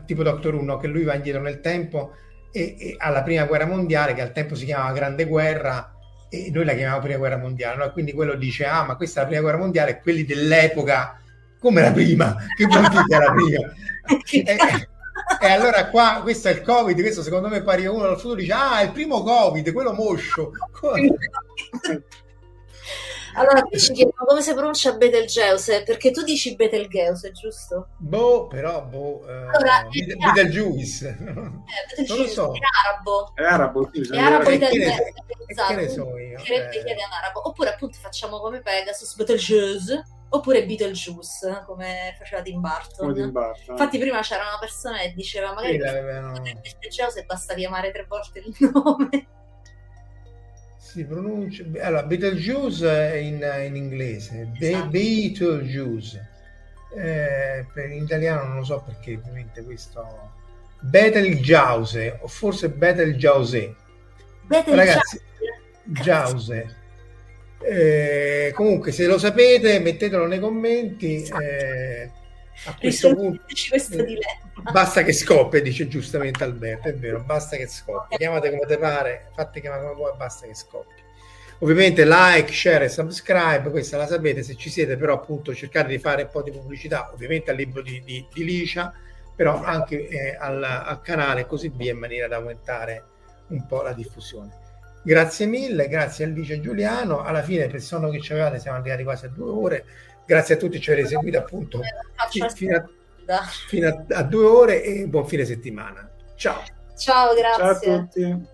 tipo Doctor Uno, che lui va indietro nel tempo e alla prima guerra mondiale, che al tempo si chiamava Grande Guerra, e noi la chiamiamo prima guerra mondiale, no? Quindi quello dice: ah, ma questa è la prima guerra mondiale, quelli dell'epoca come la prima, che vuol dire era prima? E allora qua questo è il Covid, questo secondo me pari a uno dal futuro, dice: ah, è il primo Covid, quello moscio. Allora qui ci chiedono come si pronuncia Betelgeuse, perché tu dici Betelgeuse, giusto? Allora, Betelgeuse. Non lo so. È arabo. È arabo italiano. Esatto. Che ne so io? Oppure appunto facciamo come Pegasus, Betelgeuse, oppure Beetlejuice, come faceva Tim Burton. Infatti prima c'era una persona che diceva: magari Betelgeuse, basta chiamare 3 volte il nome. Si pronuncia allora Betelgeuse in inglese, esatto. Betelgeuse per in italiano non lo so, perché ovviamente questo Betelgeuse o forse Betelgeuse. Ragazzi, Geuse. Comunque, se lo sapete, mettetelo nei commenti. Esatto. A questo punto basta che scoppia, dice giustamente Alberto, è vero, basta che scoppia, chiamate come te pare, fate chiamare come vuoi, basta che scoppia. Ovviamente like, share e subscribe, questa la sapete, se ci siete, però appunto cercate di fare un po' di pubblicità ovviamente al libro di Licia, però anche al canale, così via, in maniera da aumentare un po' la diffusione. Grazie mille, grazie a Licia e Giuliano, alla fine per il sonno che ci avevate siamo arrivati quasi a 2 ore, grazie a tutti, ci avete seguito appunto fino a 2 ore e buon fine settimana. Ciao. Ciao, grazie. Ciao a tutti.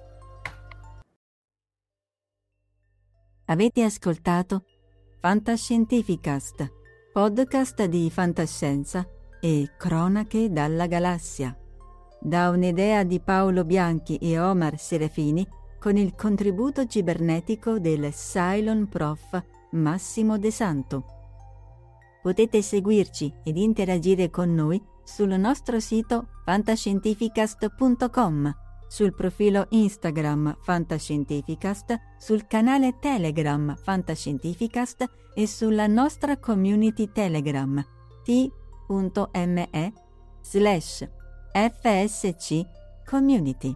Avete ascoltato FantascientifiCast, podcast di fantascienza e cronache dalla galassia. Da un'idea di Paolo Bianchi e Omar Serafini con il contributo cibernetico del Cylon Prof Massimo De Santo. Potete seguirci ed interagire con noi sul nostro sito fantascientificast.com, sul profilo Instagram Fantascientificast, sul canale Telegram Fantascientificast e sulla nostra community Telegram t.me/FSC Community.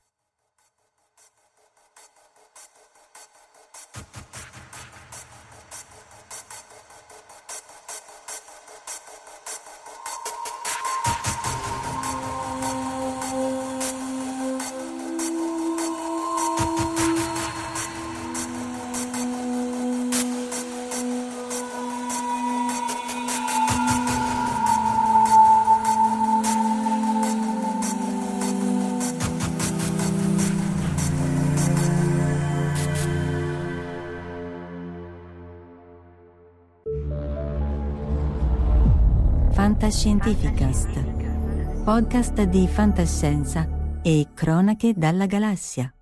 Fantascientificast, podcast di fantascienza e cronache dalla galassia.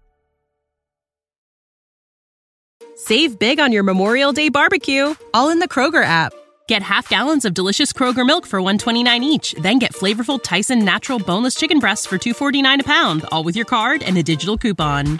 Save big on your Memorial Day barbecue, all in the Kroger app. Get half gallons of delicious Kroger milk for $1.29 each, then get flavorful Tyson Natural Boneless Chicken Breasts for $2.49 a pound, all with your card and a digital coupon.